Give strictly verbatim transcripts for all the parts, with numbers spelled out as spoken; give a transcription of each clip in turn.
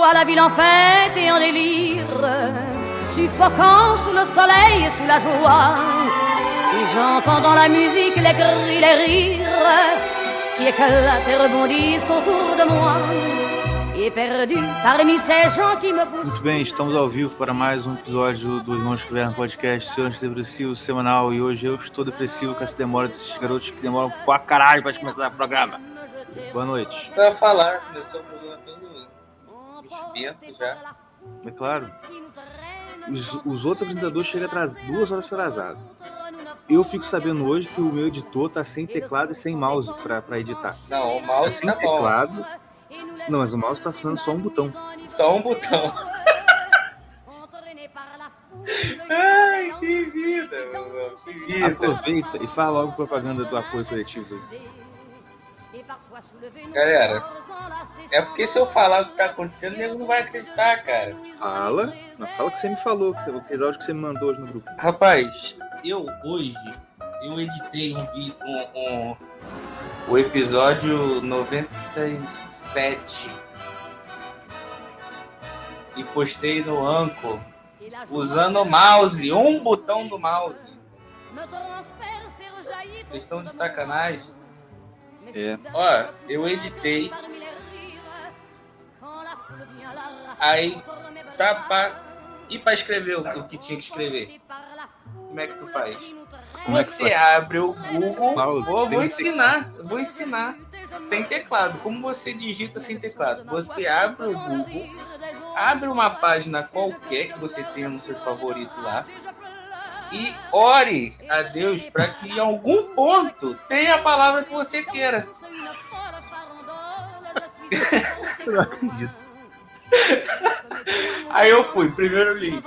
voit la ville en fête et en délire, suffoquant sous le soleil et sous la joie. Et j'entends dans la musique les cris, les rires qui éclatent et rebondissent autour de moi. E perdi parmi ces gens qui me poussent. Muito bem, estamos ao vivo para mais um episódio do Irmãos Caverna Podcast, seu antidepressivo semanal. E hoje eu estou depressivo com essa demora desses garotos que demoram pra caralho pra começar o programa. Boa noite. Pra falar, começou o programa todo espento já. É claro. Os, os outros apresentadores chegam atrás, duas horas atrasadas. Eu fico sabendo hoje que o meu editor tá sem teclado e sem mouse pra, pra editar. Não, o mouse tá, tá teclado, bom. Não, mas o mouse tá funcionando só um botão. Só um botão. Ai, que vida, meu irmão, que vida. Aproveita e faz logo propaganda do apoio coletivo. Galera, é porque se eu falar o que tá acontecendo, o nego não vai acreditar, cara. Fala, mas fala o que você me falou, que áudio que você me mandou hoje no grupo. Rapaz, eu hoje, eu editei um vídeo, um... um... o episódio noventa e sete e postei no Anchor usando o mouse, um botão do mouse. Vocês estão de sacanagem? É. Ó, eu editei. Aí tá pra... e pra escrever o que tinha que escrever. Como é que tu faz? Como você é abre o Google, mouse, vou, vou ensinar, teclado. vou ensinar sem teclado. Como você digita sem teclado? Você abre o Google, abre uma página qualquer que você tenha no seu favorito lá e ore a Deus para que em algum ponto tenha a palavra que você queira. Não acredito. Aí eu fui, primeiro link.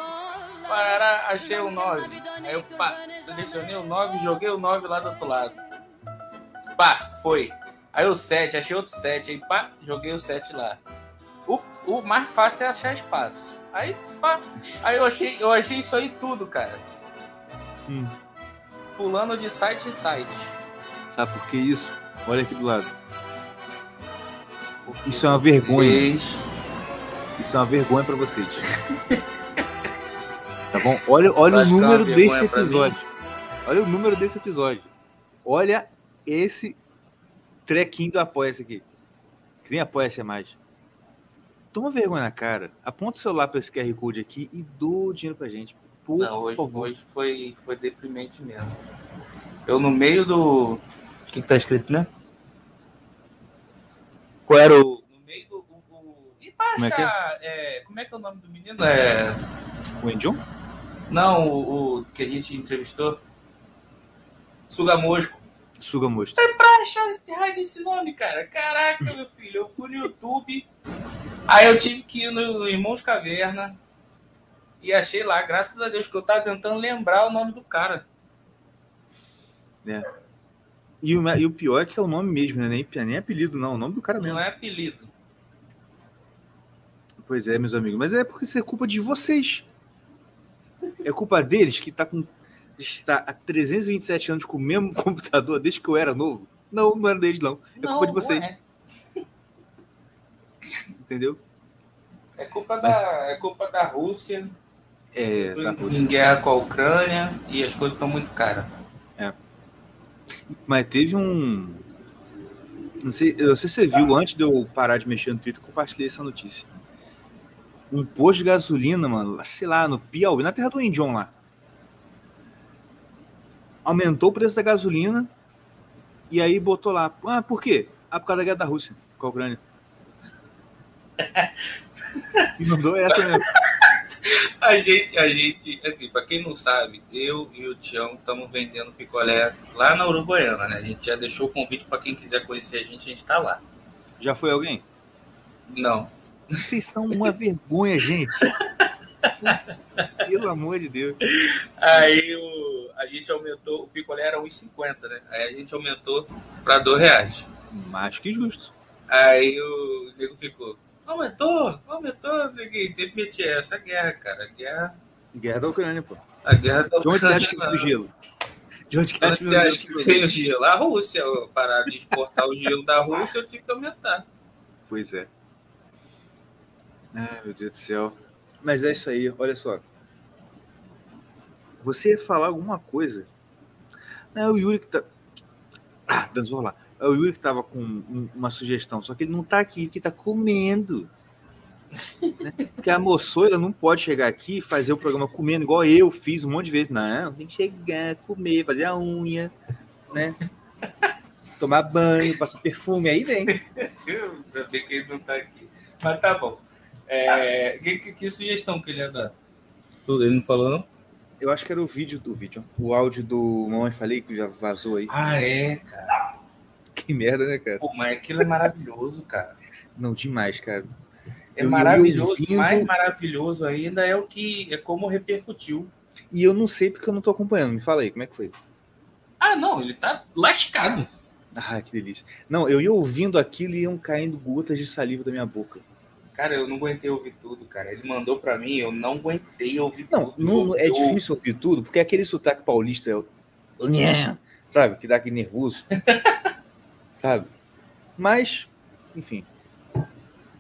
Parará, achei o nove. Aí eu pá, selecionei o nove, joguei o nove lá do outro lado. Pá, foi. Aí o sete, achei outro sete. Aí pá, joguei o sete lá. O, o mais fácil é achar espaço. Aí pá, aí eu achei, eu achei isso aí tudo, cara. Hum. Pulando de site em site. Sabe por que isso? Olha aqui do lado. Porque isso é uma vocês... vergonha. Isso é uma vergonha pra vocês. Tá bom? Olha, olha o número desse episódio. Olha o número desse episódio. Olha esse trequinho do Apoia-se aqui. Que nem Apoia-se é mais. Toma vergonha na cara. Aponta o celular para esse Q R Code aqui e doa o dinheiro pra gente. Por Não, hoje, favor. Hoje foi, foi deprimente mesmo. Eu no meio do... O que, que tá escrito, né? Qual era o... No meio do... do... E baixa... Como é, que é? É, como é que é o nome do menino? É... O Endion? Não, o, o que a gente entrevistou. Sugamosco. Sugamosco. É pra achar esse raio desse nome, cara. Caraca, meu filho. Eu fui no YouTube. Aí eu tive que ir no Irmãos Caverna. E achei lá. Graças a Deus que eu tava tentando lembrar o nome do cara. É. E o, e o pior é que é o nome mesmo, né? Nem, nem apelido, não. O nome do cara mesmo. Não é apelido. Pois é, meus amigos. Mas é porque isso é culpa de vocês. É culpa deles que tá com, está há trezentos e vinte e sete anos com o mesmo computador desde que eu era novo? Não, não era deles, não. É não, culpa de vocês. É. Entendeu? É culpa, Mas... da, é culpa da Rússia. É, da Rússia. Em guerra com a Ucrânia e as coisas estão muito caras. É. Mas teve um... Não sei, eu não sei se você viu, antes de eu parar de mexer no Twitter, eu compartilhei essa notícia. Um posto de gasolina, mano, sei lá, no Piauí, na terra do Índion lá. Aumentou o preço da gasolina e aí botou lá. Ah, por quê? Ah, por causa da guerra da Rússia com a Ucrânia. E mandou essa mesmo. A gente, a gente, assim, pra quem não sabe, eu e o Tião estamos vendendo picolé lá na Uruguaiana, né? A gente já deixou o convite pra quem quiser conhecer a gente, a gente tá lá. Já foi alguém? Não. Vocês são uma vergonha, gente. Pelo amor de Deus. Aí o, a gente aumentou, o picolé era um real e cinquenta, né? Aí a gente aumentou para dois reais. Mais que justo. Aí o nego ficou, aumentou, aumentou, não sei o que. Sempre tinha essa guerra, cara. A guerra... guerra da Ucrânia, pô. A guerra da Ucrânia. De onde você acha que veio o gelo? De onde que você acha que veio o gelo? A Rússia, parar de exportar o gelo da Rússia, eu tive que aumentar. Pois é. Ai, meu Deus do céu. Mas é isso aí, olha só. Você ia falar alguma coisa. Não, é o Yuri que tá. Ah, dançou lá. É o Yuri que tava com um- uma sugestão, só que ele não tá aqui, porque tá comendo. Né? Porque a moçoila não pode chegar aqui e fazer o programa comendo, igual eu fiz um monte de vezes. Não, tem que chegar, comer, fazer a unha, né? Tomar banho, passar perfume, aí vem. Ainda bem que ele não tá aqui. Mas tá bom. É, que, que- que sugestão que ele ia dar? Tudo, ele não falou, não? Eu acho que era o vídeo do vídeo, o áudio do Mamãe Falei, que já vazou aí. Ah, é, cara. Que merda, né, cara? Pô, mas aquilo é maravilhoso, cara. Não, demais, cara. É Eu- eu- eu maravilhoso. vindo- Mais maravilhoso ainda é o que é como repercutiu. E eu não sei porque eu não tô acompanhando. Me fala aí, como é que foi? Ah, não, ele tá lascado. Ah, que delícia. Não, eu ia ouvindo aquilo e iam caindo gotas de saliva da minha boca. Cara, eu não aguentei ouvir tudo, cara. Ele mandou pra mim, eu não aguentei ouvir Não, tudo. não- é Eu- difícil ouvir tudo, porque aquele sotaque paulista é o... Sabe? Que dá aquele nervoso. Sabe? Mas, enfim.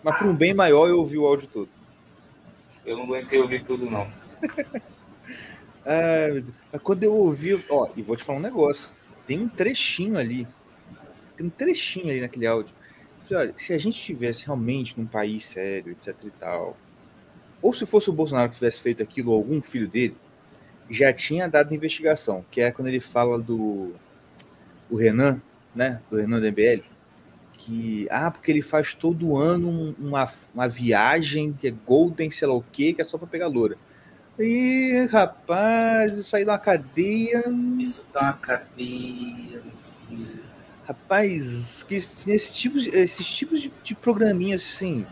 Mas por um bem maior eu ouvi o áudio todo. Eu não aguentei ouvir tudo, não. Ai, meu Deus. Mas quando eu ouvi... Ó, e vou te falar um negócio. Tem um trechinho ali. Tem um trechinho ali naquele áudio. Eu falei, olha, se a gente estivesse realmente num país sério, etc e tal... Ou se fosse o Bolsonaro que tivesse feito aquilo, ou algum filho dele, já tinha dado investigação, que é quando ele fala do, do Renan, né? Do Renan do M B L, que, ah, porque ele faz todo ano um- uma, uma viagem que é Golden, sei lá o quê, que é só pra pegar loura. Ih, rapaz, eu saí da cadeia, Isso tá uma cadeia, meu filho. rapaz, que esse- nesse tipo, de- esses tipos de, de programinha assim,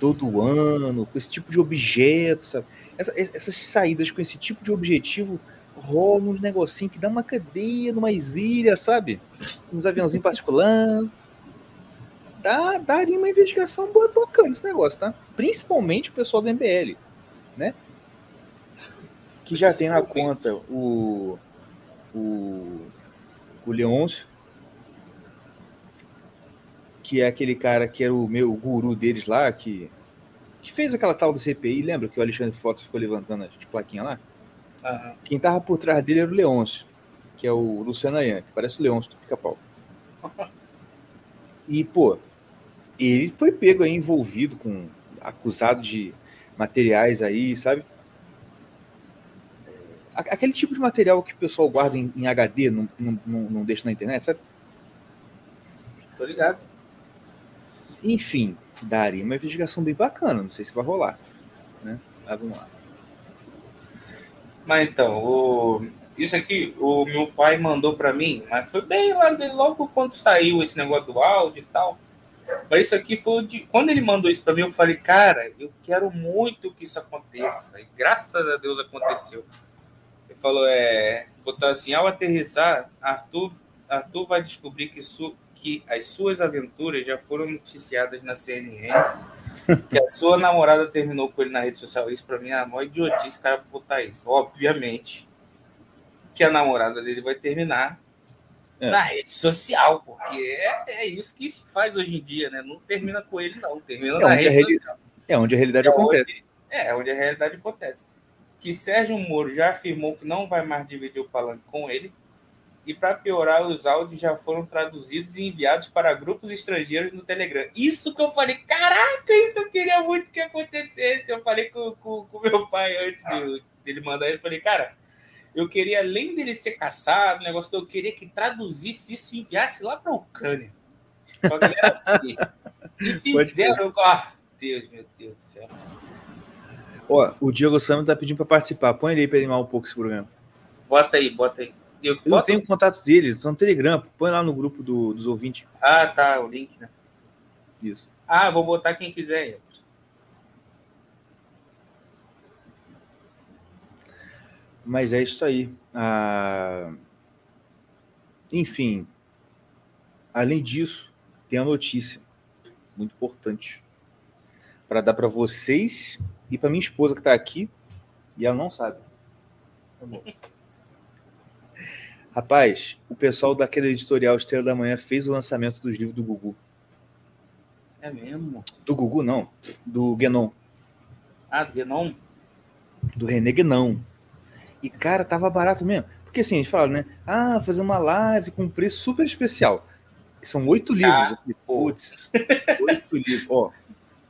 todo ano, com esse tipo de objeto, sabe? Essa- es- essas saídas com esse tipo de objetivo rola uns negocinho que dá uma cadeia numa ilha, sabe? Uns aviãozinhos particular. Dá, daria uma investigação boa, bacana esse negócio, tá? Principalmente o pessoal do M B L, né? Que já tem na conta o, o, o Leôncio, que é aquele cara que era o meu guru deles lá, que, que fez aquela tal do C P I, lembra que o Alexandre Foto ficou levantando as plaquinhas lá? Aham. Quem tava por trás dele era o Leôncio, que é o Luciano Ayan, que parece o Leôncio do Pica-Pau. E, pô, ele foi pego aí envolvido com, acusado de materiais aí, sabe? A- Aquele tipo de material que o pessoal guarda em, em H D, não, não, não, não deixa na internet, sabe? Tô ligado. Enfim, daria uma investigação bem bacana, não sei se vai rolar, né? Mas vamos lá. Mas então, o... isso aqui o meu pai mandou pra mim, mas foi bem lá de- logo quando saiu esse negócio do áudio e tal. Mas isso aqui foi o de... quando ele mandou isso pra mim, eu falei, cara, eu quero muito que isso aconteça. E graças a Deus aconteceu. Ele falou, é, botou assim, ao aterrissar, Arthur, Arthur vai descobrir que, su- que as suas aventuras já foram noticiadas na C N N, que a sua namorada terminou com ele na rede social. Isso pra mim é a maior idiotice, cara, botar isso. Obviamente que a namorada dele vai terminar É. na rede social, porque é, é isso que se faz hoje em dia, né? Não termina com ele, não. Termina É na onde a rede reali- social. É onde a realidade É acontece. onde, é onde a realidade acontece. Que Sérgio Moro já afirmou que não vai mais dividir o palanque com ele. E para piorar, os áudios já foram traduzidos e enviados para grupos estrangeiros no Telegram. Isso que eu falei, caraca, isso eu queria muito que acontecesse. Eu falei com com- com meu pai antes de- dele mandar isso. Eu falei, cara, eu queria, além dele ser caçado, o negócio, eu queria que traduzisse isso e enviasse lá para a Ucrânia. Só que ele era aqui. E fizeram. eu- Ah, Deus, meu Deus do céu. Ó, o Diego Sam tá pedindo pra participar. Põe ele aí pra animar um pouco esse programa. Bota aí, bota aí. Eu, Eu não bota... tenho contato dele, só no Telegram. Põe lá no grupo do- dos ouvintes. Ah, tá, o link, né? Isso. Ah, vou botar quem quiser. Entra. Mas é isso aí. Ah, enfim, além disso, tem a notícia muito importante para dar para vocês e para minha esposa que tá aqui e ela não sabe. Tá bom. Rapaz, o pessoal daquela editorial Estrela da Manhã fez o lançamento dos livros do Gugu. É mesmo? Do Gugu, não. Do Guénon. Ah, do Renan? Do René Guénon. E, cara, tava barato mesmo. Porque, assim, eles falaram, né? Ah, fazer uma live com um preço super especial. São oito livros. Ah, putz, oito livros. Ó,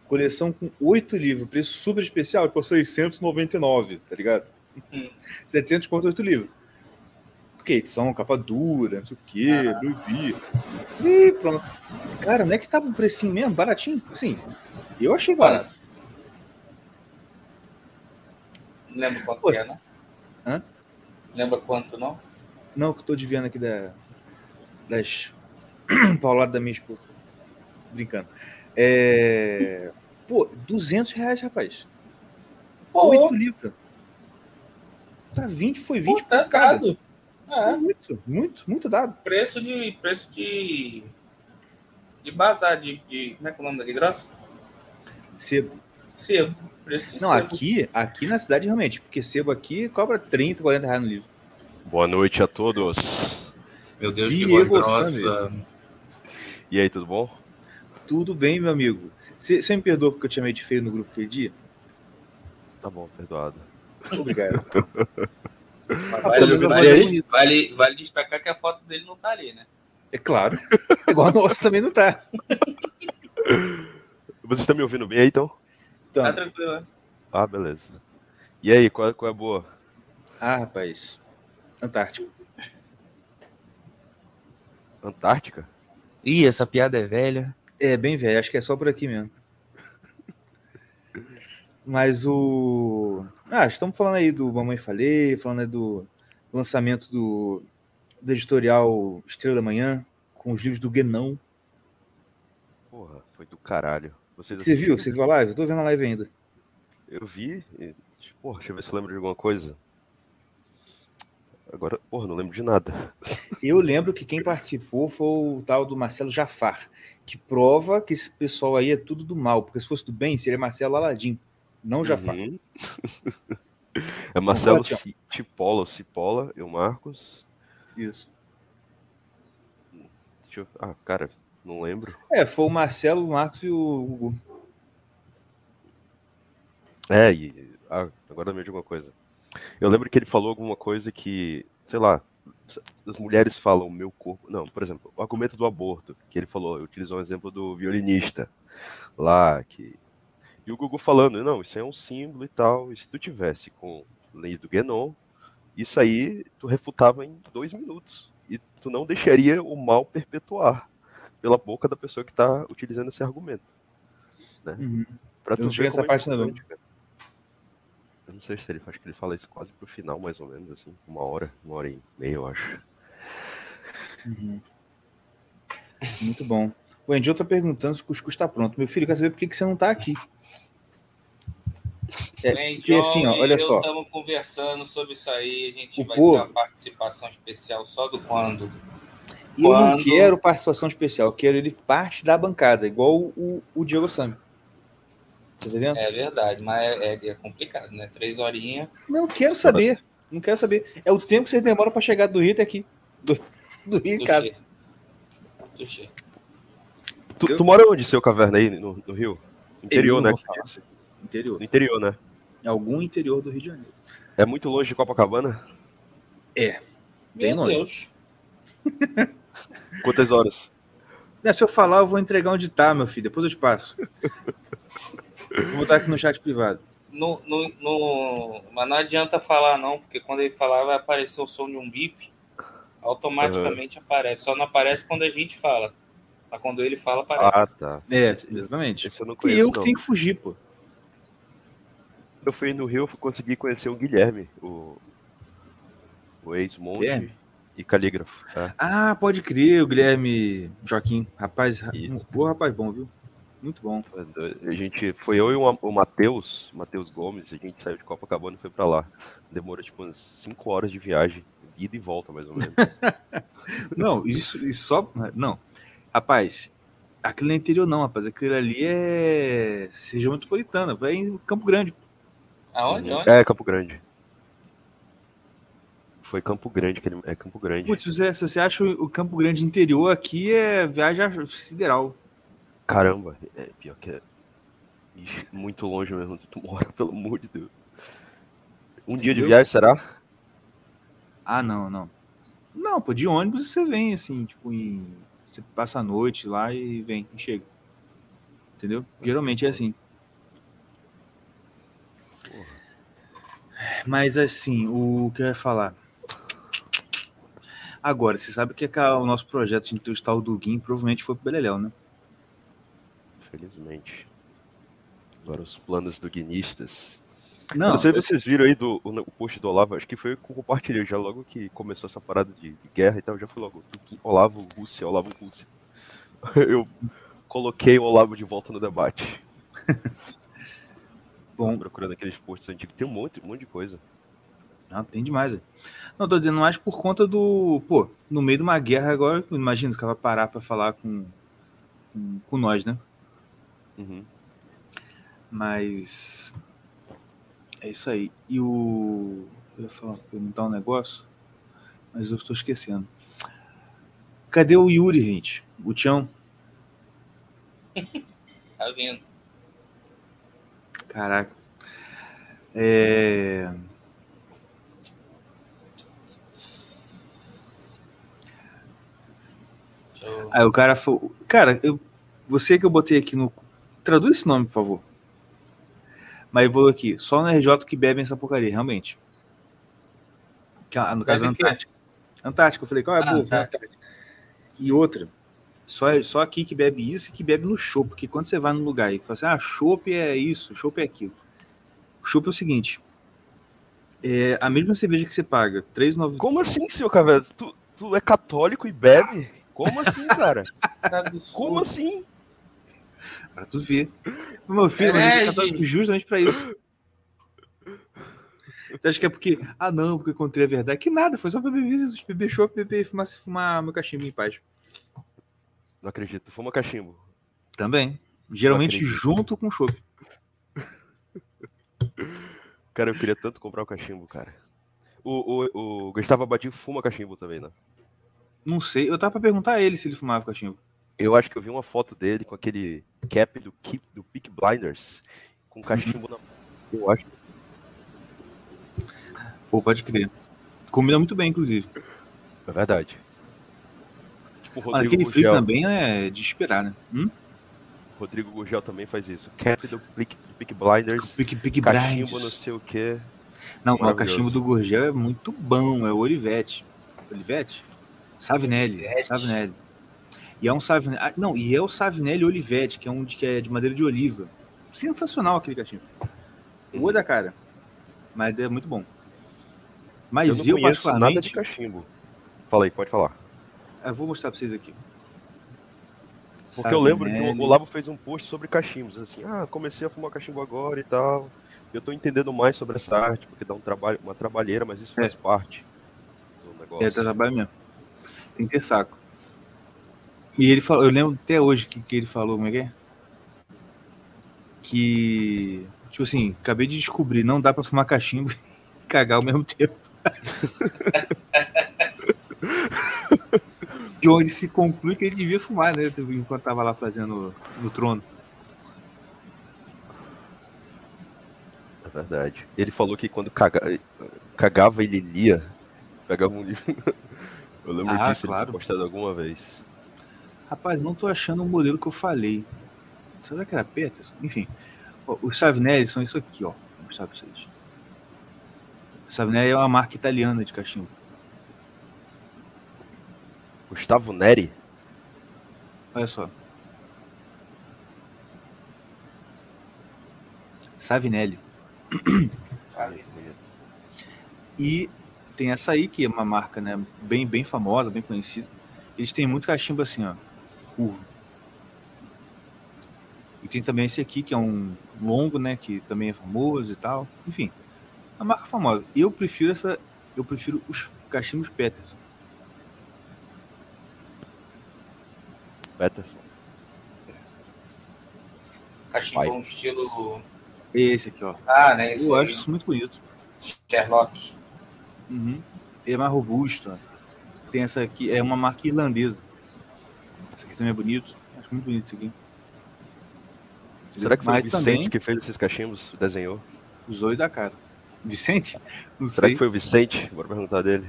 coleção com oito livros. Preço super especial por seiscentos e noventa e nove, tá ligado? Uhum. setecentos contra oito livros. Porque edição, capa dura, não sei o quê, ah. dois dias. E pronto. Cara, não é que tava um precinho mesmo, baratinho? Sim, eu achei barato. Não lembro quanto Pô. que é, não? Hã? Lembra quanto, não? Não, que eu tô desviando aqui da, das... paulada da minha esposa. Brincando. É... Pô, duzentos reais, rapaz. Pô, oito livros. Tá vinte, foi vinte. Pô, tá dado. É. Muito, muito, muito dado. Preço de... Preço de... De bazar, de... de como é que é o nome daquele grosso? Sebo. Sebo. Preço de Não, sebo. aqui, aqui na cidade, realmente. Porque sebo aqui cobra trinta, quarenta reais no livro. Boa noite a todos. Meu Deus, Diego, que voz grossa. E aí, tudo bom? Tudo bem, meu amigo. Você me perdoa porque eu te chamei de feio no grupo aquele dia? Tá bom, perdoado. Obrigado. Vale, vale, vale, vale destacar que a foto dele não tá ali, né? É claro. Igual a nossa também não tá. Vocês estão me ouvindo bem aí, então? Então. Tá tranquilo. Ah, beleza. E aí, qual, qual é a boa? Ah, rapaz. Antártico. Antártica? Ih, essa piada é velha. É, bem velha. Acho que é só por aqui mesmo. Mas o... Ah, estamos falando aí do Mamãe Falei, falando aí do lançamento do, do editorial Estrela da Manhã, com os livros do Guénon. Porra, foi do caralho. Vocês Você viu? Você viu a live? Eu tô vendo a live ainda. Eu vi. E... Porra, deixa eu ver se eu lembro de alguma coisa. Agora, porra, não lembro de nada. Eu lembro que quem participou foi o tal do Marcelo Jafar, que prova que esse pessoal aí é tudo do mal, porque se fosse do bem, seria Marcelo Aladim, não Jafar. Uhum. É Marcelo Cipola, Cipola, eu Marcos. Isso. Deixa eu... Ah, cara, não lembro. É, foi o Marcelo, o Marcos e o Hugo. É, e... Ah, agora eu lembro de alguma coisa. Eu lembro que ele falou alguma coisa que, sei lá, as mulheres falam meu corpo... Não, por exemplo, o argumento do aborto, que ele falou, utilizou um exemplo do violinista lá, que... E o Gugu falando, não, isso é um símbolo e tal, e se tu tivesse com lei do Guénon, isso aí tu refutava em dois minutos, e tu não deixaria o mal perpetuar pela boca da pessoa que tá utilizando esse argumento. Né? Uhum. Pra tu Eu não ver essa parte é não. Eu não sei se ele, acho que ele fala isso quase pro final, mais ou menos, assim, uma hora, uma hora e meia, eu acho. Uhum. Muito bom. O Angel tá perguntando se o cuscuz tá pronto. Meu filho, quer saber por que, que você não tá aqui? É, Angel, e assim, ó, olha só. Estamos conversando sobre isso aí, a gente o vai povo... ter uma participação especial só do quando. Eu quando... não quero participação especial, eu quero ele parte da bancada, igual o, o Diego Sami. Tá é verdade, mas é, é, é complicado, né? Três horinhas. Não quero saber. Não quero saber. É o tempo que vocês demoram para chegar do Rio até aqui. Do, do Rio em casa. Tu, tu mora onde, seu caverna aí, no, no Rio? Interior, né? Interior. No interior, né? Em algum interior do Rio de Janeiro. É muito longe de Copacabana? É. Bem Meu longe. Deus. Quantas horas? É, se eu falar, eu vou entregar onde tá, meu filho. Depois eu te passo. Vou botar aqui no chat privado. No, no, no... Mas não adianta falar, não, porque quando ele falar vai aparecer o som de um bip, automaticamente uhum. aparece. Só não aparece quando a gente fala. Mas quando ele fala, aparece. Ah, tá. É, exatamente. Esse eu não conheço, e eu não. que tenho que fugir, pô. Eu fui no Rio, eu consegui conhecer o Guilherme, o, o ex-monge e calígrafo. Tá? Ah, pode crer, o Guilherme Joaquim. Rapaz, um pô, rapaz bom, viu? Muito bom. A gente, foi eu e o Matheus, Matheus Gomes, a gente saiu de Copacabana e foi pra lá. Demorou tipo umas cinco horas de viagem, ida e volta mais ou menos. Não, isso, isso só... Não, rapaz, aquilo é interior não, rapaz, aquilo ali é região metropolitana, vai em Campo Grande. Aonde? Onde? É, Campo Grande. Foi Campo Grande, que ele... é Campo Grande. Putz, se você acha o Campo Grande interior aqui, é viagem sideral. Caramba, é pior que é. muito longe mesmo, tu mora, pelo amor de Deus. Um Entendeu? Dia de viagem, será? Ah, não, não. Não, pô, de ônibus você vem, assim, tipo, em... você passa a noite lá e vem, e chega. Entendeu? Geralmente é assim. Porra. Mas, assim, o que eu ia falar... Agora, você sabe que o nosso projeto de entrevistar o Duguin provavelmente foi pro Beleléu, né? Felizmente. Agora os planos duguinistas. Não, não sei se eu... vocês viram aí do, o, o post do Olavo, acho que foi que eu compartilhei já logo que começou essa parada de, de guerra e tal, já fui logo Duguin, Olavo, Rússia, Olavo, Rússia. Eu coloquei o Olavo de volta no debate. Bom, procurando aqueles posts antigos, tem um monte, um monte de coisa. Não, tem demais. Véio. Não, tô dizendo mais por conta do... Pô, no meio de uma guerra agora, imagina, os caras vão parar pra falar com, com, com nós, né? Uhum. Mas... É isso aí. E o... Eu ia falar, perguntar um negócio, mas eu estou esquecendo. Cadê o Yuri, gente? O Tião? Tá vendo. Caraca. É... Aí o cara falou... Cara, eu, você que eu botei aqui no... Traduz esse nome, por favor. Mas eu botei aqui. Só no R J que bebem essa porcaria, realmente. Que, no caso, Bebe Antártica. Que? Antártica. Eu falei, qual é a ah, boa? Antártica. E outra. Só, só aqui que bebe isso e que bebe no chopp. Porque quando você vai num lugar e fala assim, ah, chopp é isso, chopp é aquilo. O chopp é o seguinte. É a mesma cerveja que você paga. três reais e noventa centavos. Como assim, senhor Caveira? Tu, tu é católico e bebe... Como assim, cara? Como assim? Pra tu ver. Meu filho, é, a gente tá justamente pra isso. Você acha que é porque... Ah, não, porque eu encontrei a verdade. Que nada, foi só pra beber, beber chopp, beber, fumar, fumar meu cachimbo em paz. Não acredito, fuma cachimbo. Também. Geralmente junto com chopp. Cara, eu queria tanto comprar o cachimbo, cara. O, o, o Gustavo Abadinho fuma cachimbo também, né? Não sei, eu tava pra perguntar a ele se ele fumava cachimbo. Eu acho que eu vi uma foto dele com aquele cap do, do Peaky Blinders com cachimbo na mão. Eu acho. Pô, pode crer. Combina muito bem, inclusive. É verdade. Tipo, Rodrigo Mas aquele Gurgel. Frio também é de esperar, né? Hum? Rodrigo Gurgel também faz isso. Cap do Peaky, do Peaky Blinders. Peaky, Peaky cachimbo, Blinders. Não sei o quê. Não, o cachimbo do Gurgel é muito bom. É o Olivetti. Olivetti? Savinelli, Savinelli. E é um Savinelli, ah, não, e é o Savinelli Olivetti, que é um de, que é de madeira de oliva. Sensacional aquele cachimbo. Boa da cara. Mas é muito bom. Mas eu, eu particularmente nada de cachimbo. Fala aí, pode falar. Eu vou mostrar pra vocês aqui. Porque Savinelli. Eu lembro que o Olavo fez um post sobre cachimbos, assim, ah, comecei a fumar cachimbo agora e tal. Eu tô entendendo mais sobre essa arte, porque dá um trabalho, uma trabalheira, mas isso faz é. parte do negócio. É, trabalho mesmo. Tem que ter saco. E ele falou, eu lembro até hoje que, que ele falou, como é que é? Que, tipo assim, acabei de descobrir, não dá pra fumar cachimbo e cagar ao mesmo tempo. De onde se conclui que ele devia fumar, né? Enquanto tava lá fazendo no trono. É verdade. Ele falou que quando caga, cagava, ele lia. Pegava um livro... Eu lembro ah, disso, claro. Postado alguma vez. Rapaz, não tô achando o modelo que eu falei. Será que era Peterson? Enfim, ó, os Savinelli são isso aqui, ó. Vou mostrar pra vocês. Savinelli é uma marca italiana de cachimbo. Gustavo Neri? Olha só. Savinelli. Savinelli. E... Tem essa aí, que é uma marca, né, bem, bem famosa, bem conhecida. Eles têm muito cachimbo assim, ó, curvo. E tem também esse aqui, que é um longo, né, que também é famoso e tal. Enfim, a marca famosa. Eu prefiro essa, eu prefiro os cachimbos Peterson. Peterson. Cachimbo é um estilo... Esse aqui, ó. Ah, né, esse Eu aí. acho isso muito bonito. Sherlock. Uhum. É mais robusto. Tem essa aqui, é uma marca irlandesa. Essa aqui também é bonito. Acho muito bonito isso aqui. Será que foi Mas o Vicente também... que fez esses cachimbos, desenhou? O zóio da cara. Vicente? Não Será sei. que foi o Vicente? Bora perguntar dele.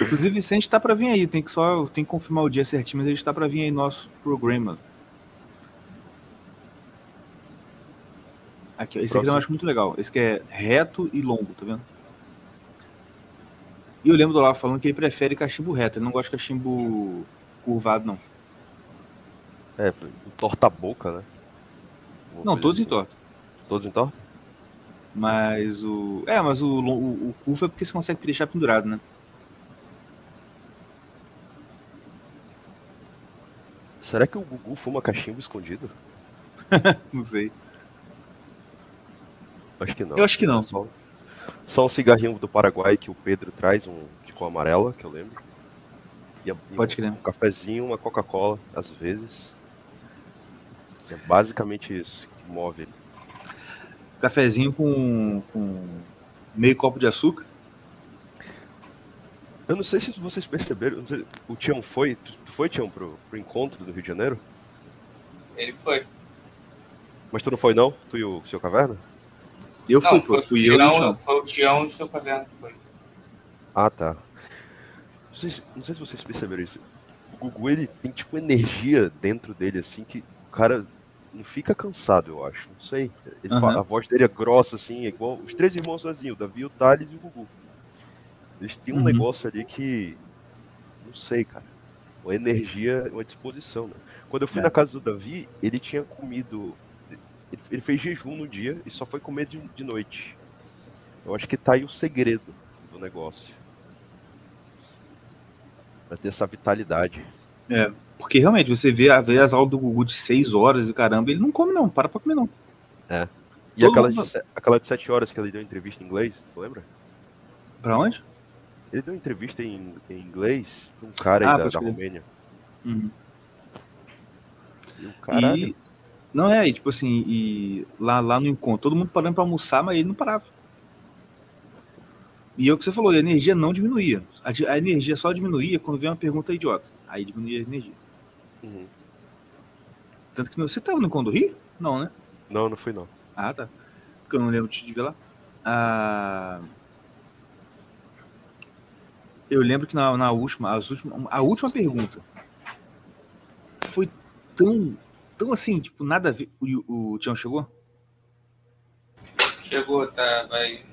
Inclusive, Vicente tá pra vir aí, tem que só tem que confirmar o dia certinho, mas ele tá pra vir aí nosso programa. Aqui, esse Próximo. aqui eu acho muito legal. Esse que é reto e longo, tá vendo? E eu lembro do Olavo falando que ele prefere cachimbo reto, ele não gosta de cachimbo curvado, não. É, entorta a boca, né? Vou não, todos assim. entortam. Todos entortam? Mas o... É, mas o, o, o curvo é porque você consegue deixar pendurado, né? Será que o Gugu fuma cachimbo escondido? Não sei. Acho que não. Eu acho que não. Só, só um cigarrinho do Paraguai que o Pedro traz, um de cor amarela, que eu lembro. E, Pode crer. Um cafezinho, uma Coca-Cola, às vezes. É basicamente isso que move ele. Cafezinho com, com meio copo de açúcar? Eu não sei se vocês perceberam, sei, o Tião foi, tu foi, Tião, pro, pro encontro do Rio de Janeiro? Ele foi. Mas tu não foi, não? Tu e o seu Caverna? Eu não, fui, foi, fui o Tião, eu foi o Tião e o seu Caverna que foi. Ah, tá. Não sei, não sei se vocês perceberam isso. O Gugu, ele tem, tipo, energia dentro dele, assim, que o cara não fica cansado, eu acho. Não sei. Ele uhum. fala, a voz dele é grossa, assim, é igual os três irmãos sozinhos, o Davi, o Thales e o Gugu. Eles têm um uhum. negócio ali que... Não sei, cara. Uma energia, uma disposição, né? Quando eu fui é. na casa do Davi, ele tinha comido... Ele, ele fez jejum no dia e só foi comer de, de noite. Eu acho que tá aí o segredo do negócio. Pra ter essa vitalidade. É, porque realmente, você vê, vê as aulas do Gugu de seis horas e caramba, ele não come não, para pra comer não. É. E aquela de, aquela de sete horas que ele deu entrevista em inglês, tu lembra? Pra onde? Ele deu entrevista em, em inglês pra um cara ah, aí da, da Romênia. Uhum. E o cara. Não é, e, tipo assim, e lá, lá no encontro, todo mundo parando pra almoçar, mas ele não parava. E é o que você falou, a energia não diminuía. A, a energia só diminuía quando veio uma pergunta idiota. Aí diminuía a energia. Uhum. Tanto que não, você tava no encontro do Rio? Não, né? Não, não fui não. Ah, tá. Porque eu não lembro de te ver lá. Ah. Eu lembro que na, na última, as últimas, a última pergunta foi tão, tão assim, tipo, nada a ver. O, o Tião chegou? Chegou, tá, vai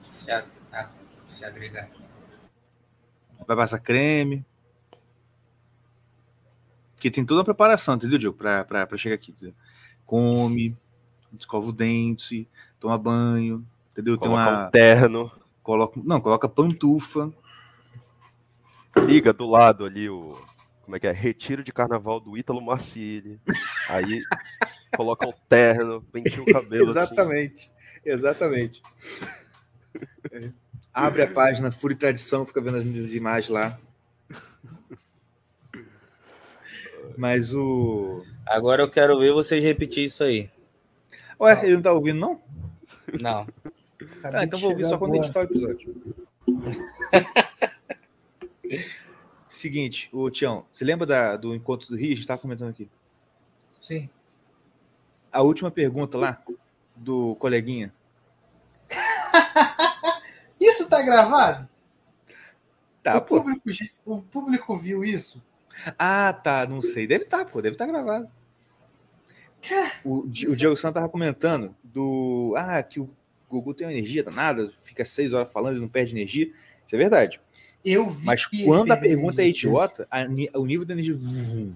se, a, a, se agregar aqui. Vai passar creme. Porque tem toda a preparação, entendeu, Diogo? Pra, pra, pra chegar aqui. Entendeu? Come, escova o dente, toma banho, entendeu? Coloca tem uma, um terno. Coloca, não, coloca pantufa. Liga do lado ali o... Como é que é? Retiro de carnaval do Ítalo Marcilli. Aí coloca o terno, penteia o cabelo. Exatamente. Assim. Exatamente. É. Abre a página, Fura e Tradição, fica vendo as minhas imagens lá. Mas o... Agora eu quero ver vocês repetir isso aí. Ué, não. Ele não tá ouvindo, não? Não. Ah, então vou ouvir só quando editar o episódio. Seguinte, o Tião, você lembra da, do encontro do Rio? A gente estava comentando aqui. Sim. A última pergunta lá, do coleguinha. Isso tá gravado? Tá, o pô. Público, o público viu isso? Ah, tá, não sei. Deve estar, tá, pô, deve estar tá gravado. O, o Diogo Santos tava comentando do... Ah, que o Gugu tem uma energia danada, fica seis horas falando e não perde energia. Isso é verdade. Eu vi Mas quando a pergunta é idiota, a, o nível da energia... Vum,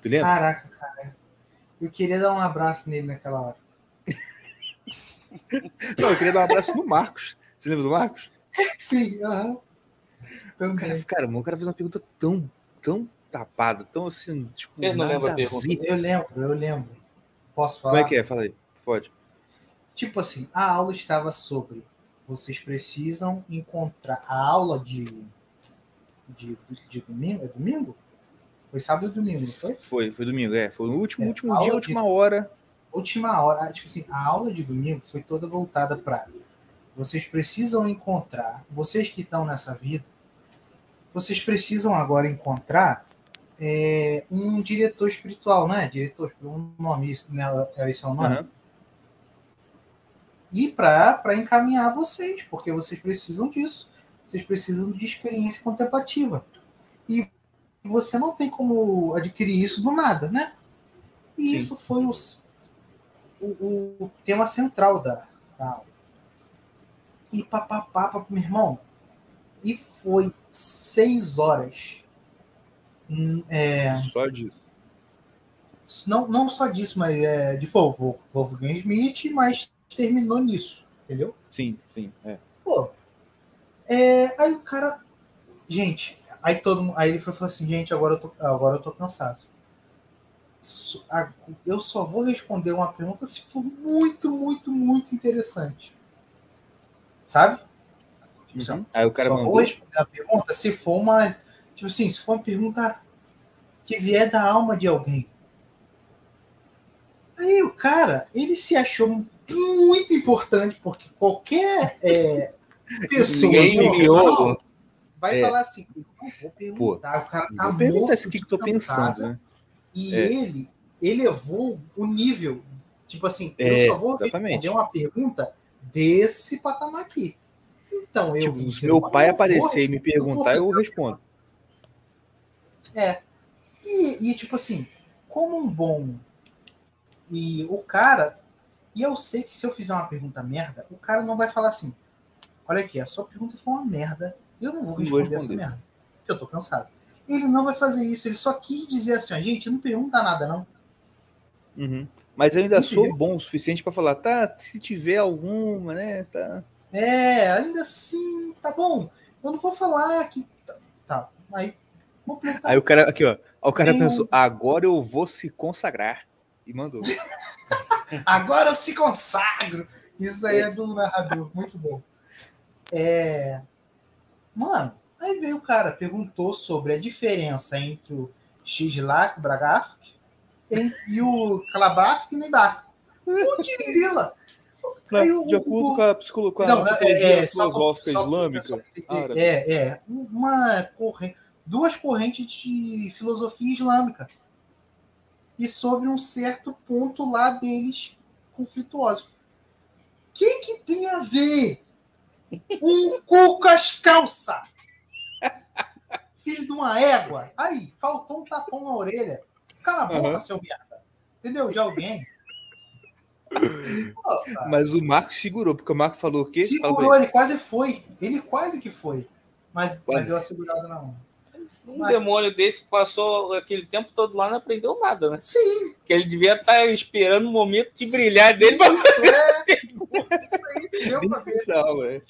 tu lembra? Caraca, cara. Eu queria dar um abraço nele naquela hora. Não, eu queria dar um abraço no Marcos. Você lembra do Marcos? Sim, aham. Uhum. Cara, cara, o cara fez uma pergunta tão, tão tapada, tão assim... Tipo, você não lembra a pergunta? Eu lembro, eu lembro. Posso falar? Como é que é? Fala aí. Pode. Tipo assim, a aula estava sobre... Vocês precisam encontrar a aula de, de, de domingo. É domingo? Foi sábado e domingo, não foi? Foi, foi domingo, é. Foi no último, é, último dia, última de, hora. Última hora. Tipo assim, a aula de domingo foi toda voltada para... Vocês precisam encontrar... Vocês que estão nessa vida, vocês precisam agora encontrar é, um diretor espiritual, né? Diretor, um nome, isso, né? Esse é o nome. Uhum. E para encaminhar vocês, porque vocês precisam disso. Vocês precisam de experiência contemplativa. E você não tem como adquirir isso do nada, né? E Sim. isso foi o, o, o tema central da, da aula. E papapá, meu irmão. E foi seis horas. É, só disso. Não, não só disso, mas é, de Wolfgang Wolf, Smith, mas terminou nisso, entendeu? Sim, sim. É. Pô, é, aí o cara... Gente, aí, todo, aí ele foi falou assim, gente, agora eu tô, agora eu tô cansado. Eu só vou responder uma pergunta se for muito, muito, muito interessante. Sabe? Uhum. Só, aí o cara só mandou. Vou responder a pergunta se for uma... Tipo assim, se for uma pergunta que vier da alma de alguém. Aí o cara, ele se achou... muito importante, porque qualquer é, pessoa normal, vai é. falar assim, eu vou perguntar, pô, o cara tá muito o que, que tô pensando, né? E é. ele elevou o nível, tipo assim, é, eu só vou exatamente. responder uma pergunta desse patamar aqui. Então, eu... Tipo, se meu pai aparecer e me perguntar, eu, eu respondo. É. E, e, tipo assim, como um bom... E o cara... E eu sei que se eu fizer uma pergunta merda, o cara não vai falar assim, olha aqui, a sua pergunta foi uma merda, eu não vou responder, não vou responder. essa merda, porque eu tô cansado. Ele não vai fazer isso, ele só quis dizer assim, ó, gente, não pergunta nada, não. Uhum. Mas eu ainda Entendeu? sou bom o suficiente para falar, tá, se tiver alguma, né, tá... É, ainda assim, tá bom, eu não vou falar que... Tá, aí... Vou perguntar. Aí o cara, aqui, ó, o cara Tem... pensou, agora eu vou se consagrar, e mandou. Agora eu se consagro. Isso aí é do narrador, muito bom. É... Mano, aí veio o cara, perguntou sobre a diferença entre o Xlac, Bragafic, e o Kalabaf e Nebaf. O Tigrila. De acordo com a psicologia filosófica islâmica. É, é. Uma corrente, duas correntes de filosofia islâmica. E sobre um certo ponto lá deles conflituoso. O que, que tem a ver um cu com as calças? Filho de uma égua. Aí, faltou um tapão na orelha. Cala a boca, uhum. seu merda. Entendeu? De alguém. Opa. Mas o Marco segurou, porque o Marco falou o quê? Segurou, ele quase foi. Ele quase que foi. Mas, mas deu a segurada na mão. Um Mas... demônio desse passou aquele tempo todo lá e não aprendeu nada, né? Sim. Porque ele devia estar esperando o momento de brilhar Sim, dele para fazer é... isso aí. Deu pra ver. Não,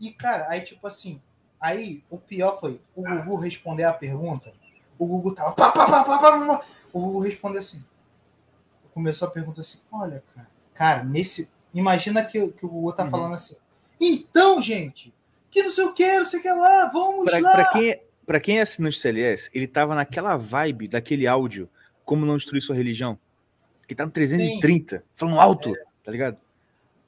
e, cara, aí, tipo assim, aí o pior foi o Gugu responder a pergunta. O Gugu tava... Pá, pá, pá, pá, pá, pá. O Gugu respondeu assim. Começou a pergunta assim, olha, cara, cara nesse... imagina que, que o Gugu tá uhum. falando assim. Então, gente, que não sei o que, não sei o que lá, vamos pra, lá. Pra quem... Para quem é assinante do C L S, ele tava naquela vibe daquele áudio, como não destruir sua religião, que tá no trezentos e trinta, Sim. falando alto, é. tá ligado?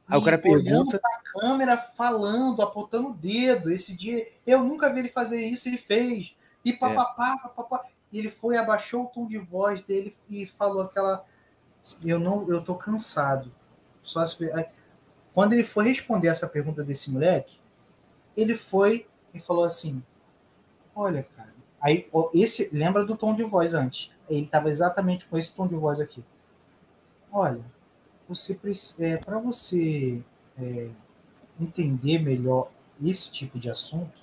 Aí e o cara pergunta... pra câmera, falando, apontando o dedo, esse dia, eu nunca vi ele fazer isso, ele fez, e papapá, é. papapá, ele foi, abaixou o tom de voz dele e falou aquela... Eu não, eu tô cansado. Só se... Quando ele foi responder essa pergunta desse moleque, ele foi e falou assim... Olha, cara, aí esse lembra do tom de voz antes. Ele estava exatamente com esse tom de voz aqui. Olha, você é, para você é, entender melhor esse tipo de assunto,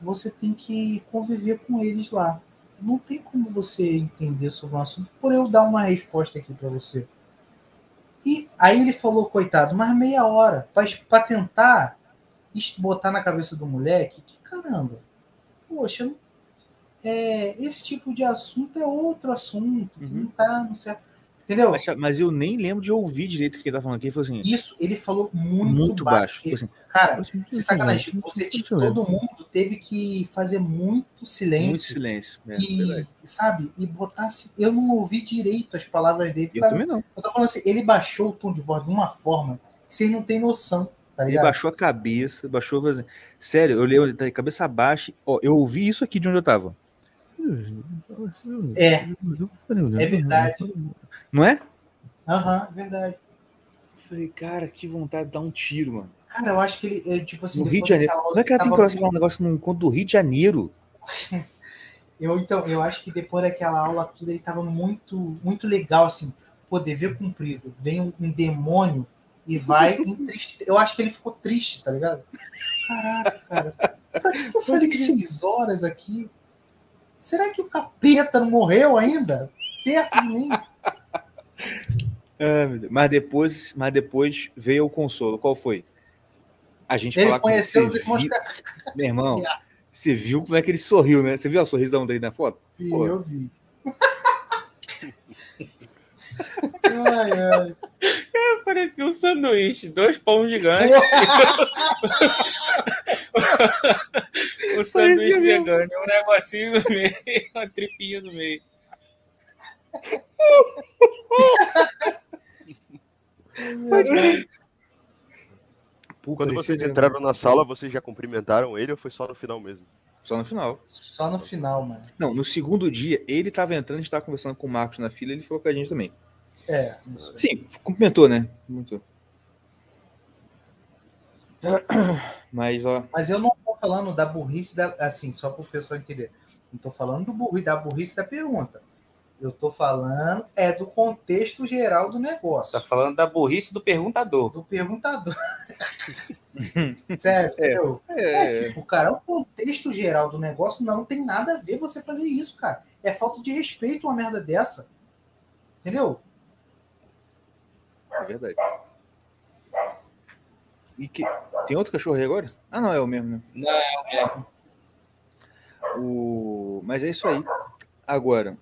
você tem que conviver com eles lá. Não tem como você entender sobre um assunto por eu dar uma resposta aqui para você. E aí ele falou, coitado, mas meia hora para tentar botar na cabeça do moleque que caramba. Poxa, é, esse tipo de assunto é outro assunto, uhum. não tá, não sei, entendeu? Mas, mas eu nem lembro de ouvir direito o que ele tá falando aqui, ele falou assim... Isso, ele falou muito, muito baixo. baixo. Ele, assim, cara, você sacanagem, você, todo mundo teve que fazer muito silêncio. Muito silêncio, é, e, sabe, e botar... Eu não ouvi direito as palavras dele. Eu cara, também não. Eu tô falando assim, ele baixou o tom de voz de uma forma que vocês não têm noção. Tá ele baixou a cabeça, baixou... Sério, eu lembro, tá de cabeça baixa. Ó, eu ouvi isso aqui de onde eu tava. É. É verdade. Não é? Aham, uhum, verdade. Eu falei, cara, que vontade de dar um tiro, mano. Cara, eu acho que ele, ele tipo assim... No Rio de Janeiro. Como é que ela tem coragem de falar um negócio no encontro do Rio de Janeiro? eu, então, eu acho que depois daquela aula toda, ele tava muito, muito legal, assim, pô, dever cumprido. Vem um, um demônio e vai... Entriste... Eu acho que ele ficou triste, tá ligado? Caraca, cara. Pra que eu falei que seis horas aqui? Será que o capeta não morreu ainda? Perto de mim. Ah, mas, depois, mas depois veio o consolo. Qual foi? A gente ele falar conheceu os irmãos. Meu irmão, você viu como é que ele sorriu, né? Você viu o sorrisão dele na foto? Vi, Pô. eu vi. Ai, ai. É, parecia um sanduíche, dois pão gigantes. O sanduíche vegano, um negocinho no meio, uma tripinha no meio. Quando vocês entraram na sala, vocês já cumprimentaram ele ou foi só no final mesmo? Só no final. Só no final, mano. Não, no segundo dia, ele tava entrando, a gente tava conversando com o Marcos na fila, ele falou com a gente também. É. Sim, cumprimentou, né? Cumprimentou. Mas, ó... Mas eu não tô falando da burrice, da... assim, só pro pessoal entender. Não tô falando do burri... da burrice da pergunta. Eu tô falando é do contexto geral do negócio. Tá falando da burrice do perguntador. Do perguntador. Certo? É, é, é, tipo, cara, o contexto geral do negócio não tem nada a ver você fazer isso, cara. É falta de respeito uma merda dessa. Entendeu? É verdade. E que... Tem outro cachorro aí agora? Ah, não, é o mesmo, né? Não, é o mesmo. O... Mas é isso aí. Agora...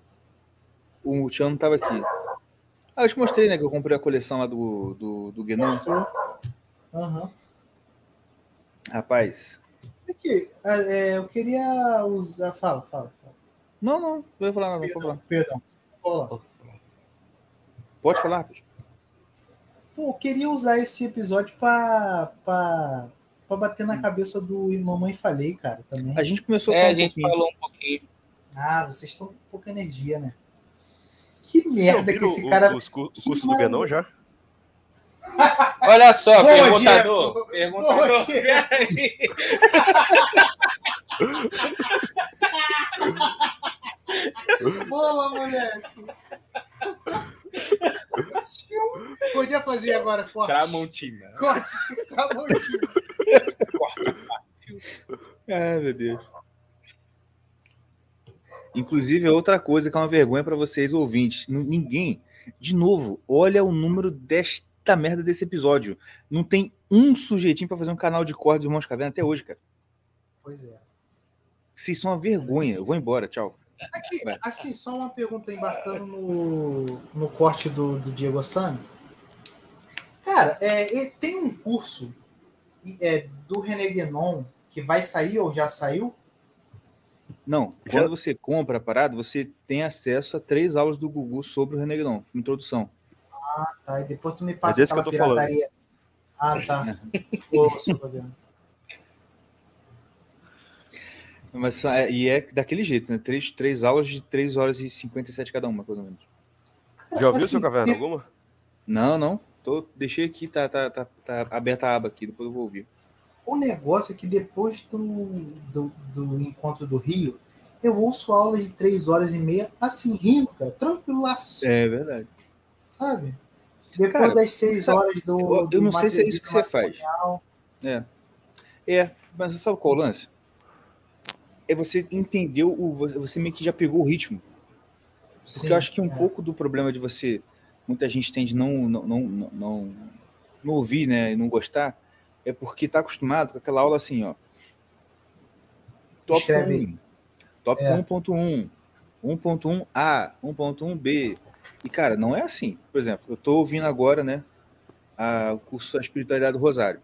O Tiano tava aqui. Ah, eu te mostrei, né? Que eu comprei a coleção lá do, do, do Gnu. Mostrou. Uhum. Rapaz. Aqui, é, eu queria usar. Fala, fala, fala. Não, não, não vou falar nada. Perdão, falar. perdão. Olá. Pode falar, Pedro. Pô, eu queria usar esse episódio pra, pra, pra bater na cabeça do Mamãe Falei, cara. Também. A gente começou a falar. É, a gente um falou um pouquinho. Ah, vocês estão com pouca energia, né? Que merda que esse o, cara... Os, o curso do Benon já? Olha só, boa, perguntador. Diego. Perguntador. Boa, boa, moleque. Podia fazer agora corte. Tramontina. Corte Tramontina. Ai, meu Deus. Inclusive, é outra coisa que é uma vergonha para vocês, ouvintes. Ninguém, de novo, olha o número desta merda desse episódio. Não tem um sujeitinho para fazer um canal de corte dos Irmãos Caverna até hoje, cara. Pois é. Vocês são uma vergonha. Eu vou embora, tchau. Aqui, assim, só uma pergunta embarcando no, no corte do, do Diego Assani. Cara, é, tem um curso é, do René Guénon que vai sair ou já saiu? Não, quando você compra a parada, você tem acesso a três aulas do Gugu sobre o René Guénon, introdução. Ah, tá. E depois tu me passa é aquela pirataria. Falando. Ah, tá. Mas, e é daquele jeito, né? Três, três aulas de três horas e cinquenta e sete cada uma, pelo menos. Já ouviu, assim, seu Caverna, alguma? Não, não. Tô, deixei aqui, tá, tá, tá, tá aberta a aba aqui, depois eu vou ouvir. O negócio é que depois do, do, do encontro do Rio, eu ouço aula de três horas e meia assim, rindo, cara, tranquilaço. É verdade. Sabe? Depois cara, das seis sabe, horas do... Eu, do eu não sei se é isso que você faz. É. É, mas sabe qual o lance? É você entender, o, você meio que já pegou o ritmo. Sim, porque eu acho que um é. pouco do problema de você... Muita gente tende a não, não, não, não, não, não ouvir, né, e não gostar... É porque tá acostumado com aquela aula assim, ó. Top um, top é. um ponto um, um ponto um A, um ponto um B. E, cara, não é assim. Por exemplo, eu tô ouvindo agora, né, a, o curso da Espiritualidade do Rosário.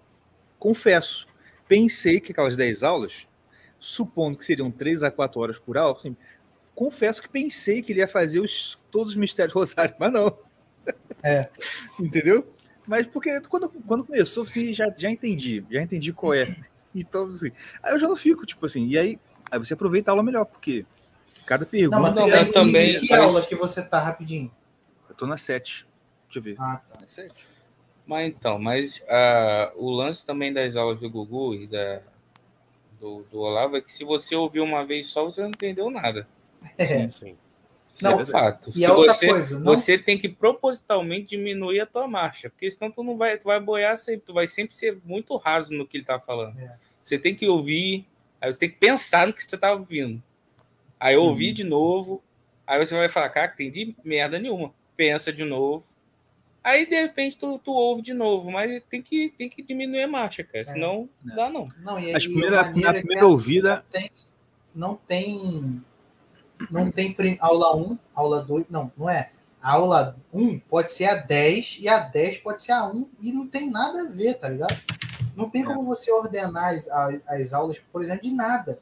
Confesso, pensei que aquelas dez aulas, supondo que seriam três a quatro horas por aula, assim, confesso que pensei que ele ia fazer os, todos os mistérios do Rosário, mas não. É. Entendeu? Mas porque quando, quando começou, assim, já, já entendi, já entendi qual é. Então, assim, aí eu já não fico, tipo assim, e aí, aí você aproveita a aula melhor, porque Cada pergunta. Não, mas não, eu também. Que aula que você tá rapidinho? Eu tô na sete. Deixa eu ver. Ah, tá. Na sete. Mas então, mas uh, o lance também das aulas do Gugu e da, do, do Olavo é que se você ouviu uma vez só, você não entendeu nada. É. Sim, sim. Não, é fato. E se outra você, coisa, não... você tem que propositalmente diminuir a tua marcha, porque senão tu não vai, tu vai boiar sempre, tu vai sempre ser muito raso no que ele tá falando. É. Você tem que ouvir, aí você tem que pensar no que você tá ouvindo. Aí eu ouvi uhum. de novo, aí você vai falar, cara, entendi merda nenhuma. Pensa de novo. Aí, de repente, tu, tu ouve de novo, mas tem que, tem que diminuir a marcha, cara, é. senão não dá, não. não e, As e primeira, a primeira é ouvida... Assim, não tem... Não tem, não tem aula um, aula dois... Não, não é. A aula um pode ser a dez, e a dez pode ser a um, e não tem nada a ver, tá ligado? Não tem como você ordenar as, as aulas, por exemplo, de nada.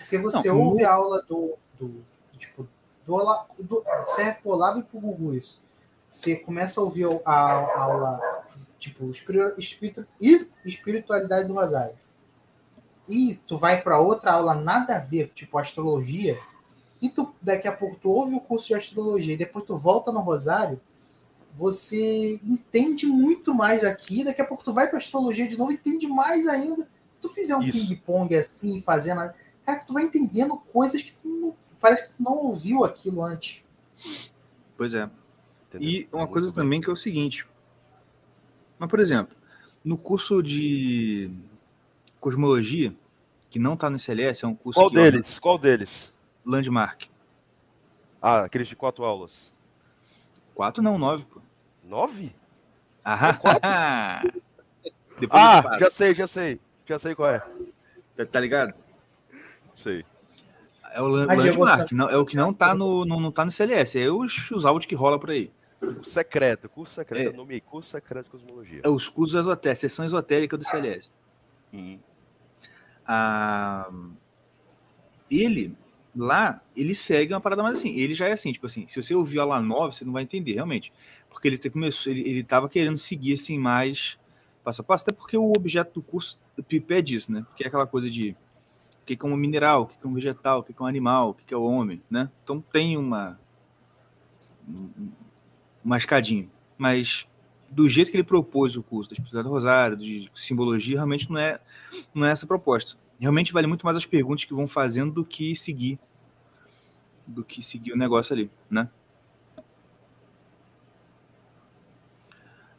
Porque você não, ouve não... a aula do... do tipo, do, do, serve pro Olavo e pro Gugu isso. Você começa a ouvir a, a aula tipo espírito e espiritualidade do Rosário. E tu vai para outra aula nada a ver, tipo astrologia, e tu daqui a pouco tu ouve o curso de astrologia e depois tu volta no Rosário, você entende muito mais daqui, daqui a pouco tu vai para astrologia de novo e entende mais ainda. Se tu fizer um ping-pong assim, fazendo, cara, tu vai entendendo coisas que tu não, parece que tu não ouviu aquilo antes. Pois é. E uma coisa também que é o seguinte, mas, por exemplo, no curso de cosmologia, que não está no I C L S, é um curso... Qual que deles? Eu... Qual deles? Landmark. Ah, aqueles de quatro aulas. Quatro não, nove, pô. Nove? Ah, Depois ah já sei, já sei. Já sei qual é. Tá, tá ligado? Sei. É o Landmark, não, é o que não tá no, não, não tá no I C L S, é os, os áudios que rola por aí. Curso secreto, curso secreto, é. eu nomeei curso secreto de cosmologia. É os cursos esotéricos, sessão esotérica do I C L S. Hum. Ah, ele, lá, ele segue uma parada mais assim, ele já é assim, tipo assim, se você ouvir a lá nova, você não vai entender, realmente. Porque ele começou, ele, ele tava querendo seguir assim, mais passo a passo, até porque o objeto do curso pede isso, né? Porque é aquela coisa de o que é um mineral, o que é um vegetal, o que é um animal, o que é o homem, né? Então tem uma, uma escadinha. Mas do jeito que ele propôs o curso da Espiritualidade do Rosário, de simbologia, realmente não é, não é essa a proposta. Realmente vale muito mais as perguntas que vão fazendo do que seguir, do que seguir o negócio ali, né?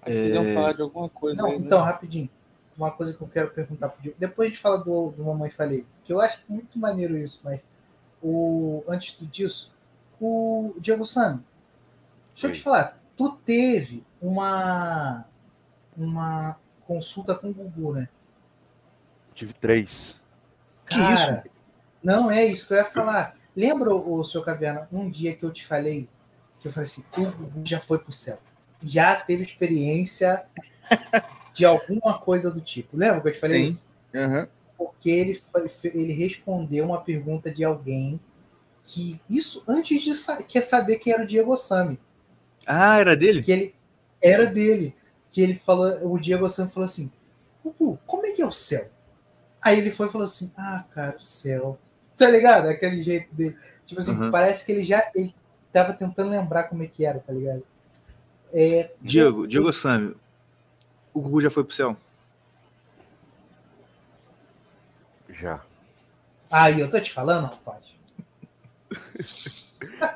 Aí vocês é... vão falar de alguma coisa. Não, aí, então, né? rapidinho. Uma coisa que eu quero perguntar pro Diego. Depois a gente fala do, do Mamãe Falei, que eu acho muito maneiro isso, mas o, antes disso, o Diego Sano, deixa Oi. eu te falar, tu teve uma, uma consulta com o Gugu, né? Tive três. Cara, que isso? Não é isso que eu ia falar. Lembra, o seu Caverna, um dia que eu te falei, que eu falei assim, o Gugu já foi pro céu, já teve experiência... de alguma coisa do tipo. Lembra que eu te falei Sim. isso? Uhum. Porque ele, ele respondeu uma pergunta de alguém que isso antes de sa- quer saber quem era o Diego Osami. Ah, era dele? Que ele, era dele. Que ele falou, o Diego Osami falou assim, Gugu, como é que é o céu? Aí ele foi e falou assim, ah, cara, o céu. Tá ligado? Aquele jeito dele. Tipo assim, uhum. parece que ele já ele tava tentando lembrar como é que era, tá ligado? É, Diego, eu, Diego Osami, o Gugu já foi pro céu? Já. Ah, e eu tô te falando, rapaz.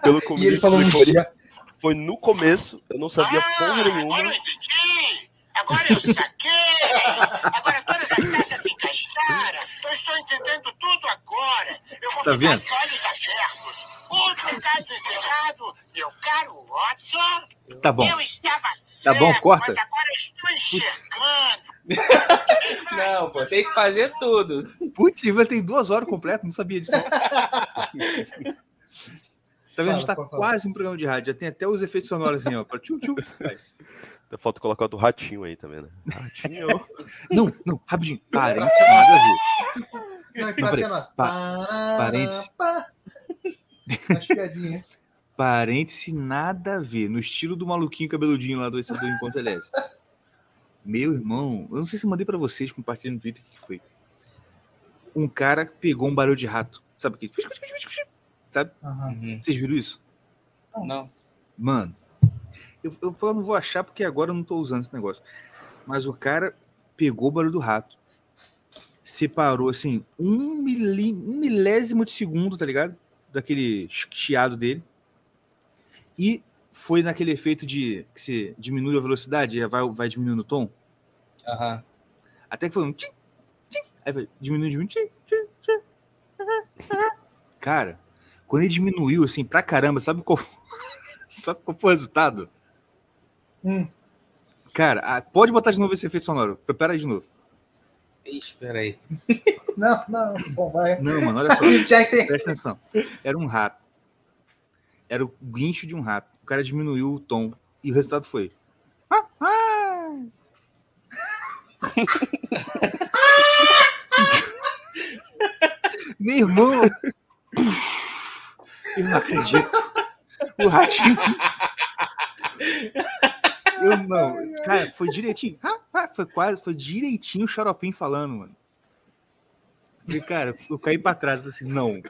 Pelo começo, e ele falou foi, foi no começo, eu não sabia ah, porra nenhuma. Agora eu entendi! Agora eu saquei! Agora todas as peças se encaixaram! Eu estou entendendo tudo agora! Eu vou tá ficar vendo? De olhos abertos! Outro caso encerrado, meu caro Watson! Tá bom. Eu estava cego, tá bom, corta. Mas agora eu estou enxergando. Não, pô, tem que fazer tudo. Putz, Ivan tem duas horas completas, não sabia disso. Tá vendo? Fala, a gente tá quase em um programa de rádio. Já tem até os efeitos sonoros assim, ó. Tchum, tchum. Falta colocar o do ratinho aí também, né? Ratinho. Não, não, rapidinho. Parênteses. Não, que vai ser nosso. Parênteses. As piadinhas. Parêntese nada a ver, no estilo do maluquinho cabeludinho lá do Encontro L S. Meu irmão, eu não sei se eu mandei pra vocês, compartilhando no Twitter, o que foi. Um cara pegou um barulho de rato, sabe o que? sabe? Uhum. Vocês viram isso? Não. não. Mano, eu, eu não vou achar porque agora eu não tô usando esse negócio. Mas o cara pegou o barulho do rato, separou, assim, um, mili, um milésimo de segundo, tá ligado? Daquele chiado dele. E foi naquele efeito de que se diminui a velocidade, vai, vai diminuindo o tom. Uhum. Até que foi um... Tchim, tchim, aí vai diminuindo, diminuindo. Tchim, tchim, tchim, tchim. Cara, quando ele diminuiu, assim, pra caramba, sabe qual, sabe qual foi o resultado? Hum. Cara, a... pode botar de novo esse efeito sonoro. Prepara aí de novo. Ixi, peraí. Não, não. Bom, vai. Não, mano, olha só. Presta atenção. Era um rato. Era o guincho de um rato. O cara diminuiu o tom. E o resultado foi... Ah, ah. Meu irmão, eu não acredito. O ratinho. Eu não. Cara, foi direitinho. Foi quase, foi direitinho o Xaropim falando, mano. E, cara, eu caí pra trás. Falei assim: não,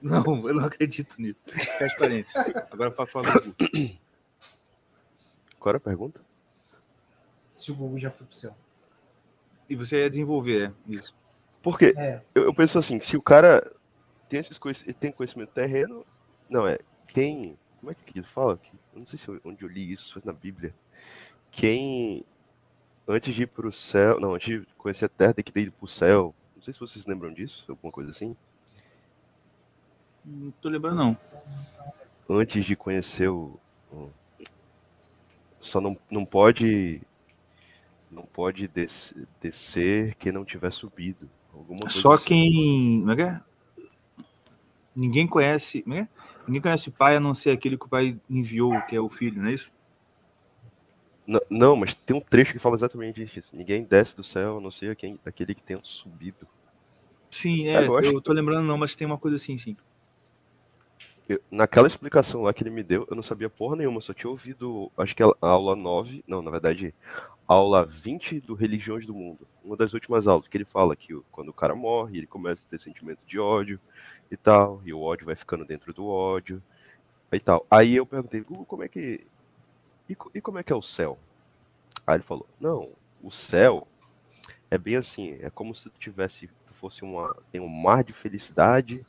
não, eu não acredito nisso. Fecha parênteses. Agora eu falo do Gugu. Qual era a pergunta? Se o Gugu já foi pro céu. E você ia desenvolver isso. Porque é. eu, eu penso assim, se o cara tem essas coisas, tem conhecimento terreno, não é, tem, como é que ele fala? Eu não sei se eu, onde eu li isso, foi na Bíblia. Quem, antes de ir pro céu, não, antes de conhecer a terra, tem que ter ido pro céu. Não sei se vocês lembram disso, alguma coisa assim. Não tô lembrando, não. Antes de conhecer o... Só não, não pode... Não pode des- descer quem não tiver subido. Alguma coisa Só assim. quem... Não é? Ninguém conhece... Não é? Ninguém conhece o pai, a não ser aquele que o pai enviou, que é o filho, não é isso? Não, não, mas tem um trecho que fala exatamente isso. Ninguém desce do céu, a não ser quem, aquele que tenha subido. Sim, é. é eu, eu tô que... lembrando não, mas tem uma coisa assim, sim. Eu, naquela explicação lá que ele me deu, eu não sabia porra nenhuma. Só tinha ouvido, acho que a aula nove... Não, na verdade... aula vinte do Religiões do Mundo, uma das últimas aulas, que ele fala que quando o cara morre, ele começa a ter sentimento de ódio e tal, e o ódio vai ficando dentro do ódio e tal. Aí eu perguntei, Gugu, como é que... E, e como é que é o céu? Aí ele falou, não, o céu é bem assim, é como se tu tivesse, tu fosse uma... tem um mar de felicidade,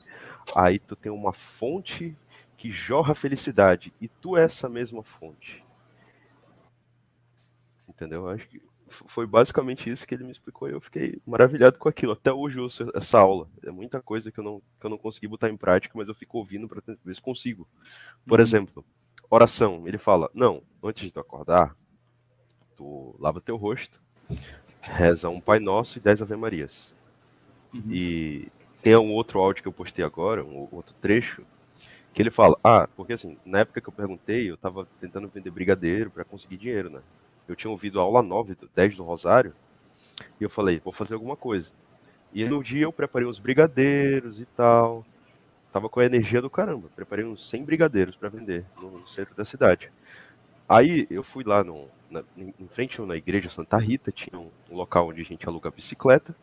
aí tu tem uma fonte que jorra felicidade, e tu é essa mesma fonte. Entendeu? Acho que foi basicamente isso que ele me explicou e eu fiquei maravilhado com aquilo. Até hoje eu ouço essa aula. É muita coisa que eu não, que eu não consegui botar em prática, mas eu fico ouvindo para ver se consigo. Por uhum. exemplo, oração. Ele fala, não, antes de tu acordar, tu lava teu rosto, reza um Pai Nosso e dez Ave Marias. Uhum. E tem um outro áudio que eu postei agora, um outro trecho, que ele fala, ah, porque assim, na época que eu perguntei, eu tava tentando vender brigadeiro para conseguir dinheiro, né? Eu tinha ouvido a aula nove, dez do Rosário, e eu falei, vou fazer alguma coisa. E no dia eu preparei uns brigadeiros e tal. Tava com a energia do caramba. Preparei uns cem brigadeiros para vender no centro da cidade. Aí eu fui lá no, na, em frente na igreja Santa Rita, tinha um, um local onde a gente aluga a bicicleta.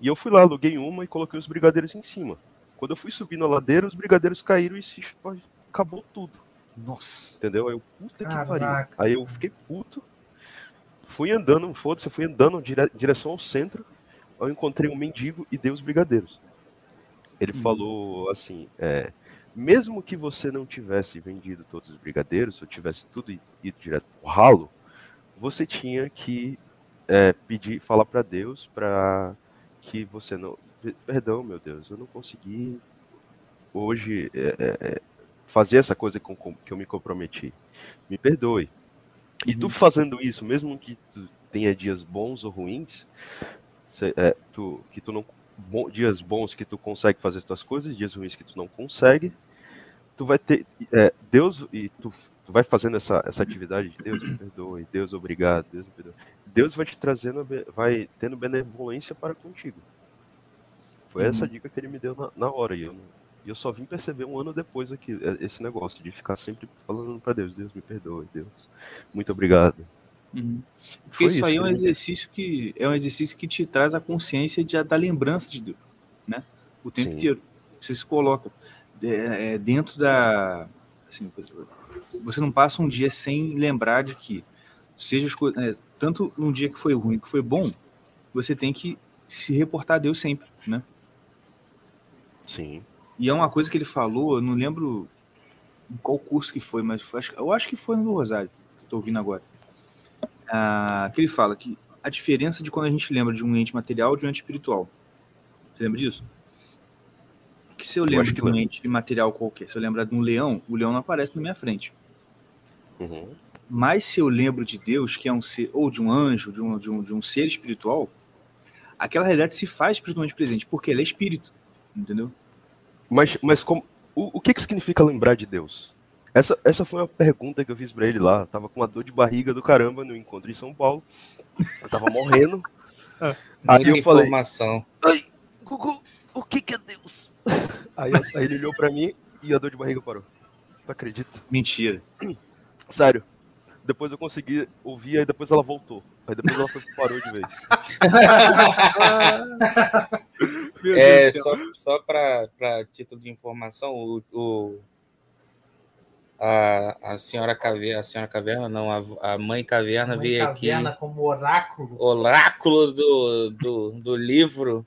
E eu fui lá, aluguei uma e coloquei os brigadeiros em cima. Quando eu fui subindo a ladeira, os brigadeiros caíram e se, acabou tudo. Nossa. Entendeu? Aí eu, puta que pariu. Aí eu fiquei puto. Fui andando, foda-se, eu fui andando dire- direção ao centro, eu encontrei um mendigo e dei os brigadeiros. Ele hum. falou assim, é, mesmo que você não tivesse vendido todos os brigadeiros, ou tivesse tudo ido direto pro ralo, você tinha que é, pedir, falar para Deus para que você não... Perdão, meu Deus, eu não consegui hoje é, é, fazer essa coisa com, com, que eu me comprometi. Me perdoe. E tu fazendo isso, mesmo que tu tenha dias bons ou ruins, cê, é, tu, que tu não, bom, dias bons que tu consegue fazer as tuas coisas, dias ruins que tu não consegue, tu vai ter é, Deus e tu, tu vai fazendo essa, essa atividade de Deus me perdoe, Deus obrigado, Deus me perdoe. Deus vai te trazendo, vai tendo benevolência para contigo. Foi essa dica que ele me deu na, na hora e eu, eu só vim perceber um ano depois aqui esse negócio de ficar sempre falando para Deus, Deus me perdoe, Deus, muito obrigado. Uhum. Porque isso, isso aí é um exercício que é um exercício que te traz a consciência de, da lembrança de Deus, né? O tempo Sim. inteiro. Você se coloca. é, dentro da... Assim, você não passa um dia sem lembrar de que, seja é, tanto num dia que foi ruim, que foi bom, você tem que se reportar a Deus sempre, né? Sim. E é uma coisa que ele falou, eu não lembro qual curso que foi, mas foi, eu acho que foi no Rosário, que estou ouvindo agora, ah, que ele fala que a diferença de quando a gente lembra de um ente material ou de um ente espiritual. Você lembra disso? Que se eu lembro eu de um ente material qualquer, se eu lembrar de um leão, o leão não aparece na minha frente. Uhum. Mas se eu lembro de Deus, que é um ser, ou de um anjo, de um, de um, de um ser espiritual, aquela realidade se faz espiritualmente presente, porque ele é espírito, entendeu? Mas, mas como, o, o que, que significa lembrar de Deus? Essa, essa foi uma pergunta que eu fiz pra ele lá. Eu tava com uma dor de barriga do caramba no encontro em São Paulo. Eu tava morrendo. ah, Aí eu informação. falei, Ai, Gugu, o que, que é Deus? Aí, aí ele olhou pra mim e a dor de barriga parou. Não acredito. Mentira. Sério. Depois eu consegui ouvir, aí depois ela voltou. Aí depois ela foi, parou de vez. É, só só pra, pra título de informação, o, o, a, a senhora Caverna, a senhora Caverna, não, a, a mãe Caverna a mãe veio Caverna aqui. Caverna como oráculo. Oráculo do, do, do livro.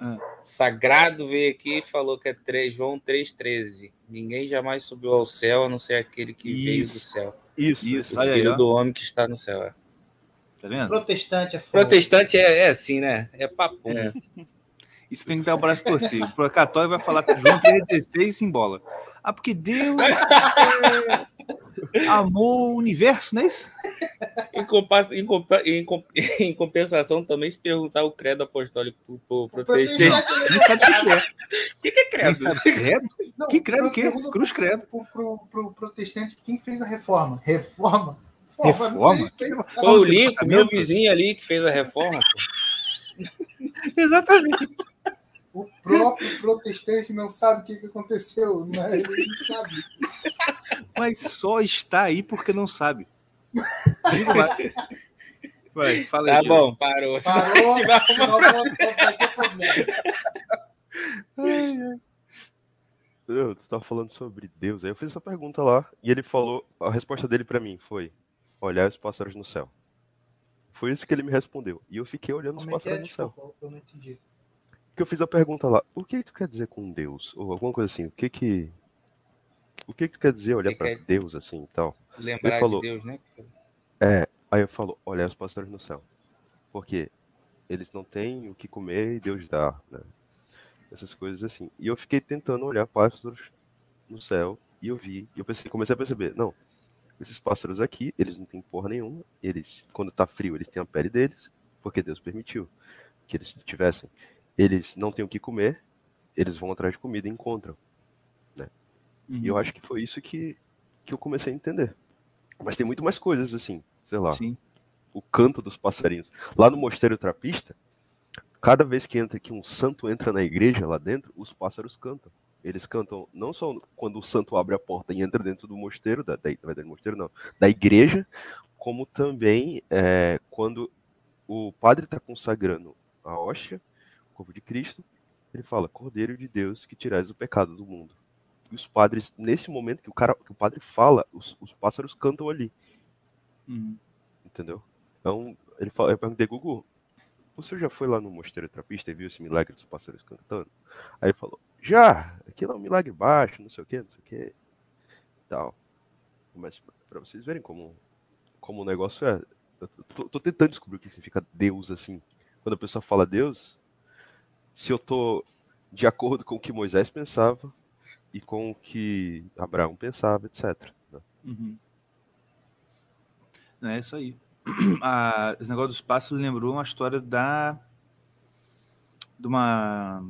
Hum. Sagrado veio aqui e falou que é João três, treze. Ninguém jamais subiu ao céu, a não ser aquele que isso, veio do céu. Isso, isso. O aí, filho ó. do homem que está no céu. É. Tá vendo? Protestante é foda. Protestante é, é assim, né? É papo. É. Isso tem que dar o braço torcido. O católico vai falar que João três, dezesseis e simbola. Ah, porque Deus é... amou o universo, não é isso? Em, compas... em, comp... em, comp... em compensação, também se perguntar o credo apostólico pro protestante. O que é credo? Credo? Não, que credo o quê? Cruz credo. Para o protestante, quem fez a reforma? Reforma? Reforma? reforma? Foi o Lincoln, meu vizinho ali, que fez a reforma. Exatamente. O próprio protestante não sabe o que aconteceu, mas ele não sabe. Mas só está aí porque não sabe. Vai, fala aí, tá bom, parou. Parou, senão não vai ter problema. Eu estava falando sobre Deus. Aí eu fiz essa pergunta lá e ele falou, a resposta dele para mim foi olhar os pássaros no céu. Foi isso que ele me respondeu. E eu fiquei olhando Como os pássaros é? no Desculpa, céu. Eu não entendi. Porque eu fiz a pergunta lá, o que tu quer dizer com Deus? Ou alguma coisa assim, o que que... O que tu quer dizer olhar que para é... Deus assim e tal? Lembrar ele falou, de Deus, né? É, aí eu falo, olhar os pássaros no céu. Porque eles não têm o que comer e Deus dá, né? Essas coisas assim. E eu fiquei tentando olhar pássaros no céu e eu vi, e eu pensei, comecei a perceber, não... Esses pássaros aqui, eles não têm porra nenhuma. Eles, quando tá frio, eles têm a pele deles, porque Deus permitiu que eles tivessem. Eles não têm o que comer, eles vão atrás de comida e encontram, né? Uhum. E eu acho que foi isso que, que eu comecei a entender. Mas tem muito mais coisas, assim, sei lá. Sim. O canto dos passarinhos. Lá no Mosteiro Trapista, cada vez que, entra, que um santo entra na igreja lá dentro, os pássaros cantam. Eles cantam não só quando o santo abre a porta e entra dentro do mosteiro, da, da, da, mosteiro não, da igreja, como também é, quando o padre está consagrando a hóstia, o corpo de Cristo, ele fala, Cordeiro de Deus, que tirais o pecado do mundo. E os padres, nesse momento que o, cara, que o padre fala, os, os pássaros cantam ali. Uhum. Entendeu? Então, ele fala, eu perguntei, Gugu, o senhor já foi lá no Mosteiro Trapista e viu esse milagre dos pássaros cantando? Aí ele falou, já, aquilo é um milagre baixo, não sei o que, não sei o que, tal. Mas pra vocês verem como, como o negócio é, eu tô, tô tentando descobrir o que significa Deus, assim. Quando a pessoa fala Deus, se eu tô de acordo com o que Moisés pensava e com o que Abraão pensava, etcétera. Uhum. É isso aí. Ah, esse negócio dos pássaros lembrou uma história da... de uma...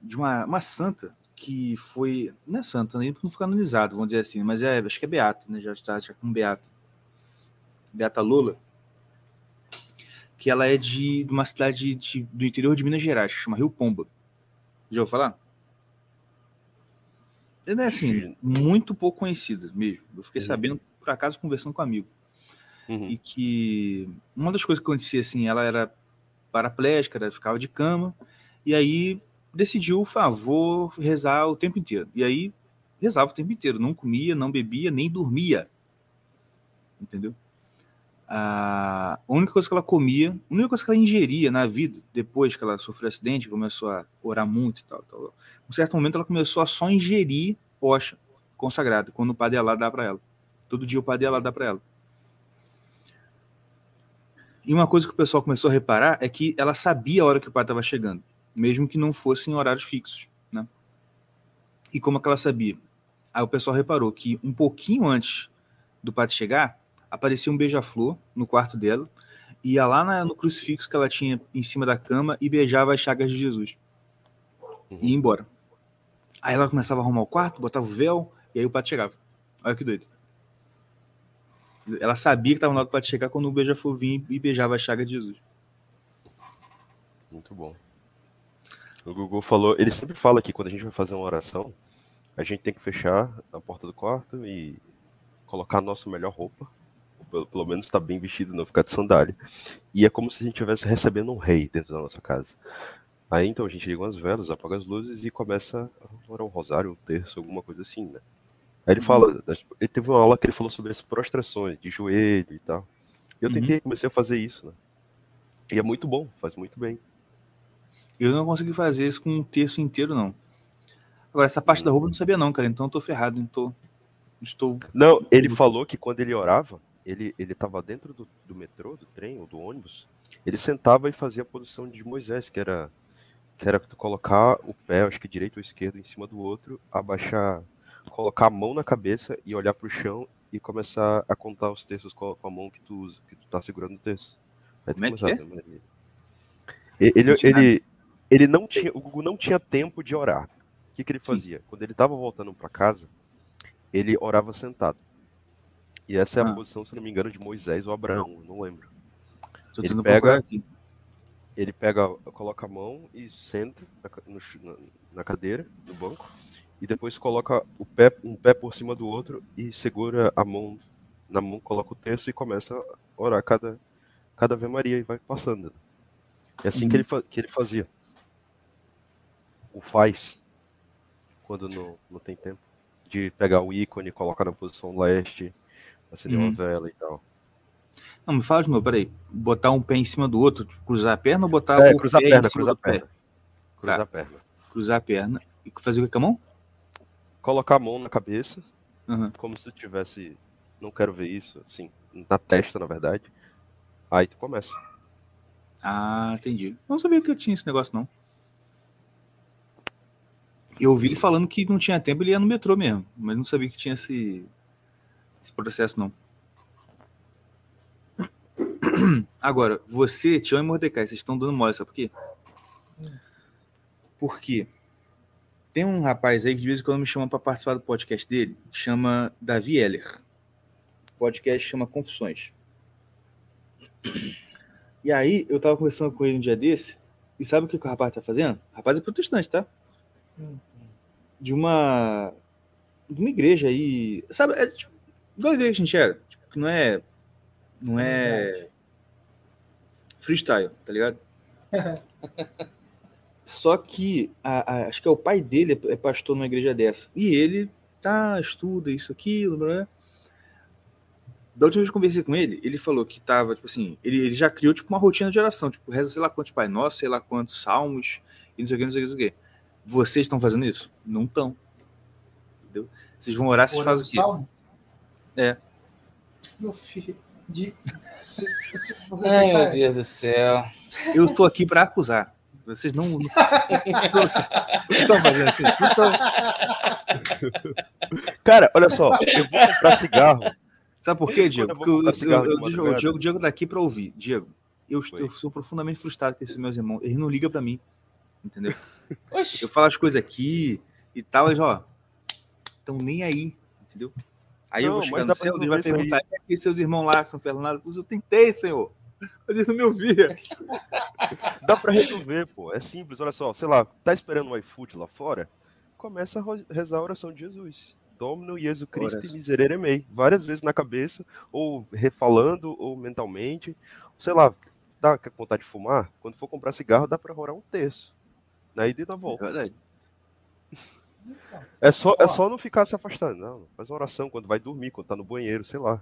de uma, uma santa que foi... Não é santa, nem porque não foi canonizado, vamos dizer assim, mas é, acho que é beata, né? Já está já com beata. Beata Lola. Que ela é de, de uma cidade de, do interior de Minas Gerais, chama Rio Pomba. Já ouviu falar? Ela é assim, muito pouco conhecida mesmo. Eu fiquei uhum. sabendo, por acaso, conversando com um amigo. Uhum. E que uma das coisas que acontecia, assim, ela era paraplégica, ela ficava de cama, e aí... decidiu, por favor, rezar o tempo inteiro. E aí, rezava o tempo inteiro, não comia, não bebia, nem dormia. Entendeu? A única coisa que ela comia, a única coisa que ela ingeria na vida, depois que ela sofreu acidente, começou a orar muito e tal, tal, tal. Em um certo momento, ela começou a só ingerir hoxa consagrada, quando o padre ia lá dar para ela. Todo dia o padre ia lá dar para ela. E uma coisa que o pessoal começou a reparar é que ela sabia a hora que o padre estava chegando, mesmo que não fosse em horários fixos, né? E como é que ela sabia? Aí o pessoal reparou que um pouquinho antes do padre chegar, aparecia um beija-flor no quarto dela, ia lá na, no crucifixo que ela tinha em cima da cama e beijava as chagas de Jesus. Uhum. E ia embora. Aí ela começava a arrumar o quarto, botava o véu, e aí o padre chegava. Olha que doido. Ela sabia que estava na hora do padre chegar quando o beija-flor vinha e beijava a chaga de Jesus. Muito bom. O Gugu falou, ele sempre fala que quando a gente vai fazer uma oração, a gente tem que fechar a porta do quarto e colocar a nossa melhor roupa, pelo, pelo menos estar tá bem vestido, não ficar de sandália. E é como se a gente estivesse recebendo um rei dentro da nossa casa. Aí então a gente liga umas velas, apaga as luzes e começa a orar um rosário, um terço, alguma coisa assim, né? Aí ele fala, ele teve uma aula que ele falou sobre as prostrações de joelho e tal. Eu tentei, uhum. comecei a fazer isso, né? E é muito bom, faz muito bem. Eu não consegui fazer isso com um terço inteiro, não. Agora, essa parte da roupa eu não sabia não, cara, então eu tô ferrado, então estou... Não, ele falou que quando ele orava, ele, ele tava dentro do, do metrô, do trem ou do ônibus, ele sentava e fazia a posição de Moisés, que era... que era colocar o pé, acho que direito ou esquerdo, em cima do outro, abaixar, colocar a mão na cabeça e olhar pro chão e começar a contar os terços com a mão que tu usa, que tu tá segurando o terço. Aí tu começar, é? Ele, ele, ele, ele não tinha, o Gugu não tinha tempo de orar. O que que ele fazia? Sim. Quando ele tava voltando para casa, ele orava sentado. E essa é a ah. posição, se não me engano, de Moisés ou Abraão, não lembro. Tô ele pega... Ele pega, coloca a mão e senta na, na cadeira, no banco, e depois coloca o pé, um pé por cima do outro e segura a mão, na mão coloca o terço e começa a orar cada, cada Ave Maria e vai passando. É assim uhum. que, ele, que ele fazia. O faz, quando não, não tem tempo, de pegar o ícone, colocar na posição leste, acender uhum. uma vela e tal. Não, me fala de novo, peraí. Botar um pé em cima do outro, tipo, cruzar a perna ou botar é, o cruzar pé a perna, em cima cruzar do pé? Perna. Cruzar tá. a perna. Cruzar a perna. E fazer o que com a mão? Colocar a mão na cabeça, uhum. como se tu tivesse, não quero ver isso, assim, na testa, na verdade. Aí tu começa. Ah, entendi. Não sabia que eu tinha esse negócio, não. Eu ouvi ele falando que não tinha tempo, ele ia no metrô mesmo, mas não sabia que tinha esse, esse processo, não. Agora, você, Tião e Mordecai, vocês estão dando mole, sabe por quê? Porque tem um rapaz aí que de vez em quando me chama para participar do podcast dele, que chama Davi Heller. O podcast chama Confissões. E aí, eu tava conversando com ele um dia desse, e sabe o que o rapaz tá fazendo? O rapaz é protestante, tá? De uma... de uma igreja aí... Sabe, é tipo, igual a igreja que a gente era, tipo, que não é... não é freestyle, tá ligado? Só que a, a, acho que é o pai dele é pastor numa igreja dessa. E ele tá, estuda isso, aquilo, né? Da última vez que eu conversei com ele, ele falou que tava, tipo assim, ele, ele já criou tipo uma rotina de oração, tipo, reza sei lá quantos Pai Nosso, sei lá quantos salmos, e não sei o que, não sei o que, não sei o que. Vocês estão fazendo isso? Não estão. Entendeu? Vocês vão orar, vocês fazem o quê? Salmo? É. Meu filho. De... Ai, meu Deus do céu. Eu tô aqui para acusar. Vocês não. não... Vocês estão fazendo assim? Tão... Cara, olha só. Eu vou comprar cigarro. Sabe por quê, Diego? Porque eu, eu, eu, eu, eu, o Diego, Diego daqui para ouvir. Diego, eu, eu sou profundamente frustrado com esses meus irmãos. Eles não ligam para mim. Entendeu? Oxi. Eu falo as coisas aqui e tal, eles, ó, estão nem aí. Entendeu? Aí não, eu vou chegar no céu, ele vai perguntar, e seus irmãos lá que são Fernando, eu tentei, senhor, mas eles não me ouviam. Dá pra resolver, pô, é simples, olha só, sei lá, tá esperando um iFood lá fora, começa a rezar a oração de Jesus. Domino Jesu Christi e miserere mei, várias vezes na cabeça, ou refalando, ou mentalmente, sei lá, dá vontade de fumar, quando for comprar cigarro, dá pra orar um terço. Na ida e na volta. É verdade. É só, é só não ficar se afastando, não. Faz oração quando vai dormir, quando tá no banheiro, sei lá.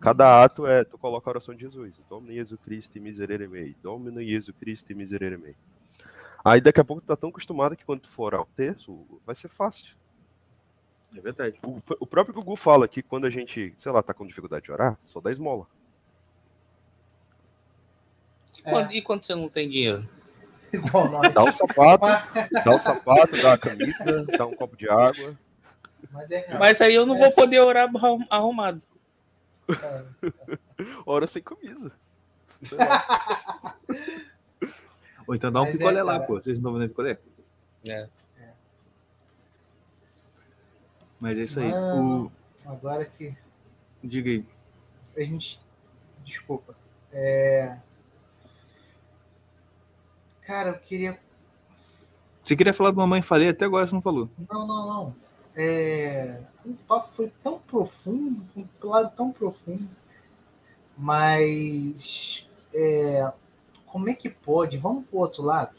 Cada ato é, tu coloca a oração de Jesus. Domine Jesus Cristo, miserere mei. Domine Jesus Cristo, miserere mei. Aí daqui a pouco tu tá tão acostumado que quando tu for ao terço, vai ser fácil. É verdade. O, o próprio Gugu fala que quando a gente, sei lá, tá com dificuldade de orar, só dá esmola. É. E, quando, e quando você não tem dinheiro? Dá um sapato, dá um sapato, dá a camisa, dá um copo de água. Mas, é Mas aí eu não Mas... vou poder orar arrumado. É. Ora sem camisa. Ou então dá um Mas picolé é, lá, cara. Pô. Vocês não vão ver picolé? É. é. Mas é isso aí. Mano, o... Agora que... Diga aí. A gente... Desculpa. É... Cara, eu queria... Você queria falar do Mamãe Falei, até agora você não falou. Não, não, não. É... O papo foi tão profundo, um lado tão profundo. Mas... É... Como é que pode? Vamos pro outro lado.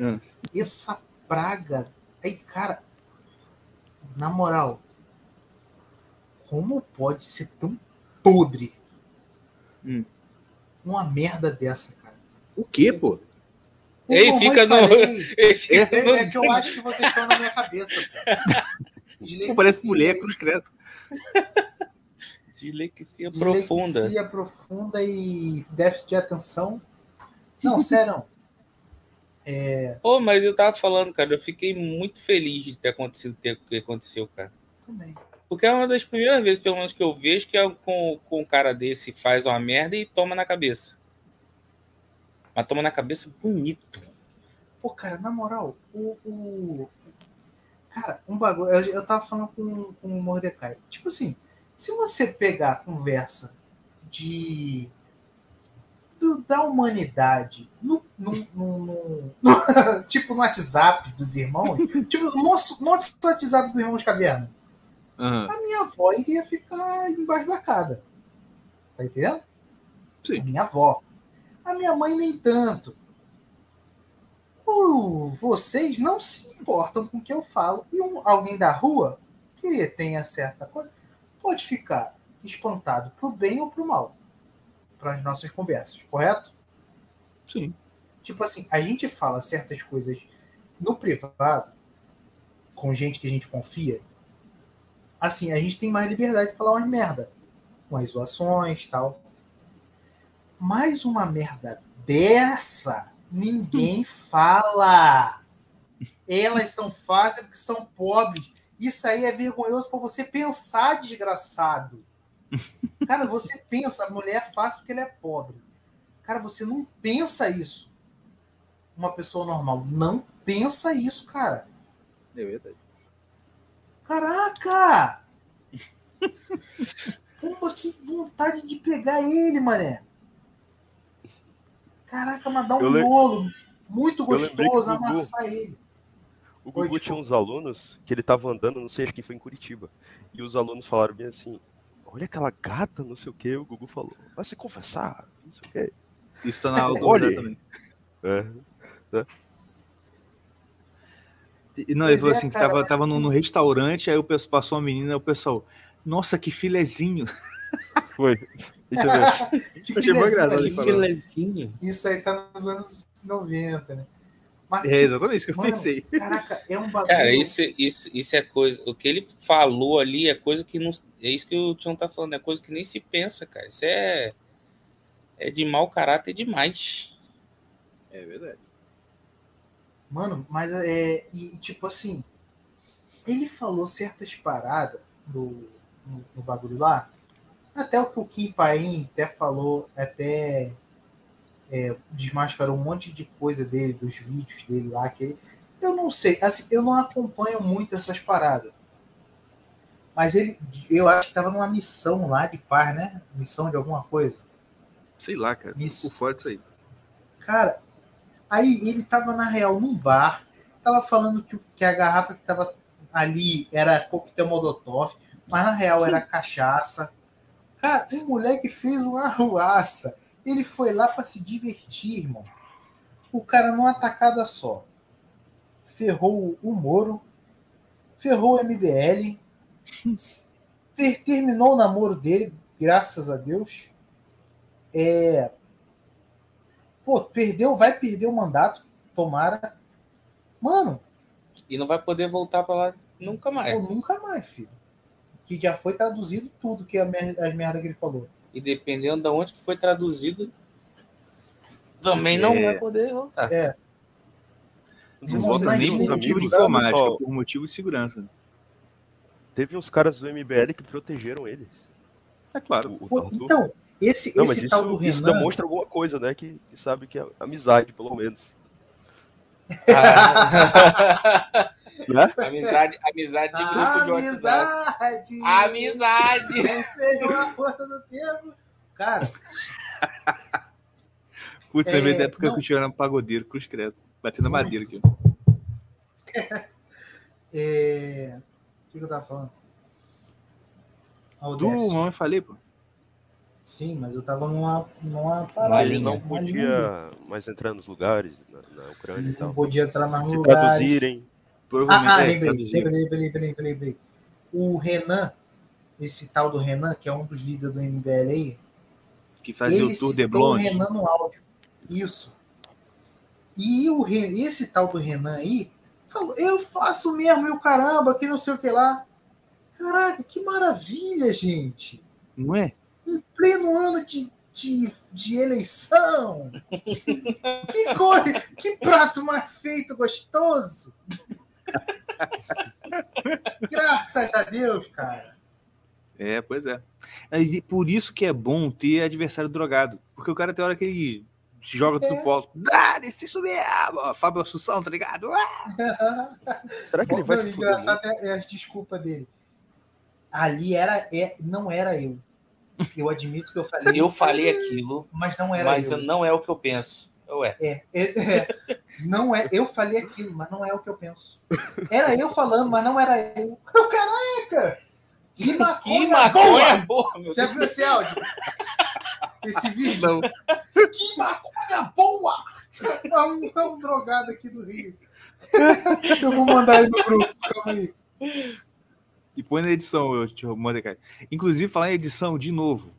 É. Essa praga... Aí, cara... Na moral... Como pode ser tão podre? Hum. Uma merda dessa, cara. O quê, pô? Ei, fica no... Ei, fica é, no... É que eu acho que vocês estão na minha cabeça. Pô, parece mulher, cruz credo. Dilexia profunda. Dilexia profunda e déficit de atenção. Não, sério. É... Pô, mas eu tava falando, cara, eu fiquei muito feliz de ter acontecido o que aconteceu, cara. Também. Porque é uma das primeiras vezes, pelo menos, que eu vejo que é com, com um cara desse faz uma merda e toma na cabeça. Mas toma na cabeça bonito. Pô, cara, na moral, o... o... Cara, um bagulho... Eu, eu tava falando com, com o Mordecai. Tipo assim, se você pegar a conversa de... Do, da humanidade, no, no, no, no, no, tipo no WhatsApp dos irmãos, tipo no nosso, nosso WhatsApp dos irmãos Caverna, uhum. A minha avó ia ficar embasbacada. Tá entendendo? Sim. A minha avó. A minha mãe nem tanto. Uh, vocês não se importam com o que eu falo. E um, alguém da rua, que tenha certa coisa, pode ficar espantado pro bem ou pro mal. Para as nossas conversas, correto? Sim. Tipo assim, a gente fala certas coisas no privado, com gente que a gente confia, assim, a gente tem mais liberdade de falar umas merda, umas zoações e tal. Mas uma merda dessa, ninguém fala. Elas são fáceis porque são pobres. Isso aí é vergonhoso para você pensar, desgraçado. Cara, você pensa, a mulher é fácil porque ela é pobre. Cara, você não pensa isso. Uma pessoa normal não pensa isso, cara. É verdade. Caraca! Pumba, que vontade de pegar ele, mané. Caraca, mas dá um lem... bolo muito gostoso, amassar Gugu... ele. O Gugu Oi, tinha uns alunos que ele tava andando, não sei, acho que foi em Curitiba. E os alunos falaram bem assim... Olha aquela gata, não sei o que, o Gugu falou. Vai se confessar, não sei o que. Isso tá na aula do Olha. também. É. É. E, não, pois ele falou é, assim, cara, que tava, tava assim. num restaurante, aí o pessoal passou uma menina, aí o pessoal, nossa, que filezinho. Foi. Deixa eu ver. que eu filezinho, que filezinho. Isso aí tá nos anos noventa, né? Mas, é exatamente isso que eu mano, pensei. Caraca, é um bagulho. Cara, isso, isso, isso é coisa. O que ele falou ali é coisa que não. É isso que o Tião tá falando, é coisa que nem se pensa, cara. Isso é. É de mau caráter demais. É verdade. Mano, mas é. E, tipo assim. Ele falou certas paradas do, no, no bagulho lá. Até o Kukin Paim até falou. Até. É, desmascarou um monte de coisa dele, dos vídeos dele lá, que ele, eu não sei, assim, eu não acompanho muito essas paradas, mas ele, eu acho que estava numa missão lá de paz, né? Missão de alguma coisa. Sei lá, cara. Miss... Por forte aí. Cara, aí ele estava na real num bar, tava falando que, que a garrafa que estava ali era coquetel Molotov, mas na real era cachaça. Cara, um moleque fez uma arruaça. Ele foi lá para se divertir, irmão. O cara numa atacada só. ferrou o Moro, ferrou o M B L, ter, terminou o namoro dele, graças a Deus. É, pô, perdeu, vai perder o mandato, tomara. Mano. E não vai poder voltar pra lá nunca mais. Pô, nunca mais, filho. Que já foi traduzido tudo, que é merda, as merdas que ele falou. E dependendo de onde que foi traduzido, também não é. Vai poder voltar. É. Não volta nem por motivo de informática, só... por motivo de segurança. Teve uns caras do M B L que protegeram eles. É claro. O, o então, do... esse, não, esse isso, tal do Renan... Isso demonstra alguma coisa, né? Que, que sabe que é amizade, pelo menos. Ah. Né? Amizade, amizade de grupo amizade. de WhatsApp. Amizade! Amizade! A força do tempo. Cara... Putz, é, é da época não... que eu tinha um pagodeiro, cruz credo. Batendo a madeira aqui. É... O que eu tava falando? Do homem falei, pô. Sim, mas eu tava numa, numa parada. Ele não podia mais entrar nos lugares na, na Ucrânia e tal. Não podia entrar mais nos lugares. Traduzirem. Ah, ah, lembrei, lembrei, lembrei, lembrei. O Renan, esse tal do Renan, que é um dos líderes do M B L aí, que fazia o Tour de Blonde. Ele citou o Renan no áudio. Isso. E o, esse tal do Renan aí falou, eu faço mesmo, eu caramba, que não sei o que lá. Caraca, que maravilha, gente. Não é? Em pleno ano de, de, de eleição. Que coisa, que prato mais feito, gostoso. Graças a Deus, cara. É, pois é. Mas, e por isso que é bom ter adversário drogado. Porque o cara tem hora que ele... se joga é. do polo. Ah, se subir, ah, Fábio Assunção, tá ligado? Ah! Será que ele vai... O engraçado é, é as desculpas dele. Ali era... É, não era eu. Eu admito que eu falei... Eu falei aquilo, mas não era mas eu. Mas não é o que eu penso. Eu é. É, é, é. Não é. Eu falei aquilo, mas não é o que eu penso. Era eu falando, mas não era eu. Caraca! Que maconha, que maconha boa! boa meu Já viu esse áudio? Esse vídeo? Não. Que maconha boa! É um drogado aqui do Rio. Eu vou mandar ele no grupo. Calma aí. E põe na edição, eu te Mordecai. Inclusive, falar em edição de novo.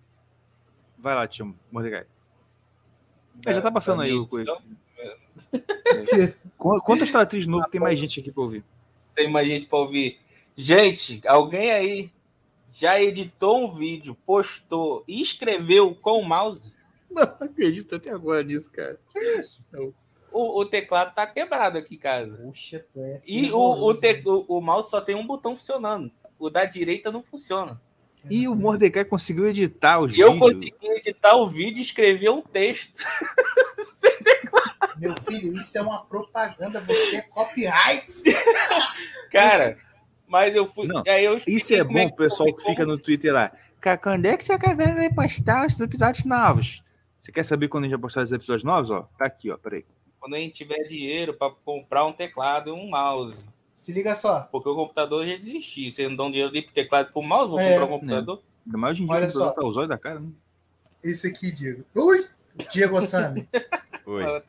Vai lá, Tio Mordecai. É, já tá passando aí o coisa. É. Quantas traduções de novo ah, tem mais gente aqui pra ouvir? Tem mais gente pra ouvir. Gente, alguém aí já editou um vídeo, postou e escreveu com o mouse? Não acredito até agora nisso, cara. Que isso? O, o teclado tá quebrado aqui em casa. Puxa, é e o, o, te, o, o mouse só tem um botão funcionando. O da direita não funciona. E o Mordecai conseguiu editar os e vídeos. Eu consegui editar o vídeo e escrever um texto. Sem teclado. Meu filho, isso é uma propaganda. Você é copyright. Cara... Isso. Mas eu fui. Não, aí eu isso é bom, o pessoal que fica no Twitter lá. Cara, quando é que você vai postar os episódios novos? Você quer saber quando a gente vai postar os episódios novos? Ó, tá aqui, ó, peraí. Quando a gente tiver dinheiro para comprar um teclado e um mouse. Se liga só. Porque o computador já desistiu. Você não dá um dinheiro ali pro teclado e pro mouse, vou é. comprar um computador. Ainda mais hoje em dia, olha só. Tá os olhos da cara, né? Esse aqui, Diego. Ui! Diego Osami. Oi. Fala, tá.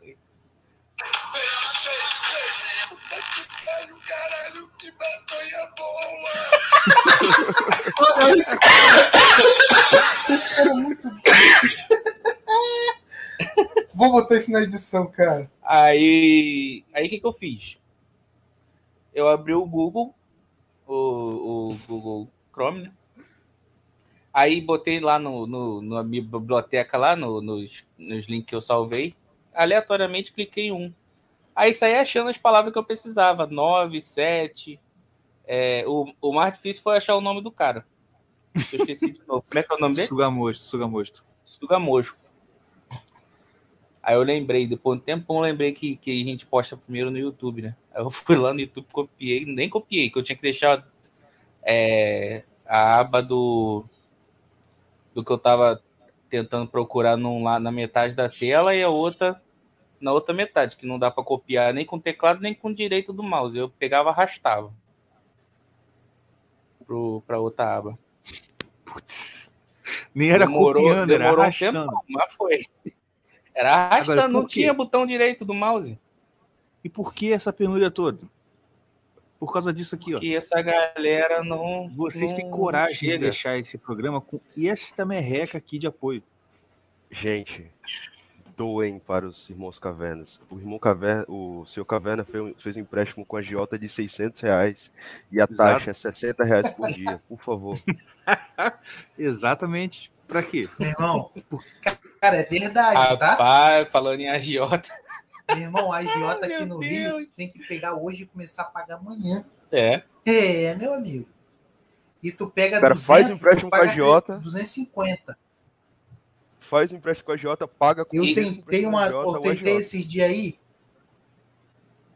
Caralho, que maconha boa! Olha isso! Isso era muito bom. Vou botar isso na edição, cara. Aí, aí o que, que eu fiz? Eu abri o Google, o, o Google Chrome, né? Aí botei lá no, no, na minha biblioteca, lá no, nos, nos links que eu salvei. Aleatoriamente cliquei em um. Aí saí achando as palavras que eu precisava. nove, sete É, o, o mais difícil foi achar o nome do cara. Eu esqueci de novo. Como é que é o nome dele? Sugamosto. Sugamosto. Sugamosto. Aí eu lembrei, depois de um tempão, eu lembrei que, que a gente posta primeiro no YouTube, né? Aí eu fui lá no YouTube, copiei. Nem copiei, que eu tinha que deixar é, a aba do, do que eu tava tentando procurar num, lá na metade da tela e a outra... na outra metade, que não dá para copiar nem com teclado, nem com direito do mouse. Eu pegava e arrastava para outra aba. Putz, nem era demorou, copiando, demorou era arrastando. Um tempo, mas foi. Era arrastando, agora, não tinha botão direito do mouse. E por que essa penúria toda? Por causa disso aqui, porque ó. E essa galera não. Vocês não têm coragem chega. de deixar esse programa com esta merreca aqui de apoio. Gente, doem para os irmãos Cavernas. O irmão Caverna, o seu Caverna fez, fez um empréstimo com a agiota de seiscentos reais e a Exato. taxa é sessenta reais por dia. Por favor. Exatamente. Pra quê? Meu irmão, cara, é verdade, Rapaz, tá? Rapaz, falando em agiota. Meu irmão, a agiota aqui no Deus. Rio tem que pegar hoje e começar a pagar amanhã. É. É, meu amigo. E tu pega cara, duzentos, faz um empréstimo com a agiota. duzentos e cinquenta. Faz um empréstimo com a agiota, paga com Eu tentei uma, eu tentei esses dias aí.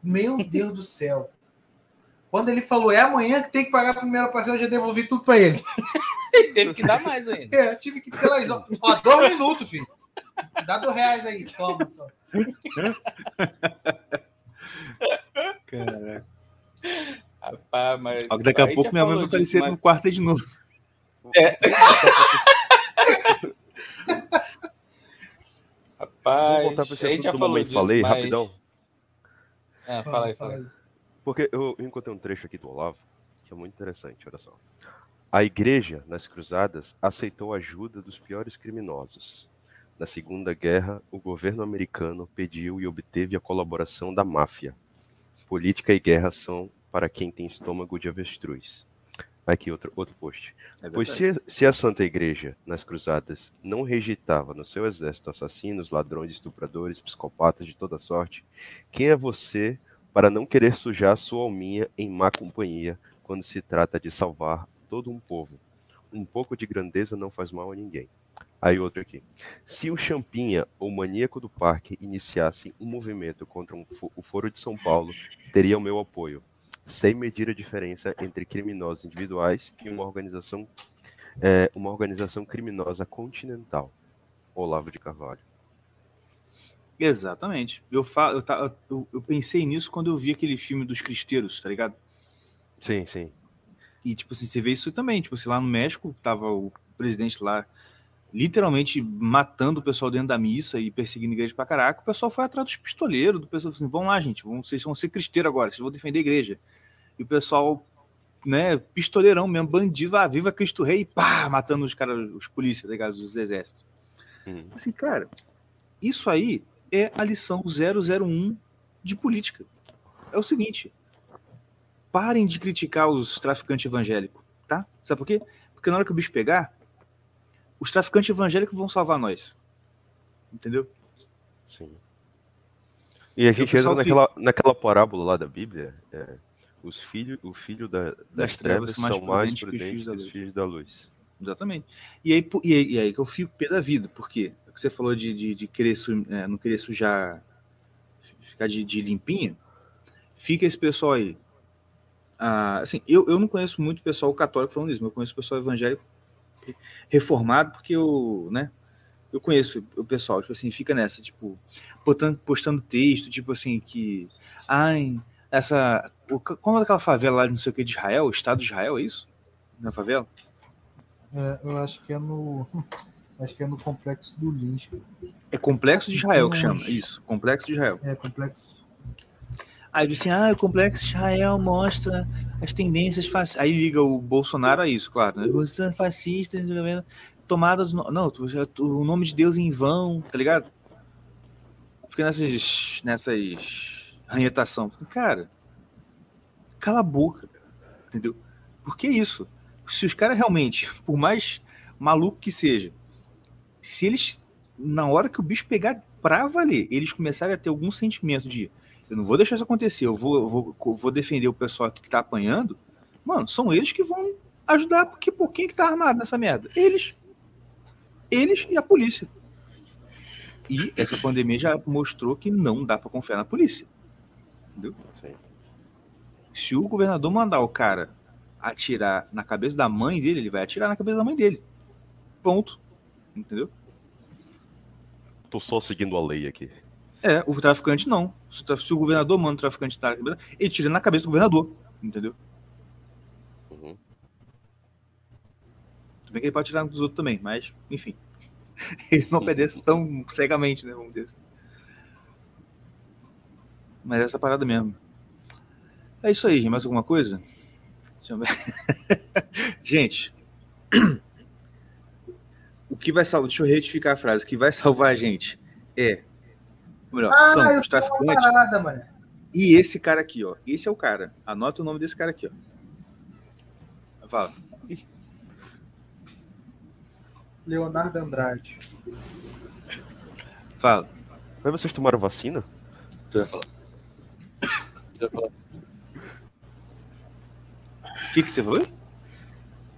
Meu Deus do céu. Quando ele falou, é amanhã que tem que pagar a primeira parcela, eu já devolvi tudo pra ele. Teve que dar mais ainda. É, eu tive que ter lá, ó, dois minutos, filho. Dá dois reais aí, toma só. Caraca. Rapaz, mas... Ó, daqui a pouco já minha mãe vai aparecer mas... no quarto aí de novo. É. Rapaz, vou voltar pra esse assunto já que falou disso, falei, mas... rapidão. É, fala aí, fala aí. Porque eu encontrei um trecho aqui do Olavo, que é muito interessante, olha só. A igreja, nas cruzadas, aceitou a ajuda dos piores criminosos. Na Segunda Guerra, o governo americano pediu e obteve a colaboração da máfia. Política e guerra são para quem tem estômago de avestruz. Aqui, outro, outro post. É pois se, se a Santa Igreja, nas cruzadas, não rejeitava no seu exército assassinos, ladrões, estupradores, psicopatas de toda sorte, quem é você para não querer sujar sua alminha em má companhia quando se trata de salvar todo um povo? Um pouco de grandeza não faz mal a ninguém. Aí outro aqui. Se o Champinha, ou maníaco do parque, iniciasse um movimento contra um fo- o Foro de São Paulo, teria o meu apoio, sem medir a diferença entre criminosos individuais e uma organização, é, uma organização criminosa continental. Olavo de Carvalho. Exatamente. Eu, fa- eu, ta- eu, eu pensei nisso quando eu vi aquele filme dos cristeiros, tá ligado? Sim, sim. E, tipo assim, você vê isso também. Tipo, assim, lá no México, tava o presidente lá literalmente matando o pessoal dentro da missa e perseguindo a igreja pra caraca, o pessoal foi atrás dos pistoleiros, do pessoal assim, vão lá, gente, vão, vocês vão ser cristeiros agora, vocês vão defender a igreja. E o pessoal, né, pistoleirão mesmo, bandido, ah, viva Cristo Rei, pá, matando os caras, os polícias, os exércitos. Hum. Assim, cara, isso aí é a lição zero zero um de política. É o seguinte, parem de criticar os traficantes evangélicos, tá? Sabe por quê? Porque na hora que o bicho pegar, os traficantes evangélicos vão salvar nós. Entendeu? Sim. E a gente entra naquela, naquela parábola lá da Bíblia. É, os filho, o filho da, das trevas, trevas são mais, mais prudentes que os filhos, filhos da luz. Exatamente. E aí, e aí, e aí que eu fico pé da vida. Por quê? Porque você falou de, de, de querer su, é, não querer sujar, ficar de, de limpinho. Fica esse pessoal aí. Ah, assim, eu, eu não conheço muito pessoal católico falando isso, mas eu conheço pessoal evangélico reformado, porque eu, né, eu conheço o pessoal, tipo assim, fica nessa, tipo, botando, postando texto, tipo assim, que, ai, essa, como é aquela favela lá, não sei o que, de Israel, o Estado de Israel, é isso? Na favela? É, eu acho que é no, acho que é no Complexo do Lins. É Complexo de Israel que chama, isso, Complexo de Israel. É, Complexo. Aí dizem, assim, ah, o Complexo de Israel mostra as tendências fascistas. Aí liga o Bolsonaro a isso, claro, né? Os fascistas, tomadas... No... Não, o nome de Deus em vão, tá ligado? Fica nessas... nessas... ranhetação. Cara, cala a boca, entendeu? Por que isso? Se os caras realmente, por mais maluco que seja, se eles, na hora que o bicho pegar pra valer, eles começarem a ter algum sentimento de... eu não vou deixar isso acontecer, eu vou, eu vou, eu vou defender o pessoal aqui que tá apanhando, mano, são eles que vão ajudar, porque por quem que tá armado nessa merda? Eles. Eles e a polícia. E essa pandemia já mostrou que não dá para confiar na polícia. Entendeu? Sim. Se o governador mandar o cara atirar na cabeça da mãe dele, ele vai atirar na cabeça da mãe dele. Ponto. Entendeu? Tô só seguindo a lei aqui. É, o traficante não. Se o governador manda o traficante estar, ele tira na cabeça do governador, entendeu? Uhum. Tudo bem que ele pode tirar dos outros também, mas, enfim. Ele não obedece tão cegamente, né? Vamos dizer assim. Mas é essa parada mesmo. É isso aí, gente. Mais alguma coisa? Deixa eu ver. Gente, o que vai salvar... Deixa eu retificar a frase. O que vai salvar a gente é... Melhor, ah, são os traficantes. Parada, mano. E esse cara aqui, ó. Esse é o cara. Anota o nome desse cara aqui, ó. Fala. Leonardo Andrade. Fala. Mas vocês tomaram vacina? Tu ia falar. Tu ia falar. O que, que você falou?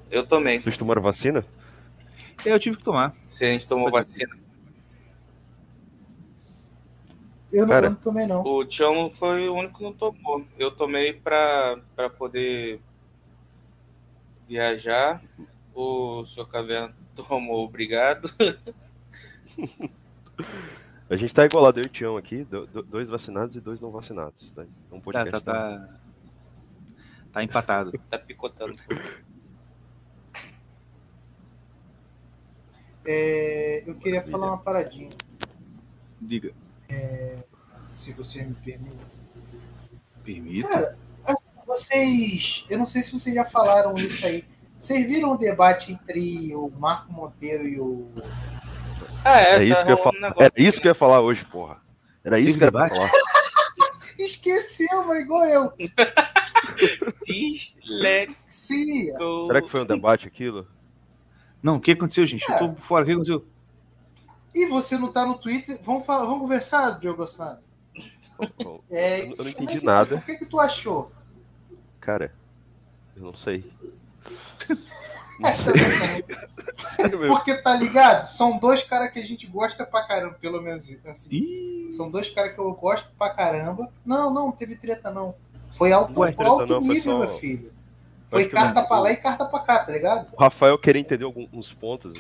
Eu tomei. Vocês tomaram vacina? Eu tive que tomar. Se a gente tomou eu vacina. Eu não, cara, eu não tomei, não. O Tião foi o único que não tomou. Eu tomei pra, pra poder viajar. O seu Caverna tomou, obrigado. A gente tá igualado, eu e o Tião aqui. Dois vacinados e dois não vacinados. Tá, um podcast, tá, tá, tá... tá empatado. Tá picotando. É, eu queria Maravilha. falar uma paradinha. Diga. É, se você me permite. Permita? Cara, assim, vocês... Eu não sei se vocês já falaram isso aí. Vocês viram o debate entre o Marco Monteiro e o... Ah, é, era, isso tá que eu ia falar. Era isso que eu ia falar hoje, porra. Era isso Tem que eu ia falar. Esqueceu, mas igual eu. Dislexia. Será que foi um debate aquilo? Não, o que aconteceu, gente? É. Eu tô fora, o que aconteceu? E você não tá no Twitter? Vamos, falar, vamos conversar, Diogo Assano? É, eu não entendi é que, nada. O que, que tu achou? Cara, eu não sei. Não sei. Porque, tá ligado? São dois caras que a gente gosta pra caramba, pelo menos assim. Ih. São dois caras que eu gosto pra caramba. Não, não, não teve treta, não. Foi alto, Ué, alto não, nível, meu filho. Foi carta pra lá e carta pra cá, tá ligado? O Rafael queria entender alguns pontos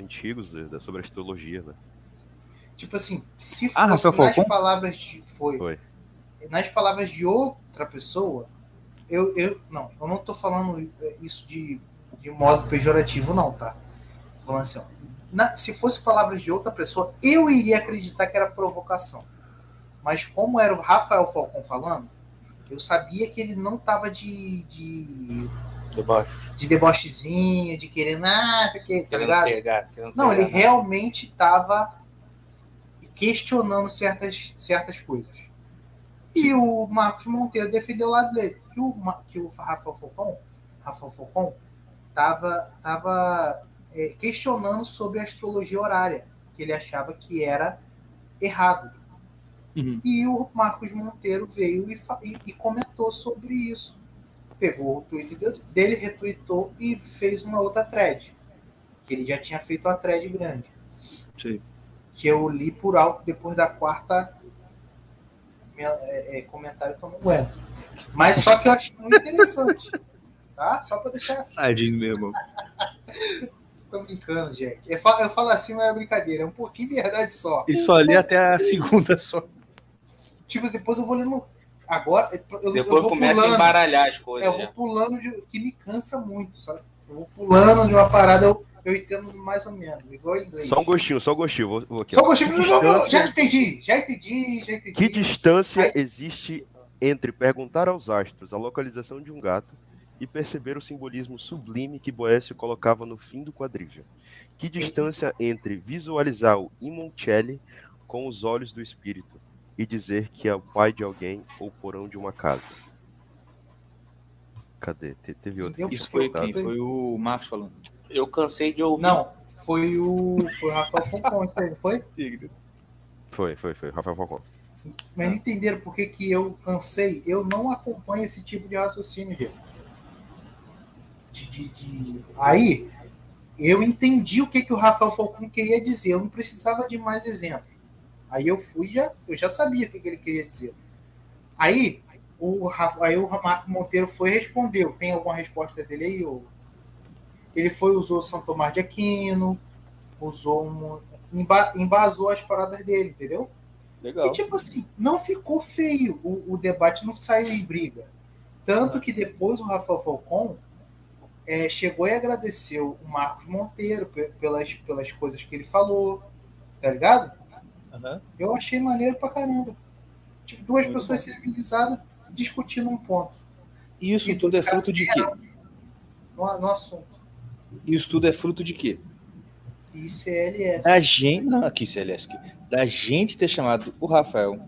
antigos sobre astrologia, né? Tipo assim, se fosse ah, Rafael, nas foi? palavras de... Foi. foi. Nas palavras de outra pessoa, eu, eu... Não, eu não tô falando isso de, de modo pejorativo, não, tá? Tô falando assim, ó, na, se fosse palavras de outra pessoa, eu iria acreditar que era provocação. Mas como era o Rafael Falcão falando... Eu sabia que ele não tava de... de deboche. De debochezinho, de querer nada, que, tá ligado? Pegar, não, não ele nada. realmente tava questionando certas, certas coisas. E Sim. o Marcos Monteiro defendeu o lado dele, que o, que o Rafael Falcão, Rafael Falcão tava, tava é, questionando sobre a astrologia horária, que ele achava que era errado. Uhum. E o Marcos Monteiro veio e, e, e comentou sobre isso. Pegou o tweet dele, retweetou e fez uma outra thread. Que ele já tinha feito uma thread grande. Sim. Que eu li por alto depois da quarta minha, é, é, comentário que eu não aguento. Mas só que eu achei muito interessante. Tá? Só para deixar. Tadinho mesmo. Tô brincando, Jack. Eu falo, eu falo assim, mas é brincadeira. É um pouquinho de verdade só. E só li até a segunda só. Tipo, depois eu vou lendo... Agora, eu, depois eu começa a embaralhar as coisas. É, eu vou pulando, de, que me cansa muito, sabe? Eu vou pulando de uma parada, eu, eu entendo mais ou menos. Igual em inglês. Só um gostinho, só um gostinho. Vou, vou aqui. Só um gostinho. Distância... Já entendi, já entendi, já entendi. Que distância Aí... existe entre perguntar aos astros a localização de um gato e perceber o simbolismo sublime que Boécio colocava no fim do quadrívio? Que distância entre visualizar o Imoncelli com os olhos do espírito e dizer que é o pai de alguém ou porão de uma casa? Cadê? Te, teve outro. Isso foi quem? Foi o Marcos falando. Eu cansei de ouvir. Não, foi o, foi o Rafael Falcão, isso aí, foi? Foi, foi, foi, Rafael Falcão. Mas não entenderam por que, que eu cansei? Eu não acompanho esse tipo de raciocínio, gente. De, de, de... Aí eu entendi o que, que o Rafael Falcão queria dizer, eu não precisava de mais exemplo. Aí eu fui, já, eu já sabia o que, que ele queria dizer. Aí o, aí o Marco Monteiro foi e respondeu. Tem alguma resposta dele aí? Ou... Ele foi, usou São Tomás de Aquino, usou um... Emba, embasou as paradas dele, entendeu? Legal. E tipo assim, não ficou feio o, o debate, não saiu em briga. Tanto que depois o Rafael Falcão É, chegou e agradeceu o Marcos Monteiro pelas, pelas coisas que ele falou, tá ligado? Uhum. Eu achei maneiro pra caramba. Tipo, duas Muito pessoas bom. civilizadas discutindo um ponto. Isso e tudo é fruto de quê? No, no assunto. Isso tudo é fruto de quê? I C L S. Da gente, não, aqui I C L S. Aqui, da gente ter chamado o Rafael.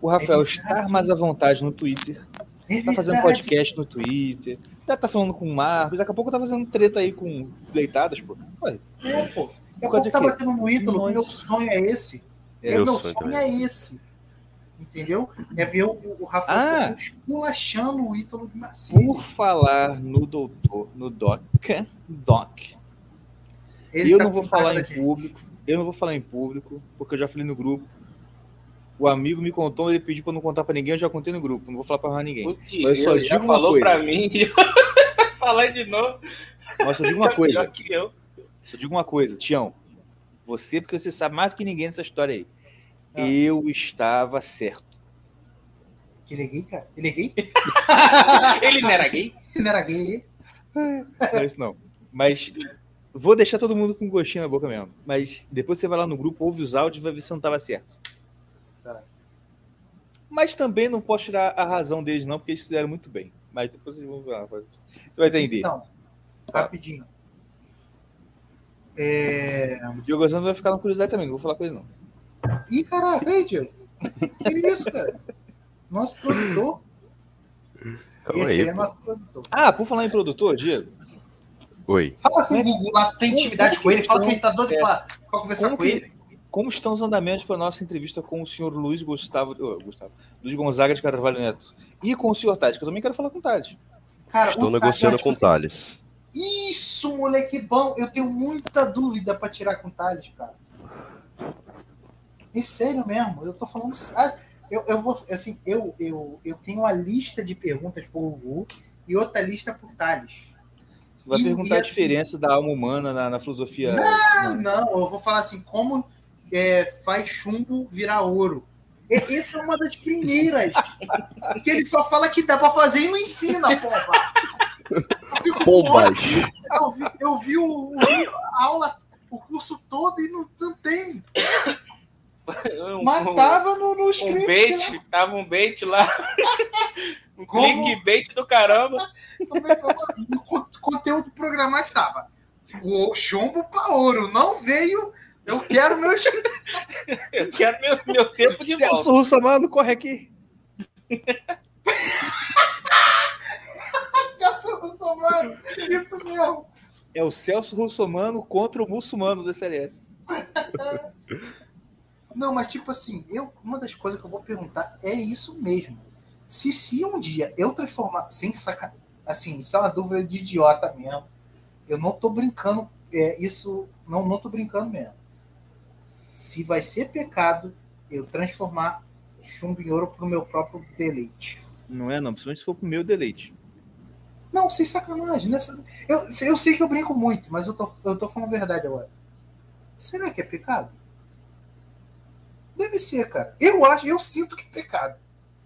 O Rafael é estar mais à vontade no Twitter. É tá fazendo podcast no Twitter. Já tá falando com o Marcos. Daqui a pouco tá fazendo treta aí com Leitadas, pô. Ué, é, pô. Daqui a pouco tá batendo no ídolo. Nossa. Meu sonho é esse. É, é, meu sonho também. é esse. Entendeu? É ver o, o Rafael ah, esculachando o Ítalo de Marcelo. Por falar no doutor, no Doc, Doc. Ele eu tá não vou falar em público, eu não vou falar em público, porque eu já falei no grupo. O amigo me contou, ele pediu pra não contar pra ninguém, eu já contei no grupo, não vou falar pra ninguém. Putz, mas eu só ele digo já uma falou coisa. Pra mim, vai falar de novo. Mas só digo uma coisa. Que eu. Só digo uma coisa, Tião. Você, porque você sabe mais do que ninguém nessa história aí. Não. Eu estava certo. Ele é gay, cara? Ele é gay? Ele não era gay? Ele não era gay. Não é isso, não. Mas vou deixar todo mundo com gostinho na boca mesmo. Mas depois você vai lá no grupo, ouve os áudios e vai ver se não estava certo. Tá. Mas também não posso tirar a razão deles, não, porque eles fizeram muito bem. Mas depois vocês vão lá. Você vai entender. Então, rapidinho. É... O Diogo Santos vai ficar na curiosidade também, não vou falar com ele, não. Ih, caralho, ei, Diego. Que isso, cara? Nosso produtor. Calma Esse aí, é pô. nosso produtor. Ah, por falar em produtor, Diego. Oi. Fala com o Gugu lá, tem intimidade com ele, fala que ele tá doido é. pra, pra conversar como com que, ele. Como estão os andamentos para nossa entrevista com o senhor Luiz Gustavo, oh, Gustavo Luiz Gonzaga de Carvalho Neto e com o senhor Tales, que eu também quero falar com o Tales. Cara, Estou o negociando Tales, com o Tales. Isso, moleque bom. Eu tenho muita dúvida pra tirar com o Tales, cara. É sério mesmo, eu tô falando. Ah, eu, eu vou assim, eu, eu, eu tenho uma lista de perguntas pro Hugo e outra lista pro Tales. Você vai e, perguntar e, a diferença assim, da alma humana na, na filosofia. Não, não, eu vou falar assim: como é, faz chumbo virar ouro? E, essa é uma das primeiras. Porque ele só fala que dá pra fazer e não ensina, porra. Pombas. Eu vi, eu vi o, o, a aula, o curso todo e não, não tem. Um, Matava um, no, no script. Um bait, né? Tava um bait lá. Um clickbait do caramba. O conteúdo programado tava. O chumbo para ouro. Não veio. Eu quero meu Eu quero meu, meu tempo de volta. Celso Russomano, corre aqui. Celso Russomano, isso mesmo. É o Celso Russomano contra o muçulmano do C L S. Não, mas tipo assim, eu, uma das coisas que eu vou perguntar é isso mesmo. Se, se um dia eu transformar, sem sacar, assim, isso é uma dúvida de idiota mesmo, eu não tô brincando, é, isso, não, não tô brincando mesmo. Se vai ser pecado eu transformar chumbo em ouro pro meu próprio deleite. Não é não, principalmente se for pro meu deleite. Não, sem sacanagem, né? Eu, eu sei que eu brinco muito, mas eu tô, eu tô falando a verdade agora. Será que é pecado? Deve ser, cara. Eu acho, eu sinto que é pecado.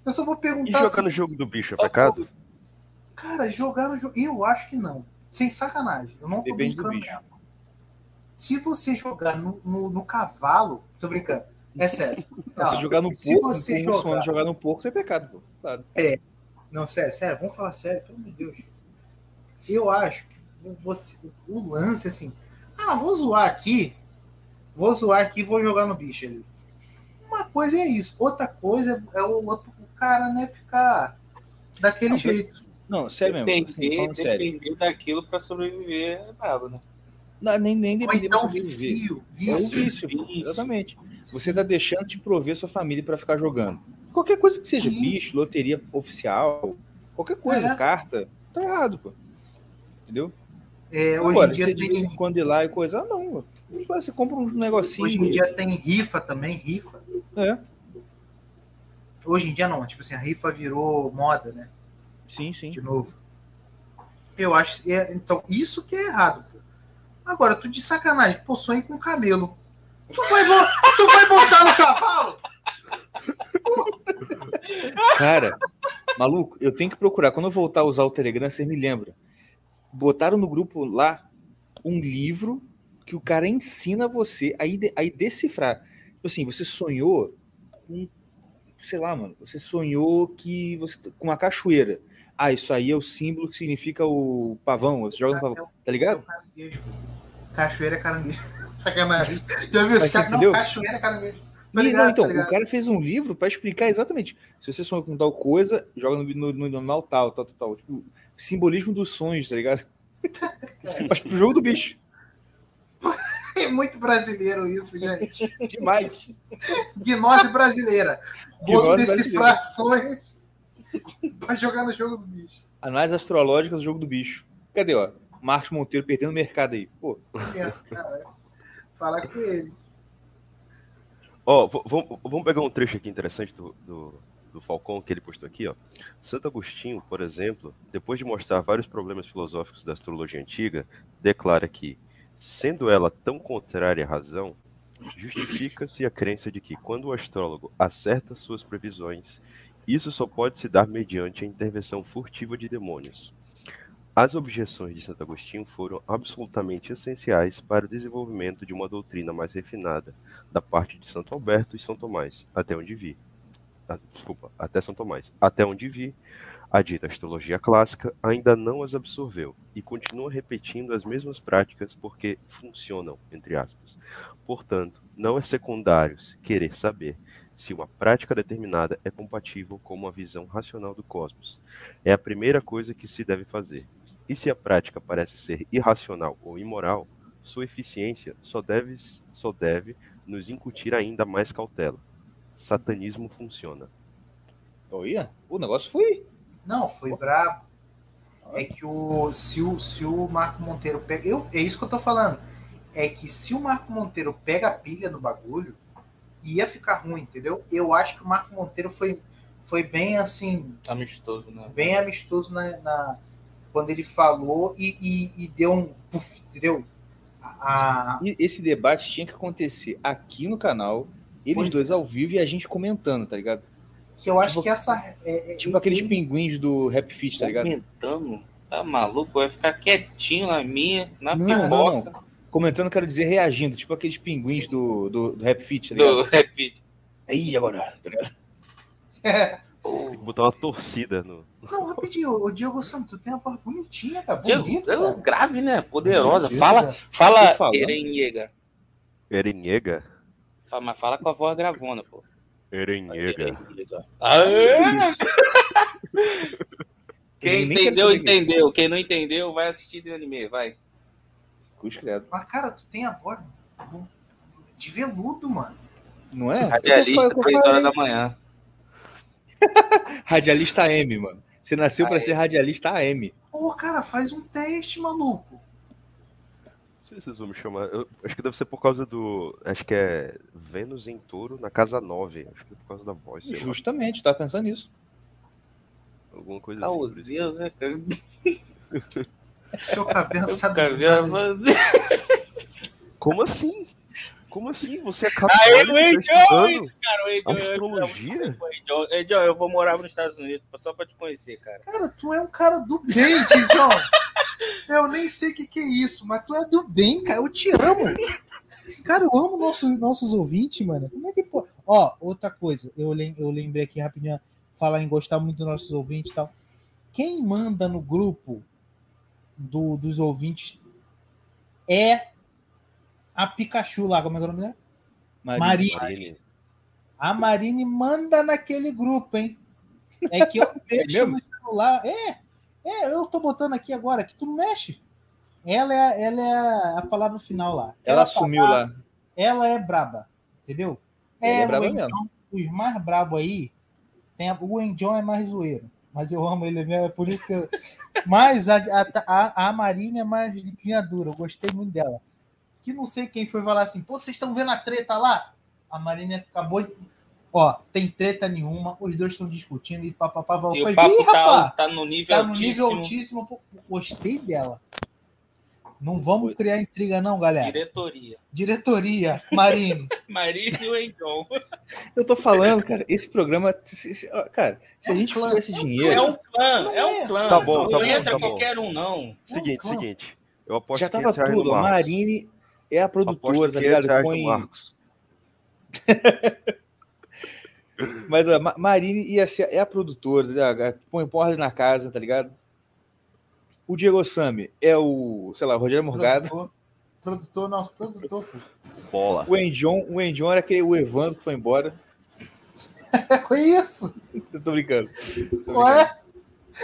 Eu só vou perguntar. E jogar assim, no jogo do bicho é só pecado? Cara, jogar no jogo. Eu acho que não. Sem sacanagem. Eu não tô Depende brincando. Do bicho. Se você jogar no, no, no cavalo. Tô brincando. É sério. Não, se jogar no se porco, se você jogar... jogar no porco, é pecado, pô. Claro. É. Não, sério, sério. Vamos falar sério, pelo amor de Deus. Eu acho que você, o lance, assim. Ah, vou zoar aqui. Vou zoar aqui e vou jogar no bicho ali. Uma coisa é isso, outra coisa é o outro cara, né, ficar daquele não, jeito. Não, sério mesmo. Depender, assim, depender sério. daquilo para sobreviver é brabo, né? Não, nem, nem depender então, pra vício, vício, é um vício, vício. Exatamente. Vício. Você tá deixando de prover sua família para ficar jogando. Qualquer coisa que seja, Sim. bicho, loteria oficial, qualquer coisa, é. carta, tá errado, pô. Entendeu? É, hoje Agora, em dia você tem... diz quando ir lá e coisa, ah, não, você compra um negocinho. Hoje em dia tem rifa também, rifa. É. Hoje em dia não, tipo assim, a rifa virou moda, né? Sim, sim. De novo. Eu acho, é, então, isso que é errado, pô. Agora, tu de sacanagem, pô, sonha com camelo. Tu vai, tu vai botar no cavalo? Cara, maluco, eu tenho que procurar. Quando eu voltar a usar o Telegram, você me lembra. Botaram no grupo lá um livro que o cara ensina você a, ide- a decifrar. Assim, você sonhou com sei lá, mano, você sonhou que você com uma cachoeira. Ah, isso aí é o símbolo que significa o pavão. Você joga no pavão, tá ligado? Cachoeira é caranguejo. Sacanagem. Já viu esse cara? Não, cachoeira é caranguejo. Tá ligado, e, não, então, tá ligado. O cara fez um livro pra explicar exatamente. Se você sonha com tal coisa, joga no, no normal tal, tal, tal, tal. Tipo, simbolismo dos sonhos, tá ligado? Mas pro jogo do bicho. É muito brasileiro isso, gente. Demais. Gnose brasileira. Vou decifrar sonhos pra jogar no jogo do bicho. Análise astrológica do jogo do bicho. Cadê, ó? Marcos Monteiro perdendo mercado aí. Pô. É, fala com ele. Ó, oh, vamos, vamos pegar um trecho aqui interessante do, do, do Falcão, que ele postou aqui, ó. Santo Agostinho, por exemplo, depois de mostrar vários problemas filosóficos da astrologia antiga, declara que, sendo ela tão contrária à razão, justifica-se a crença de que, quando o astrólogo acerta suas previsões, isso só pode se dar mediante a intervenção furtiva de demônios. As objeções de Santo Agostinho foram absolutamente essenciais para o desenvolvimento de uma doutrina mais refinada da parte de Santo Alberto e São Tomás, até onde vi. Ah, desculpa, até São Tomás. Até onde vi, a dita astrologia clássica ainda não as absorveu e continua repetindo as mesmas práticas porque funcionam, entre aspas. Portanto, não é secundário querer saber se uma prática determinada é compatível com uma visão racional do cosmos. É a primeira coisa que se deve fazer. E se a prática parece ser irracional ou imoral, sua eficiência só deve, só deve nos incutir ainda mais cautela. Satanismo funciona. Olha, o negócio foi... Não, foi oh. brabo. É que o se, o... se o Marco Monteiro pega... Eu, é isso que eu tô falando. É que se o Marco Monteiro pega a pilha no bagulho, ia ficar ruim, entendeu? Eu acho que o Marco Monteiro foi, foi bem, assim... Amistoso, né? Bem amistoso na... na... quando ele falou e, e, e deu um... Puff, entendeu? A... Esse debate tinha que acontecer aqui no canal, eles pois dois é. ao vivo e a gente comentando, tá ligado? Que eu tipo, acho que essa... É, é, tipo é, aqueles ele... pinguins do Rap Fit, tá ligado? Comentando? Tá maluco? Vai ficar quietinho na minha, na não, pipoca. Não, não. Comentando, quero dizer, reagindo. Tipo aqueles pinguins do, do, do Rap Fit, tá ligado? Do Rap Fit. Aí, agora, tá ligado? É. Tem que botar uma torcida no... Não, rapidinho, o Diogo Santos, tu tem uma voz bonitinha, cara. Diogo, bonita, cara. Grave, né? Poderosa. Deus fala, Deus fala, fala Erenhega. Erenhega? Fala, mas fala com a voz gravona, pô. Erenhega. Quem entendeu, entendeu. Quem não entendeu, vai assistir de anime, vai. Mas, cara, tu tem a voz de veludo, mano. Não é? Radialista, três horas da manhã. Radialista A M, mano. Você nasceu para ser radialista A M. Pô, cara, faz um teste, maluco. Não sei se vocês vão me chamar. Eu acho que deve ser por causa do... Acho que é Vênus em Touro na casa nove. Acho que é por causa da voz. Justamente, tava pensando nisso. Alguma coisa Causinha, assim. Né, cara? Seu caverna sabe. Como assim? Como assim? Você acaba estudando astrologia? Ei, John, eu vou morar nos Estados Unidos só pra te conhecer, cara. Cara, tu é um cara do bem, John. Eu nem sei o que, que é isso, mas tu é do bem, cara. Eu te amo. Cara, eu amo nosso, nossos ouvintes, mano. Como é que pô? Ó, outra coisa. Eu, lem- eu lembrei aqui rapidinho, falar em gostar muito dos nossos ouvintes e tal. Quem manda no grupo Do, dos ouvintes é a Pikachu lá, como é que é o nome dela? Marine. Marine. A Marine manda naquele grupo, hein? É que eu mexo é no celular. É, é, eu tô botando aqui agora, que tu não mexe. Ela é, ela é a palavra final lá. Ela, ela assumiu lá. Ela é braba, entendeu? É, é braba mesmo. John, os mais brabos aí, tem a, o Enjon é mais zoeiro. Mas eu amo ele mesmo, é por isso que eu... Mas a, a, a Marina é mais linha dura, eu gostei muito dela. Que não sei quem foi falar assim, pô, vocês estão vendo a treta lá? A Marina acabou... Ó, tem treta nenhuma, os dois estão discutindo e papapá... E eu o papo falei, tá, tá no nível tá altíssimo. Tá no nível altíssimo, pô, gostei dela. Não vamos criar intriga não, galera. Diretoria. Diretoria, Marinho. Marinho e o Enjon. Eu tô falando, cara, esse programa... Cara, se é a gente for esse dinheiro... É um clã, é um clã. Tá bom, tá não bom, entra tá qualquer bom. Um, não. Seguinte, é um seguinte. Eu aposto já tava tudo, a Marine é a produtora, tá ligado? Põe... Marcos. Mas a Marine ia ser, é a produtora, põe porra na casa, tá ligado? O Diego Osami é o, sei lá, o Rogério Morgado. Produtor, produtor nosso produtor. Bola. O Endion, o Endion era aquele, o Evandro que foi embora. Com isso? Eu tô brincando. Tô Ué?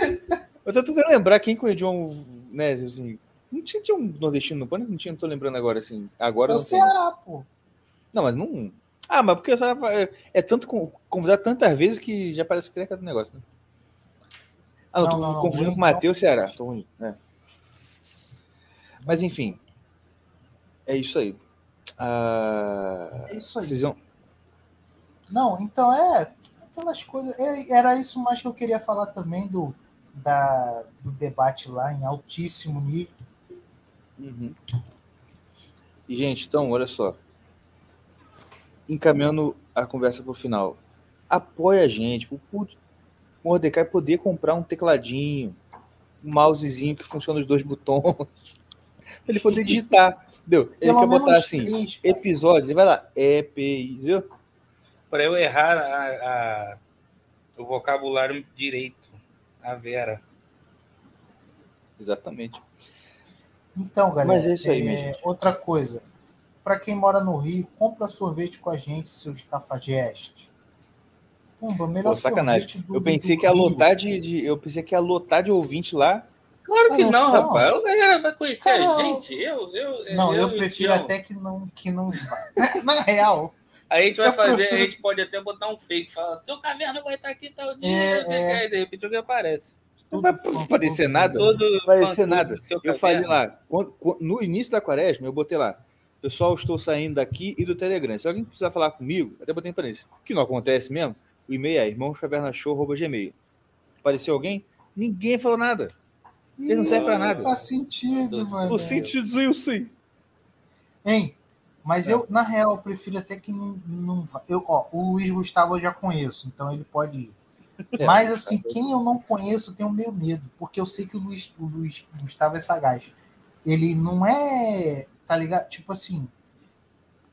Brincando. Eu tô tentando lembrar quem que o Endion, né, assim, não tinha, tinha um nordestino no pânico? Não tinha, não tô lembrando agora, assim. Agora é o Ceará, pô. Não, mas não... Ah, mas porque só é, é tanto convidado tantas vezes que já parece que é aquele negócio, né? Ah, não, não tô não, confundindo não, com o Matheus Ceará. Tô ruim, né? Mas, enfim. É isso aí. Ah, é isso aí. Vocês vão... Não, então é... Aquelas coisas... É, era isso mais que eu queria falar também do, da, do debate lá em altíssimo nível. Uhum. E, gente, então, olha só. Encaminhando a conversa para o final. Apoia a gente. O Mordecai poder comprar um tecladinho, um mousezinho que funciona os dois botões. Para ele poder digitar. Entendeu? Ele Pelo quer botar assim, três, episódio. Ele vai lá, E P I, entendeu? Para eu errar a, a, o vocabulário direito. A Vera. Exatamente. Então, galera. Mas é isso aí, é, mesmo. Outra coisa. Para quem mora no Rio, compra sorvete com a gente, seus cafajeste. Pumba, melhor Pô, sacanagem. Do, eu pensei do que ia lotar de, de, eu pensei que ia lotar de ouvinte lá. Claro que ah, não, não rapaz. A galera vai conhecer a gente. Eu, eu, não, eu, eu prefiro eu. até que não, que não vá. Na real. A gente vai fazer, prefiro... a gente pode até botar um fake, falar, seu caverna vai estar aqui tal dia, é, é... de repente alguém aparece. Não vai aparecer todo, nada. Todo não vai aparecer nada. Eu falei lá, quando, no início da quaresma, eu botei lá. Pessoal, estou saindo daqui e do Telegram. Se alguém precisar falar comigo, até botei para isso. O que não acontece mesmo, o e-mail é irmãos caverna show arroba gmail. Apareceu alguém? Ninguém falou nada. Eles não servem para nada. Não faz sentido, mano. No sentidozinho, sim. Hein? Mas é. eu, na real, eu prefiro até que não, não vá. Eu, ó, o Luiz Gustavo eu já conheço, então ele pode ir. É, Mas, assim, tá quem eu não conheço, eu tenho meio medo, porque eu sei que o Luiz, o Luiz Gustavo é sagaz. Ele não é... Tá ligado? Tipo assim,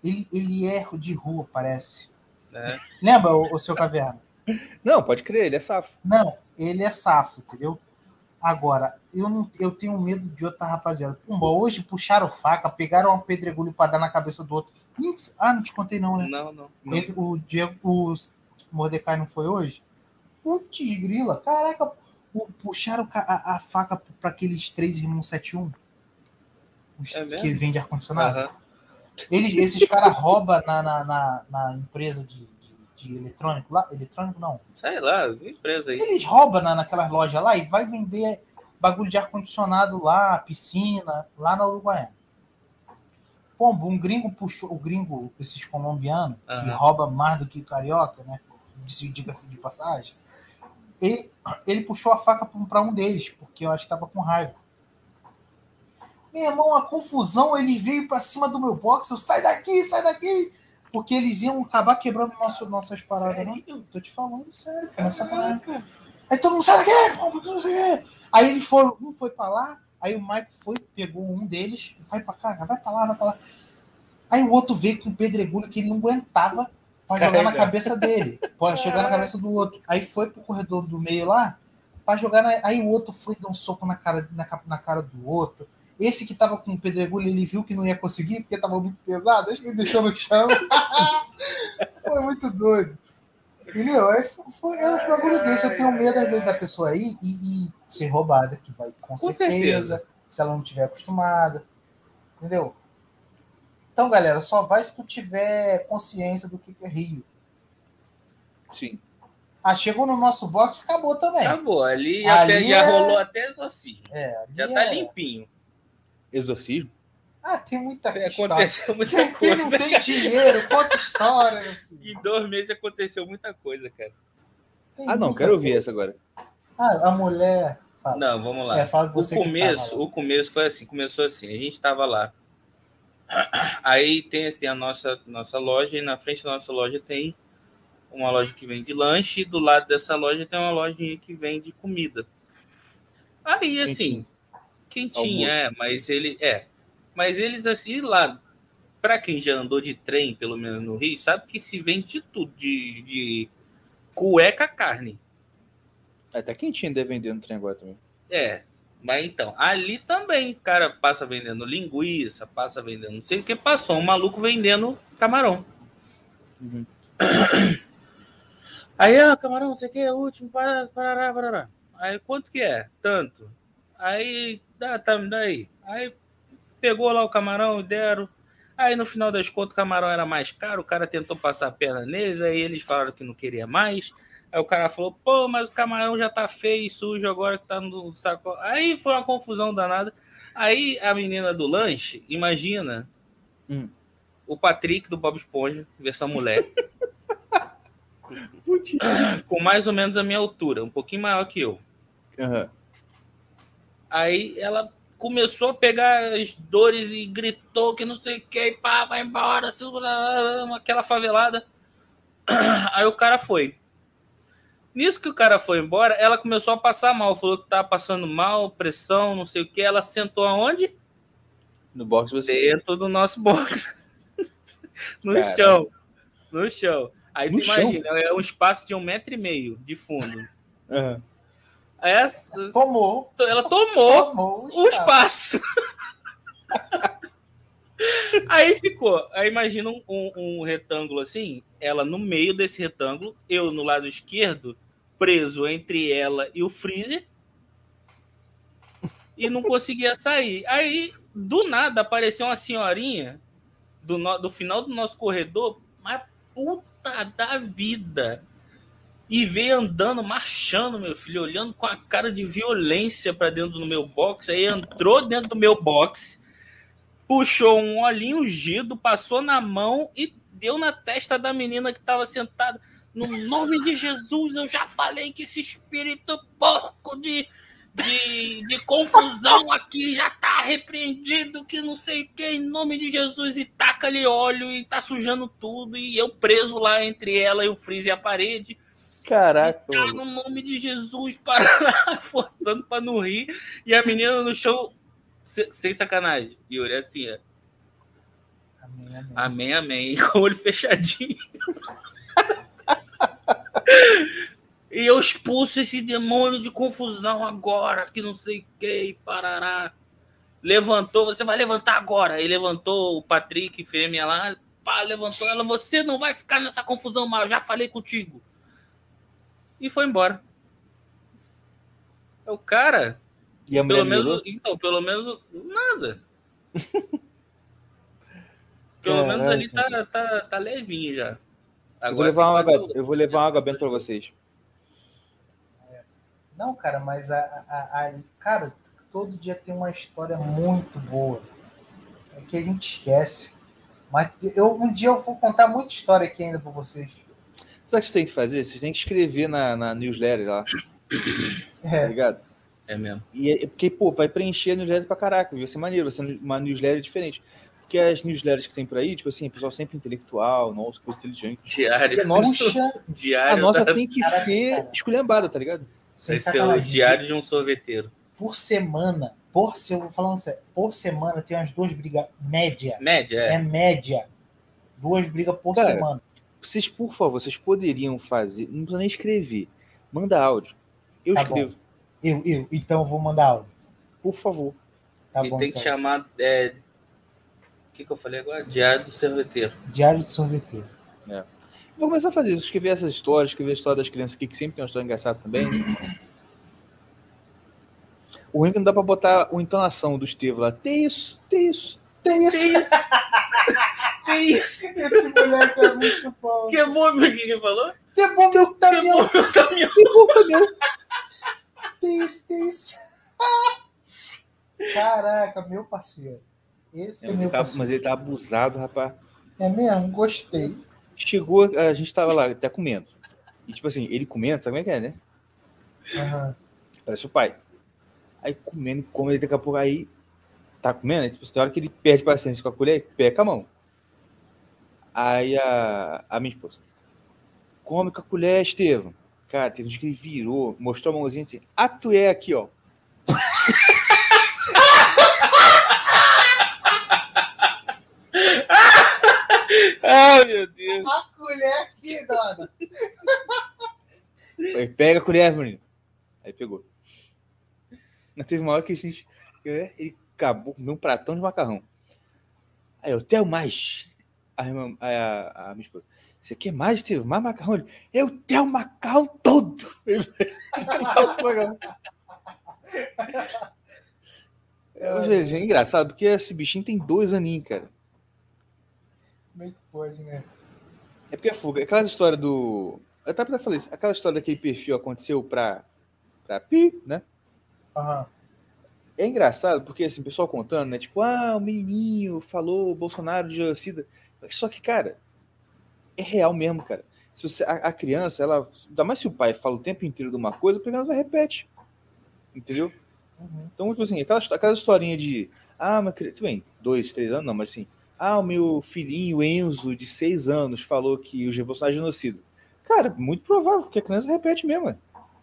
ele, ele é de rua, parece. É. Lembra o, o seu caverna? Não, pode crer, ele é safo. Não, ele é safo, entendeu? Agora, eu, não, eu tenho medo de outra rapaziada. Pumba, hoje puxaram faca, pegaram um pedregulho pra dar na cabeça do outro. Ah, não te contei não, né? Não, não. não. Ele, o, Diego, o Mordecai não foi hoje? Putz, grila. Caraca, puxaram a, a faca pra aqueles três irmãos sete um. É que vende ar-condicionado. Uhum. Eles, esses caras roubam na, na, na, na empresa de, de, de eletrônico lá. Eletrônico não. Sei lá, empresa aí. Eles roubam na, naquela loja lá e vai vender bagulho de ar-condicionado lá, piscina, lá na Uruguaiana. Pombo, um gringo puxou, o gringo, esses colombianos, uhum. que rouba mais do que carioca, né? Diga-se de passagem. Ele, ele puxou a faca para um deles, porque eu acho que tava com raiva. Meu irmão, a confusão, ele veio pra cima do meu box, eu sai daqui, sai daqui, porque eles iam acabar quebrando nosso, nossas paradas. Sério? Não, tô te falando sério, começa a parar. Aí todo mundo sai daqui, pô, não sei o quê. Aí eles foram, um foi pra lá, aí o Mike foi, pegou um deles, vai pra cá, vai pra lá, vai pra lá. Aí o outro veio com um pedregulho que ele não aguentava pra jogar Caramba. na cabeça dele, pra chegar na cabeça do outro. Aí foi pro corredor do meio lá, pra jogar, na... aí o outro foi dar um soco na cara, na, na cara do outro. Esse que tava com o pedregulho, ele viu que não ia conseguir, porque tava muito pesado, acho que ele deixou no chão. Foi muito doido. Entendeu? É, foi, é um bagulho desse. Eu tenho medo, às vezes, da pessoa aí e, e ser roubada, que vai com, com certeza, certeza, se ela não estiver acostumada. Entendeu? Então, galera, só vai se tu tiver consciência do que é Rio. Sim. Ah, chegou no nosso box, acabou também. Acabou. Ali, ali até, é... já rolou até exorcismo. É, já tá é... limpinho. Exorcismo? Ah, tem muita coisa. Aconteceu muita coisa. Quem não tem dinheiro, conta história. Meu filho. Em dois meses aconteceu muita coisa, cara. Tem ah, não, quero coisa. ouvir essa agora. Ah, a mulher. Fala. Não, vamos lá. É, fala você o, começo, fala. o começo foi assim: começou assim. A gente tava lá. Aí tem assim, a nossa, nossa loja, e na frente da nossa loja tem uma loja que vende lanche, e do lado dessa loja tem uma lojinha que vende comida. Aí, assim. Quentinha, é, mas ele é. Mas eles, assim, lá, para quem já andou de trem, pelo menos no Rio, sabe que se vende de tudo, de, de cueca carne. É, tá quentinho de vendendo no trem agora também. É, mas então, ali também o cara passa vendendo linguiça, passa vendendo não sei o que, passou um maluco vendendo camarão. Uhum. Aí, ó, camarão, não sei o que, é o último, parará, parará, parará. Aí, quanto que é? Tanto. Aí, dá, tá, me dá aí. Aí, pegou lá o camarão e deram. Aí, no final das contas, o camarão era mais caro, o cara tentou passar a perna neles, aí eles falaram que não queria mais. Aí o cara falou, pô, mas o camarão já tá feio e sujo agora que tá no saco. Aí foi uma confusão danada. Aí, a menina do lanche, imagina, hum. o Patrick do Bob Esponja, versão mulher. Com mais ou menos a minha altura, um pouquinho maior que eu. Uhum. Aí ela começou a pegar as dores e gritou que não sei o que, pá, vai embora, aquela favelada. Aí o cara foi. Nisso que o cara foi embora, ela começou a passar mal, falou que tava passando mal, pressão, não sei o que. Ela sentou aonde? No box. Você... Dentro do nosso box. No Caramba. chão. No chão. Aí no tu imagina, chão? É um espaço de um metro e meio de fundo. Uhum. Essa, ela tomou. Ela tomou, tomou o espaço. Aí ficou. Aí imagina um, um retângulo assim, ela no meio desse retângulo, eu no lado esquerdo, preso entre ela e o freezer, e não conseguia sair. Aí, do nada, apareceu uma senhorinha do, no, do final do nosso corredor, mas puta da vida, e veio andando, marchando, meu filho, olhando com a cara de violência para dentro do meu box. Aí entrou dentro do meu box, puxou um olhinho ungido, passou na mão e deu na testa da menina que estava sentada. No nome de Jesus, eu já falei que esse espírito porco de, de, de confusão aqui já tá repreendido, que não sei o que, em nome de Jesus, e taca-lhe óleo e tá sujando tudo, e eu preso lá entre ela e o freezer e a parede. Caraca! E tá, no nome de Jesus, para forçando pra não rir, e a menina no chão, se, sem sacanagem, Yuri, assim, é. Amém, amém, amém, com o olho fechadinho. E eu expulso esse demônio de confusão agora, que não sei o que, parará. Levantou, você vai levantar agora. Aí levantou o Patrick, fêmea lá, pá, levantou ela, você não vai ficar nessa confusão mais, eu já falei contigo. E foi embora. O cara... E a mulher pelo menos, então, pelo menos nada. Pelo é, menos ali tá, tá, tá levinho já. Agora eu vou levar uma água, eu vou levar uma água bem pra vocês. Não, cara, mas a, a, a, cara, todo dia tem uma história muito boa é que a gente esquece. Mas eu, um dia eu vou contar muita história aqui ainda para vocês. Sabe o que vocês têm que fazer? Vocês têm que escrever na, na newsletter lá. É. Tá ligado? É mesmo. E é, porque, pô, vai preencher a newsletter pra caraca, vai ser maneiro, vai ser uma newsletter diferente. Porque as newsletters que tem por aí, tipo assim, pessoal sempre intelectual, nosso, coisa inteligente. Diário. A nossa, diário, a nossa tá... tem que caraca, ser cara. esculhambada, tá ligado? Sem Esse sacanagem. É o diário de um sorveteiro. Por semana, por se eu falando sério, por semana tem umas duas brigas média. Média, é. É média. Duas brigas por Cara, semana. Vocês, por favor, vocês poderiam fazer, não precisa nem escrever. Manda áudio. Eu tá escrevo. Bom. Eu, eu, então eu vou mandar áudio. Por favor. Tá e bom, tem então. que chamar é... o que, que eu falei agora? Diário do sorveteiro. Diário do sorveteiro. É. Vou começar a fazer isso, escrever essas histórias, escrever a história das crianças aqui, que sempre tem uma história engraçada também. O ruim é que não dá pra botar a entonação do Estevam lá. Tem isso, tem isso, tem isso. Tem isso. Tem isso. Esse moleque é muito bom. Que bom, o que ele falou? Que bom, meu caminhão. Que bom, caminhão. Tem isso, tem isso. Caraca, meu parceiro. Esse é, é meu tá, parceiro. Mas ele tá abusado, rapaz. É mesmo? Gostei. Chegou, a gente tava lá até comendo. E tipo assim, ele comendo, sabe como é que é, né? Uhum. Parece o pai. Aí comendo, como ele daqui a pouco aí tá comendo, tipo, tem hora que ele perde paciência com a colher, ele peca a mão. Aí a, a minha esposa, come com a colher, Estevam. Cara, teve um dia que ele virou, mostrou a mãozinha assim, ah, tu é aqui, ó. Ah, meu Deus! A colher aqui, dona! Aí pega a colher, Bruninho. Aí pegou. Mas teve uma hora que a gente... Ele acabou com um pratão de macarrão. Aí eu, tenho mais. Aí a, a, a minha esposa... Você quer mais, Steve? Mais macarrão? Ele, eu tenho o macarrão todo. Ou seja, é engraçado, porque esse bichinho tem dois aninhos, cara. Como é que pode, né? É porque é fuga. Aquela história do... Eu até falei isso. Aquela história daquele perfil aconteceu pra... Pra pi, né? Uhum. É engraçado, porque assim, o pessoal contando, né? Tipo, ah, o menininho falou Bolsonaro de genocida. Só que, cara... É real mesmo, cara. Se você, a, a criança, ela... Ainda mais se o pai fala o tempo inteiro de uma coisa, porque ela repete. Entendeu? Uhum. Então, tipo assim, aquela, aquela historinha de... Ah, mas... Tudo bem, dois, três anos, não, mas assim... Ah, o meu filhinho Enzo, de seis anos, falou que o Bolsonaro é genocida. Cara, muito provável, porque a criança repete mesmo.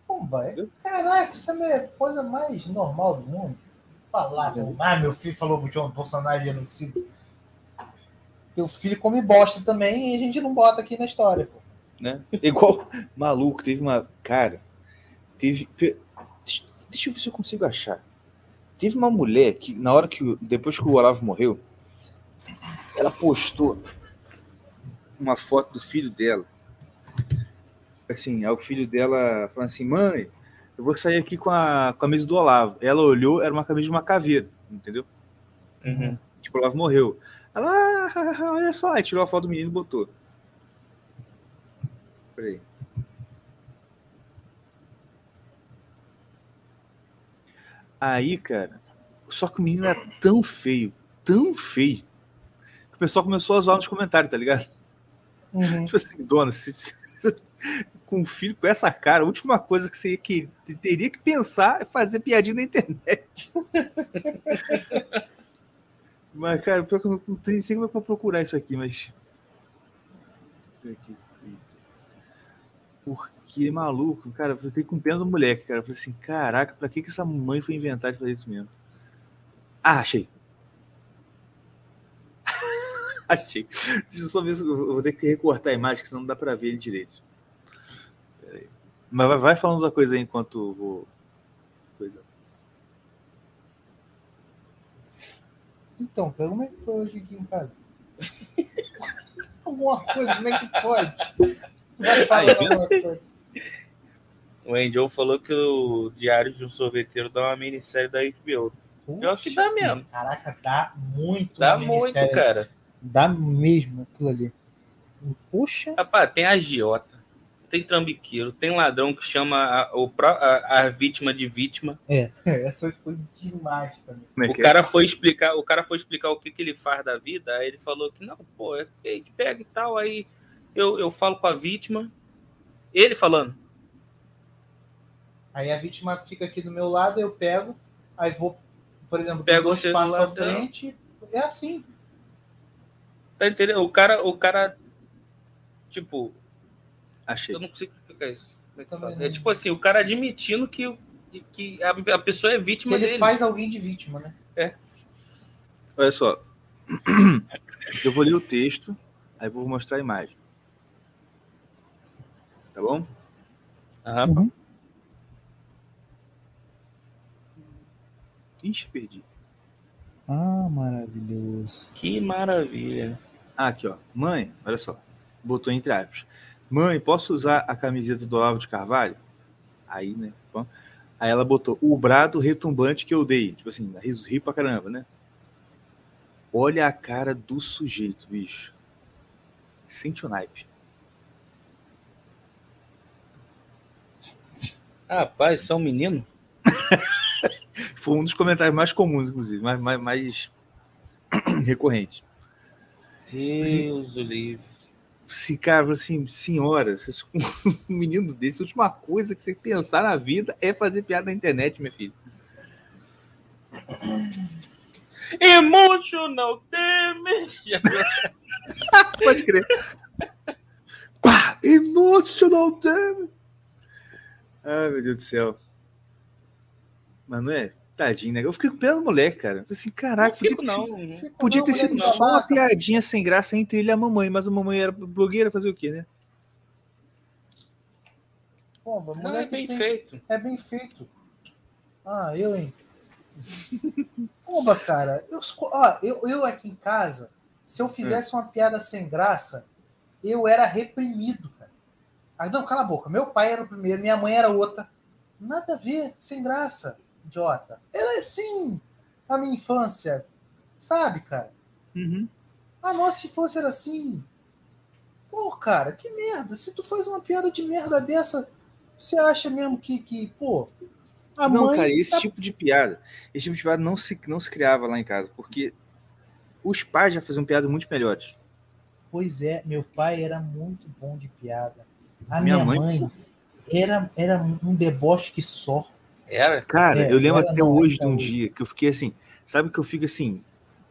Pomba, caraca, isso é a coisa mais normal do mundo. Falar, meu, ah, meu filho falou que o Bolsonaro é genocida. Teu filho come bosta também e a gente não bota aqui na história. Pô. Né? Igual maluco, teve uma... Cara, teve... Deixa eu ver se eu consigo achar. Teve uma mulher que, na hora que... Depois que o Olavo morreu, ela postou uma foto do filho dela. Assim, o filho dela falando assim, mãe, eu vou sair aqui com a camisa do Olavo. Ela olhou, era uma camisa de uma caveira, entendeu? Uhum. Tipo, o Olavo morreu. Ela, ah, olha só, aí tirou a foto do menino e botou. Peraí. Aí, cara, só que o menino era tão feio, tão feio, que o pessoal começou a zoar nos comentários, tá ligado? Uhum. Tipo assim, dona, se, se, se, com um filho com essa cara, a última coisa que você que, teria que pensar é fazer piadinha na internet. Mas, cara, pior que eu não sei como é que eu vou procurar isso aqui, mas... Porque, maluco, cara, eu fiquei com pena do moleque, cara. Eu falei assim, caraca, pra que que essa mãe foi inventar de fazer isso mesmo? Ah, achei. Achei. Deixa eu só ver se eu vou ter que recortar a imagem, senão não dá pra ver ele direito. Pera aí. Mas vai falando da coisa aí enquanto eu vou... Coisa. Então, como é que foi hoje aqui em casa? Alguma coisa, como é que pode? Vai falar alguma coisa. O Angel falou que o Diário de um Sorveteiro dá uma minissérie da H B O. Pior que dá mesmo. Caraca, dá muito. Dá muito, cara. Dá mesmo aquilo ali. Puxa. Rapaz, tem agiota, tem trambiqueiro, tem ladrão que chama a, a, a vítima de vítima. É, essa foi demais também. O cara foi explicar, o cara foi explicar o que, que ele faz da vida, aí ele falou que não, pô, a gente pega e tal, aí eu, eu falo com a vítima, ele falando. Aí a vítima fica aqui do meu lado, eu pego, aí vou, por exemplo, pego dois passos pra frente, é assim. Tá entendendo? O cara, o cara tipo... Achei. Eu não consigo explicar isso. É tipo assim, o cara admitindo que, que a pessoa é vítima dele. Ele faz alguém de vítima, né? É. Olha só. Eu vou ler o texto, aí vou mostrar a imagem. Tá bom? Aham. Uhum. Ixi, perdi. Ah, maravilhoso. Que maravilha. Ah, aqui, ó. Mãe, olha só. Botou entre aspas. Mãe, posso usar a camiseta do Olavo de Carvalho? Aí, né? Aí ela botou o brado retumbante que eu dei. Tipo assim, riso, rio pra caramba, né? Olha a cara do sujeito, bicho. Sente o naipe. Rapaz, isso é um menino? Foi um dos comentários mais comuns, inclusive. Mais, mais, mais... recorrente. Deus o livre. Se cara, assim, senhora, um menino desse, a última coisa que você pensar na vida é fazer piada na internet, minha filha. Emotional damage. Pode crer. Pá, emotional damage. Ai, meu Deus do céu. Mas não é? Tadinho, né? Eu fiquei com pena do moleque, cara. Eu falei assim, caraca, podia ter, não, sido, fico, podia não, ter sido só não, uma piadinha sem graça entre ele e a mamãe, mas a mamãe era blogueira, fazer o quê, né? Pomba, não, é bem tem... feito. É bem feito. Ah, eu, hein? Pomba, cara. Eu, ó, eu, eu aqui em casa, se eu fizesse hum. uma piada sem graça, eu era reprimido, cara. Ah, não, cala a boca. Meu pai era o primeiro, minha mãe era outra. Nada a ver, sem graça, idiota. Era assim a minha infância. Sabe, cara? Uhum. A nossa infância era assim. Pô, cara, que merda. Se tu faz uma piada de merda dessa, você acha mesmo que, que pô... A não, mãe cara, esse tá... tipo de piada, esse tipo de piada não se, não se criava lá em casa, porque os pais já faziam piadas muito melhores. Pois é, meu pai era muito bom de piada. A minha, minha mãe, mãe era, era um deboche que só. Era? Cara, é, eu lembro até hoje de um dia que eu fiquei assim... Sabe que eu fico assim...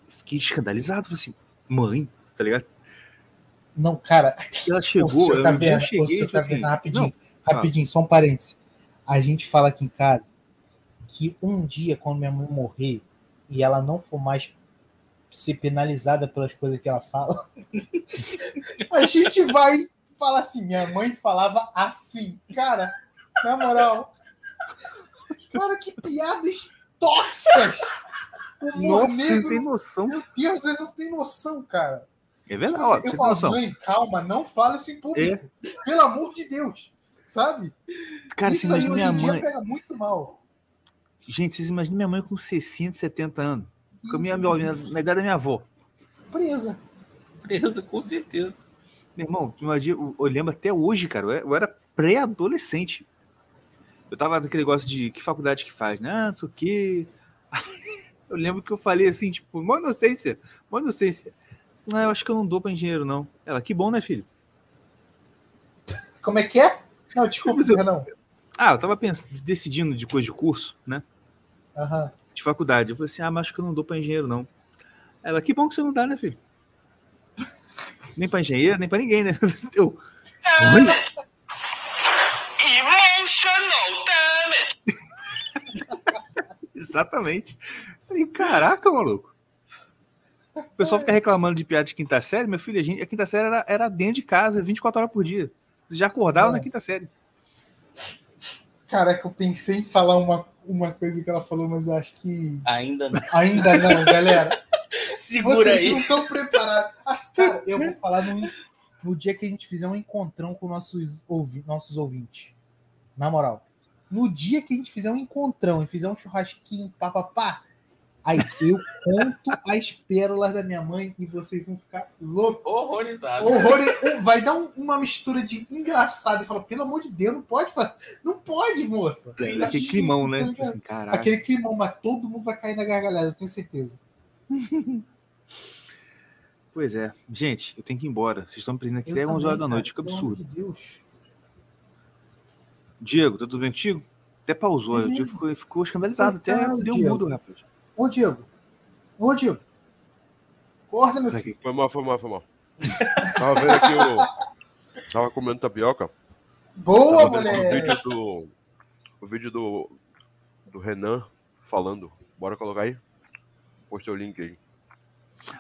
Fiquei escandalizado, falei assim... Mãe, tá ligado? Não, cara. Ela chegou, eu já cheguei. Rapidinho, rapidinho, só um parênteses. A gente fala aqui em casa que um dia, quando minha mãe morrer e ela não for mais ser penalizada pelas coisas que ela fala, a gente vai falar assim: minha mãe falava assim. Cara, na moral, cara, que piadas tóxicas. O humor Nossa, negro, não tem noção. Meu Deus, vocês não tem noção, cara. É verdade. Tipo assim, eu falo, noção. Mãe, calma, não fala isso em público. É. Pelo amor de Deus, sabe? Cara, isso aí hoje em dia mãe... pega muito mal. Gente, vocês imaginam minha mãe com sessenta, setenta anos. Com a minha, minha, na idade da minha avó. Presa. Presa, com certeza. Meu irmão, imagina, eu lembro até hoje, cara, eu era pré-adolescente. Eu tava naquele negócio de que faculdade que faz, né? Não sei o quê. Eu lembro que eu falei assim, tipo, mó inocência, mó inocência. Não, eu acho que eu não dou para engenheiro, não. Ela, que bom, né, filho? Como é que é? Não, desculpa, eu... não. Ah, eu tava pensando, decidindo de coisa de curso, né? Uhum. De faculdade. Eu falei assim, ah, mas acho que eu não dou para engenheiro, não. Ela, que bom que você não dá, né, filho? Nem para engenheiro, nem para ninguém, né? Eu... Emotional damage! Exatamente. Eu falei, caraca, maluco. O pessoal fica reclamando de piada de quinta série. Meu filho, a, gente, a quinta série era, era dentro de casa, vinte e quatro horas por dia. Você já acordava é. na quinta série. Caraca, eu pensei em falar uma, uma coisa que ela falou, mas eu acho que... Ainda não. Ainda não, galera. Segura Vocês aí. não estão preparados. Cara, eu vou falar no, no dia que a gente fizer um encontrão com nossos, ouvi, nossos ouvintes. Na moral. No dia que a gente fizer um encontrão e fizer um churrasquinho, papapá, aí eu conto as pérolas da minha mãe e vocês vão ficar loucos. Horrorizados. Horrori... Vai dar um, uma mistura de engraçado e fala, pelo amor de Deus, não pode falar. Não pode, moça. Tem aquele gente, climão, né? Tá assim, caraca. Aquele climão, mas todo mundo vai cair na gargalhada, eu tenho certeza. Pois é. Gente, eu tenho que ir embora. Vocês estão me prendendo aqui até onze horas da noite, que absurdo. Pelo amor de Deus. Diego, tá tudo bem contigo? Até pausou. É o Diego ficou, ficou escandalizado. Coitado, até deu um mudo, rapaz. Ô, Diego. Ô, Diego. Acorda, meu filho. Foi mal, foi mal, foi mal. Tava vendo aqui o... Tava comendo tapioca. Boa, moleque! O do... o vídeo do... do Renan falando. Bora colocar aí? Postei o link aí.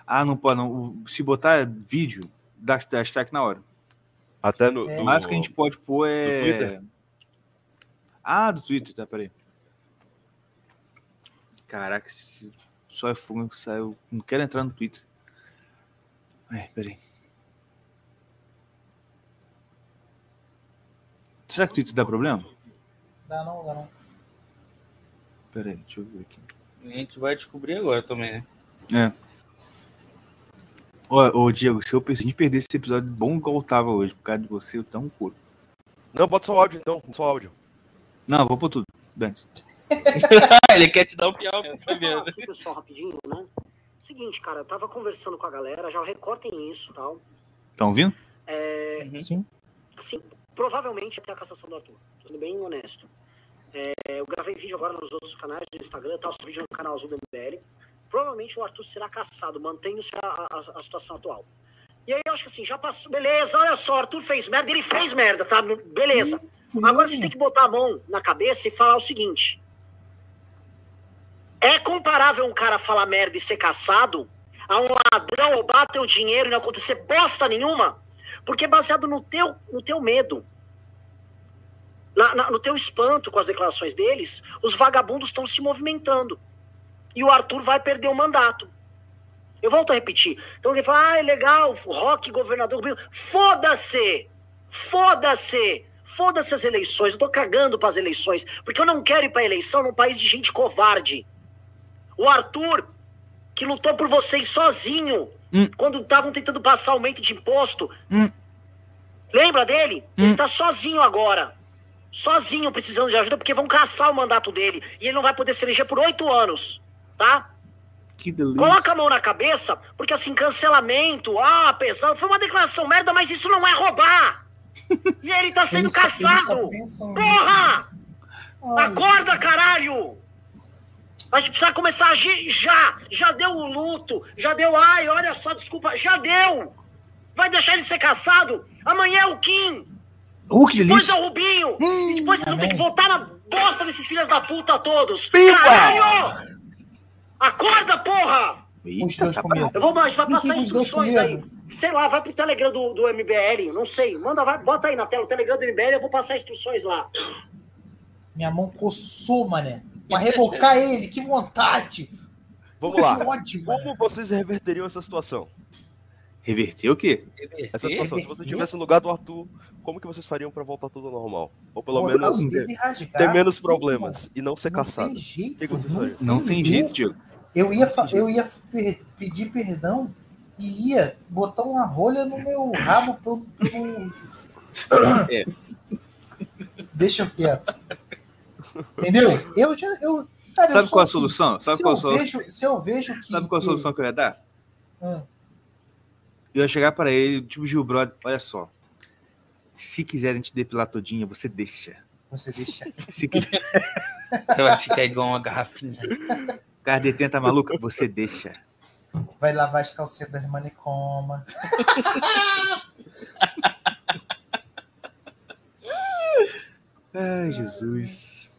Ah, não pode, não. Se botar vídeo, dá, dá strike na hora. Até no... É. Do... O mais que a gente pode pôr é... Do Twitter? Ah, do Twitter, tá, peraí. Caraca, só é fogo que saiu. Não quero entrar no Twitter. É, peraí. Será que o Twitter dá problema? Dá não, dá não. Peraí, deixa eu ver aqui. A gente vai descobrir agora também, né? É. Ô, ô Diego, se eu pensei em perder esse episódio bom igual tava hoje, por causa de você, eu tava um couro. Não, bota só o áudio então, só o áudio. Não, vou pôr tudo, Dante. Ele quer te dar um pior mesmo, tá vendo? Ah, pessoal, rapidinho, né? Seguinte, cara, eu tava conversando com a galera, já recortem isso e tal. Estão ouvindo? É, uhum. Sim. Assim, provavelmente até a cassação do Arthur, sendo bem honesto. É, eu gravei vídeo agora nos outros canais do Instagram, tá? Os vídeos no canal Azul do M B L. Provavelmente o Arthur será cassado, mantendo-se a, a, a situação atual. E aí eu acho que assim, já passou. Beleza, olha só, o Arthur fez merda, ele fez merda, tá? Beleza. Uhum. Agora vocês têm que botar a mão na cabeça e falar o seguinte. É comparável um cara falar merda e ser caçado a um ladrão roubar teu dinheiro e não acontecer bosta nenhuma? Porque é baseado no teu, no teu medo. na, na, no teu espanto com as declarações deles, os vagabundos estão se movimentando. E o Arthur vai perder o mandato. Eu volto a repetir. Então ele fala, ah, é legal, Roque, governador... Foda-se! Foda-se! Foda-se as eleições, eu tô cagando para as eleições, porque eu não quero ir para eleição num país de gente covarde. O Arthur, que lutou por vocês sozinho, hum. quando estavam tentando passar aumento de imposto, hum. lembra dele? Hum. Ele tá sozinho agora. Sozinho, precisando de ajuda, porque vão caçar o mandato dele, e ele não vai poder se eleger por oito anos, tá? Que delícia. Coloca a mão na cabeça, porque assim, cancelamento, ah, pensando, foi uma declaração merda, mas isso não é roubar. E ele tá sendo pensa, caçado. Porra! Acorda, caralho! A gente precisa começar a agir já. Já deu o luto, já deu, ai, olha só, desculpa, já deu. Vai deixar ele ser caçado? Amanhã é o Kim. Oh, que depois delícia. É o Rubinho. Hum, e depois vocês amém. Vão ter que voltar na bosta desses filhos da puta todos. Pipa. Caralho! Acorda, porra! Eita, eu vou mais, vai passar instruções aí. Sei lá, vai pro Telegram do, do M B L, não sei. Manda, vai, bota aí na tela o Telegram do M B L, eu vou passar instruções lá. Minha mão coçou, mané. Pra rebocar ele, que vontade. Vamos que lá. Ódio, Como mané. Vocês reverteriam essa situação? Reverter o quê? Reverter? Essa situação. Reverter? Se você tivesse no lugar do Arthur, como que vocês fariam pra voltar tudo ao normal? Ou pelo Botar menos ter, ter menos problemas não, e não ser não caçado? Tem jeito, que não, que não tem jeito, Diego. Eu ia, eu ia per- pedir perdão e ia botar uma rolha no meu rabo pelo... pelo... É. Deixa eu quieto. Entendeu? Eu já... Eu, cara, Sabe eu qual a assim, solução? Sabe se, qual eu solução? Vejo, se eu vejo que... Sabe qual a solução que eu ia dar? Hum. Eu ia chegar para ele, tipo Gil Brother, olha só. Se quiserem te depilar todinha, você deixa. Você deixa. Se quiser... Você vai ficar igual uma garrafinha. Cardetenta tá maluca, você deixa. Vai lavar as calcetas das manicoma. Ai, Jesus.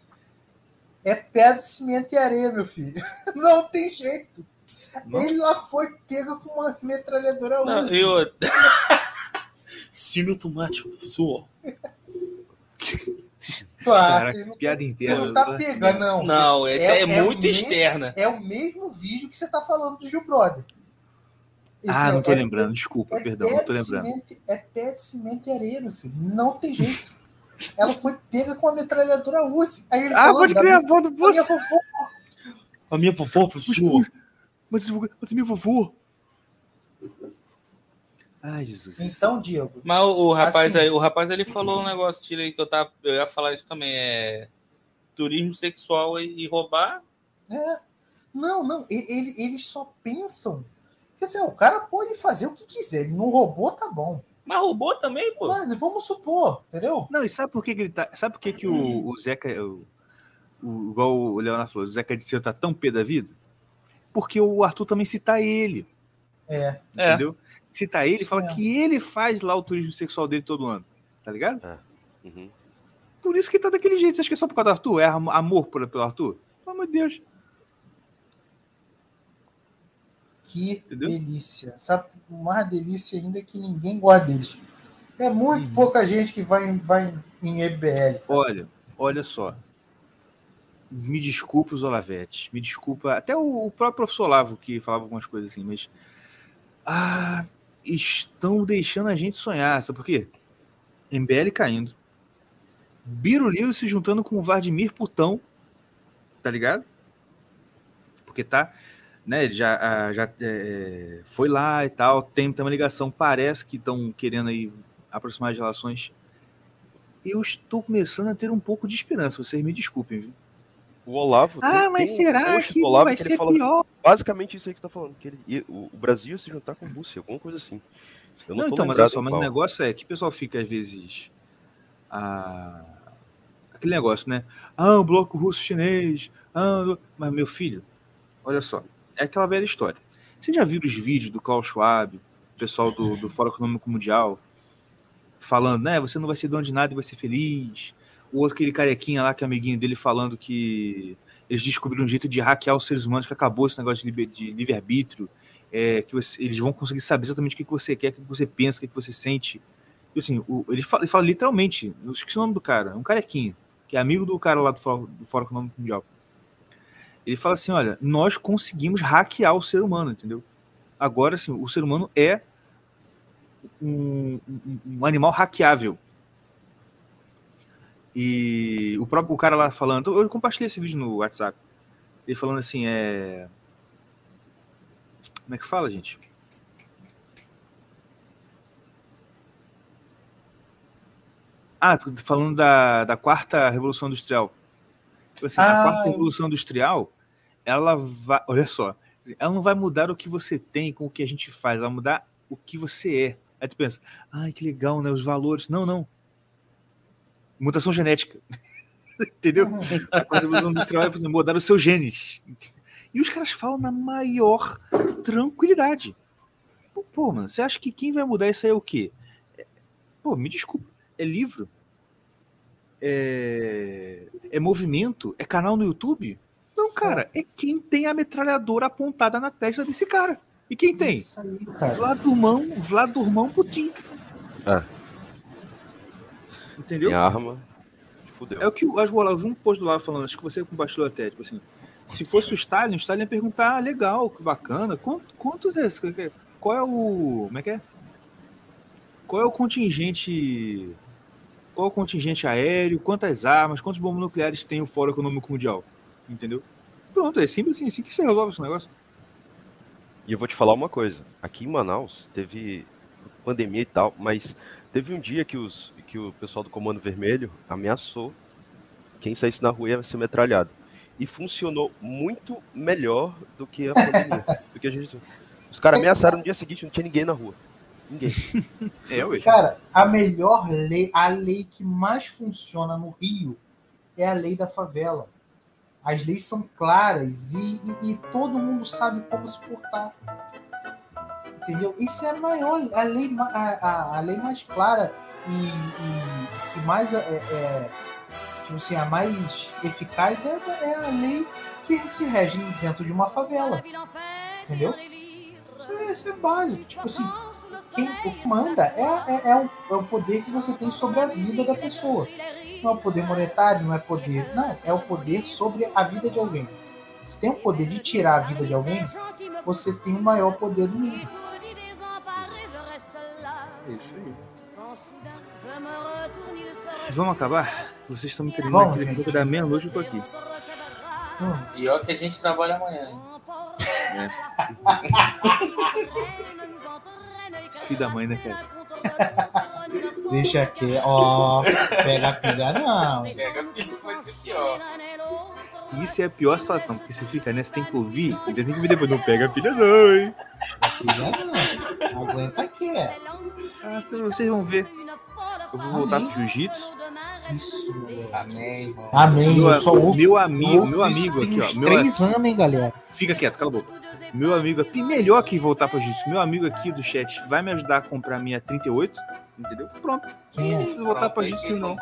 É pedra, cimento e areia, meu filho. Não tem jeito. Não. Ele lá foi pego com uma metralhadora Não, Uzi. Eu... Sinotomático, sua. Claro, ah, não... piada inteira. Não tá pegando, não. Não, essa é, é, é muito externa. Mesmo, é o mesmo vídeo que você tá falando do Gil Brother. Esse ah, não, não tô é, lembrando, é, desculpa, é perdão, não tô lembrando. Cimento, é pé de cimento e areia, meu filho. Não tem jeito. Ela foi pega com a metralhadora Uzi. Aí ele ah, falou, pode criar a voz do bolso. A minha vovó. A minha vovó, professor. Mas você me vovô. Ai, Jesus. Então, Diego. Mas o, o rapaz assim, aí, o rapaz ele falou um negócio, tira aí que eu tava. Eu ia falar isso também. É turismo sexual e, e roubar. É. Não, não. Ele, eles só pensam. Quer dizer, o cara pode fazer o que quiser. Ele não roubou, tá bom. Mas roubou também, pô. Mas vamos supor, entendeu? Não, e sabe por que, que ele tá. Sabe por que, que o, o Zeca. O, o, igual o Leonardo falou, o Zeca de Seu tá tão pé da vida? Porque o Arthur também cita ele. É. Entendeu? É. Cita ele e fala mesmo. Que ele faz lá o turismo sexual dele todo ano, tá ligado? Ah, uhum. Por isso que tá daquele jeito. Você acha que é só por causa do Arthur? É amor pelo Arthur? Pelo amor de Deus. Que entendeu? Delícia. Sabe, mais delícia ainda é que ninguém gosta deles. É muito uhum. pouca gente que vai, vai em E B L. Tá? Olha, olha só. Me desculpa os Olavetes, me desculpa até o, o próprio professor Olavo que falava algumas coisas assim, mas... Ah, estão deixando a gente sonhar, sabe por quê? M B L caindo, Birulio se juntando com o Vladimir Putão, tá ligado? Porque tá, né, ele já, já é, foi lá e tal, tem, tem uma ligação, parece que estão querendo aí aproximar as relações. Eu estou começando a ter um pouco de esperança, vocês me desculpem, viu? O Olavo... Ah, mas será um que Olavo vai que ser pior? Basicamente isso aí que tá falando, que ele, o Brasil se juntar com a Rússia, alguma coisa assim. Eu não, não então, mas, é só, mas o negócio é que o pessoal fica, às vezes, a... aquele negócio, né? Ah, o bloco russo-chinês, ah, o... mas, meu filho, olha só, é aquela velha história. Você já viu os vídeos do Klaus Schwab, o pessoal do, do Fórum Econômico Mundial, falando, né, você não vai ser dono de nada e vai ser feliz... O outro, aquele carequinha lá, que é amiguinho dele, falando que eles descobriram um jeito de hackear os seres humanos, que acabou esse negócio de, liber, de livre-arbítrio, é, que você, eles vão conseguir saber exatamente o que você quer, o que você pensa, o que você sente. E assim, o, ele, fala, ele fala literalmente, não esqueci o nome do cara, é um carequinha, que é amigo do cara lá do Fórum, do Fórum Econômico Mundial. Ele fala assim, olha, nós conseguimos hackear o ser humano, entendeu? Agora, assim, o ser humano é um, um animal hackeável. E o próprio o cara lá falando, eu compartilhei esse vídeo no WhatsApp, ele falando assim, é... Como é que fala, gente? Ah, falando da, da quarta Revolução Industrial. Assim, ah, a quarta Revolução Industrial, ela vai... Olha só, ela não vai mudar o que você tem com o que a gente faz, ela vai mudar o que você é. Aí tu pensa, ai, que legal, né? Os valores. Não, não. Mutação genética. Entendeu? A quarta Revolução Industrial vai mudar o seu genes. E os caras falam na maior tranquilidade. Pô, mano, você acha que quem vai mudar isso aí é o quê? Pô, me desculpa. É livro, é... é movimento, é canal no YouTube? Não, cara, é quem tem a metralhadora apontada na testa desse cara. E quem tem? Isso aí, cara. Vladurmão, Vladurmão Putin. Ah. Entendeu? Tem arma. Fudeu. É o que o Asgola, um post do lado falando, acho que você compartilhou até, tipo assim, se fosse o Stalin, o Stalin ia perguntar, ah, legal, que bacana, quantos é esse? Qual é o... como é que é? Qual é o contingente... Qual é o contingente aéreo? Quantas armas? Quantos bombas nucleares tem o Fórum Econômico Mundial? Entendeu? Pronto, é simples assim. Assim que você resolve esse negócio. E eu vou te falar uma coisa. Aqui em Manaus teve pandemia e tal, mas teve um dia que, os, que o pessoal do Comando Vermelho ameaçou quem saísse na rua ia ser metralhado. E funcionou muito melhor do que a pandemia. do que a gente... Os caras ameaçaram no dia seguinte, não tinha ninguém na rua. Ninguém. É hoje. Cara, a melhor lei, a lei que mais funciona no Rio é a lei da favela. As leis são claras e, e, e todo mundo sabe como se portar. Entendeu? Isso é a maior, a lei, a, a, a lei mais clara e, e que mais é, é tipo assim, a mais eficaz é, é a lei que se rege dentro de uma favela. Entendeu? Isso é, isso é básico. Tipo assim, quem o que manda é, é, é, o, é o poder que você tem sobre a vida da pessoa. Não é o poder monetário, não é poder... Não, é o poder sobre a vida de alguém. Se tem o poder de tirar a vida de alguém, você tem o maior poder do mundo. Isso aí. Vamos acabar? Vocês estão me querendo aqui. Um pouco da meia-noite eu estou aqui. Hum. E olha que a gente trabalha amanhã, hein? É. Filho da mãe, né, cara? Deixa aqui, ó. Pega a pilha, não. Pega a pilha, vai ser pior. Isso é a pior situação, porque você fica, né? Você tem que ouvir, e tem que ouvir depois. Não pega a pilha, não, hein? A pilha, não. Aguenta quieto. Ah, vocês vão ver. Eu vou voltar Amém. Pro jiu-jitsu. Isso. Amém. Amém. Meu, eu só ouço, meu amigo, meu amigo aqui, ó. Meu três amigo, anos, hein, galera? Fica quieto, cala a boca. Meu amigo aqui, melhor que voltar pro jiu-jitsu. Meu amigo aqui do chat vai me ajudar a comprar minha trinta e oito, entendeu? Pronto. Quem é? Não voltar pra jiu-jitsu, não.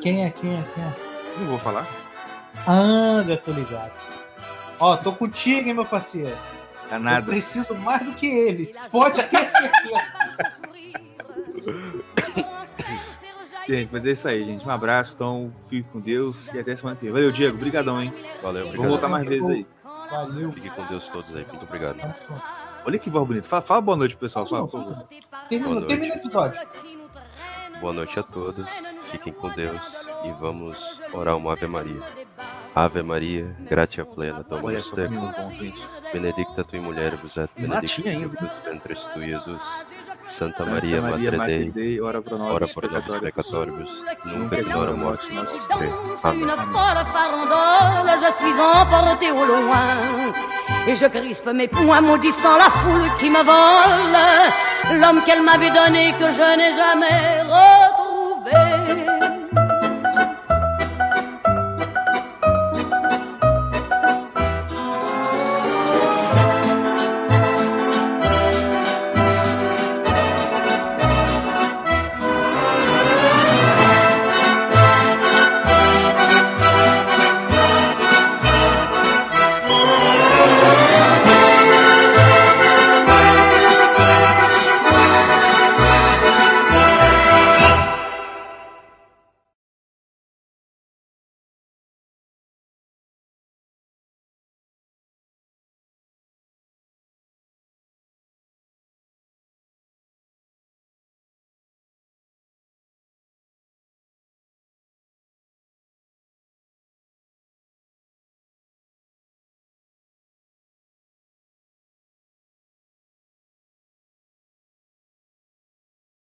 Quem é? Quem é? Quem é? Não vou falar. Ah, já tô ligado. Ó, tô contigo, hein, meu parceiro. Tá nada. Eu preciso mais do que ele. Pode ter certeza. Gente, mas é isso aí, gente. Um abraço, então fique com Deus e até semana que vem. Valeu, Diego. Obrigadão, hein? Valeu, obrigado. Vamos voltar mais vezes aí. Valeu. Fiquem com Deus todos aí. Muito obrigado. Olha que voz bonita. Fala, fala boa noite, pessoal. Fala, por favor. Termina, termina o episódio. Boa noite a todos. Fiquem com Deus e vamos orar uma Ave Maria. Ave Maria, gratia plena, dominus tecum, benedicta tui mulheribus et benedictus fructus ventris tui, Jesus. Santa Maria, Maria Madre Dei, ora pro nós, pecatoribus, nunca et hora mortis nostrae. Amen. Je suis emporté au loin et je crispe mes poings maudissant la foule qui me vole, l'homme qu'elle m'avait donné que je n'ai jamais revu.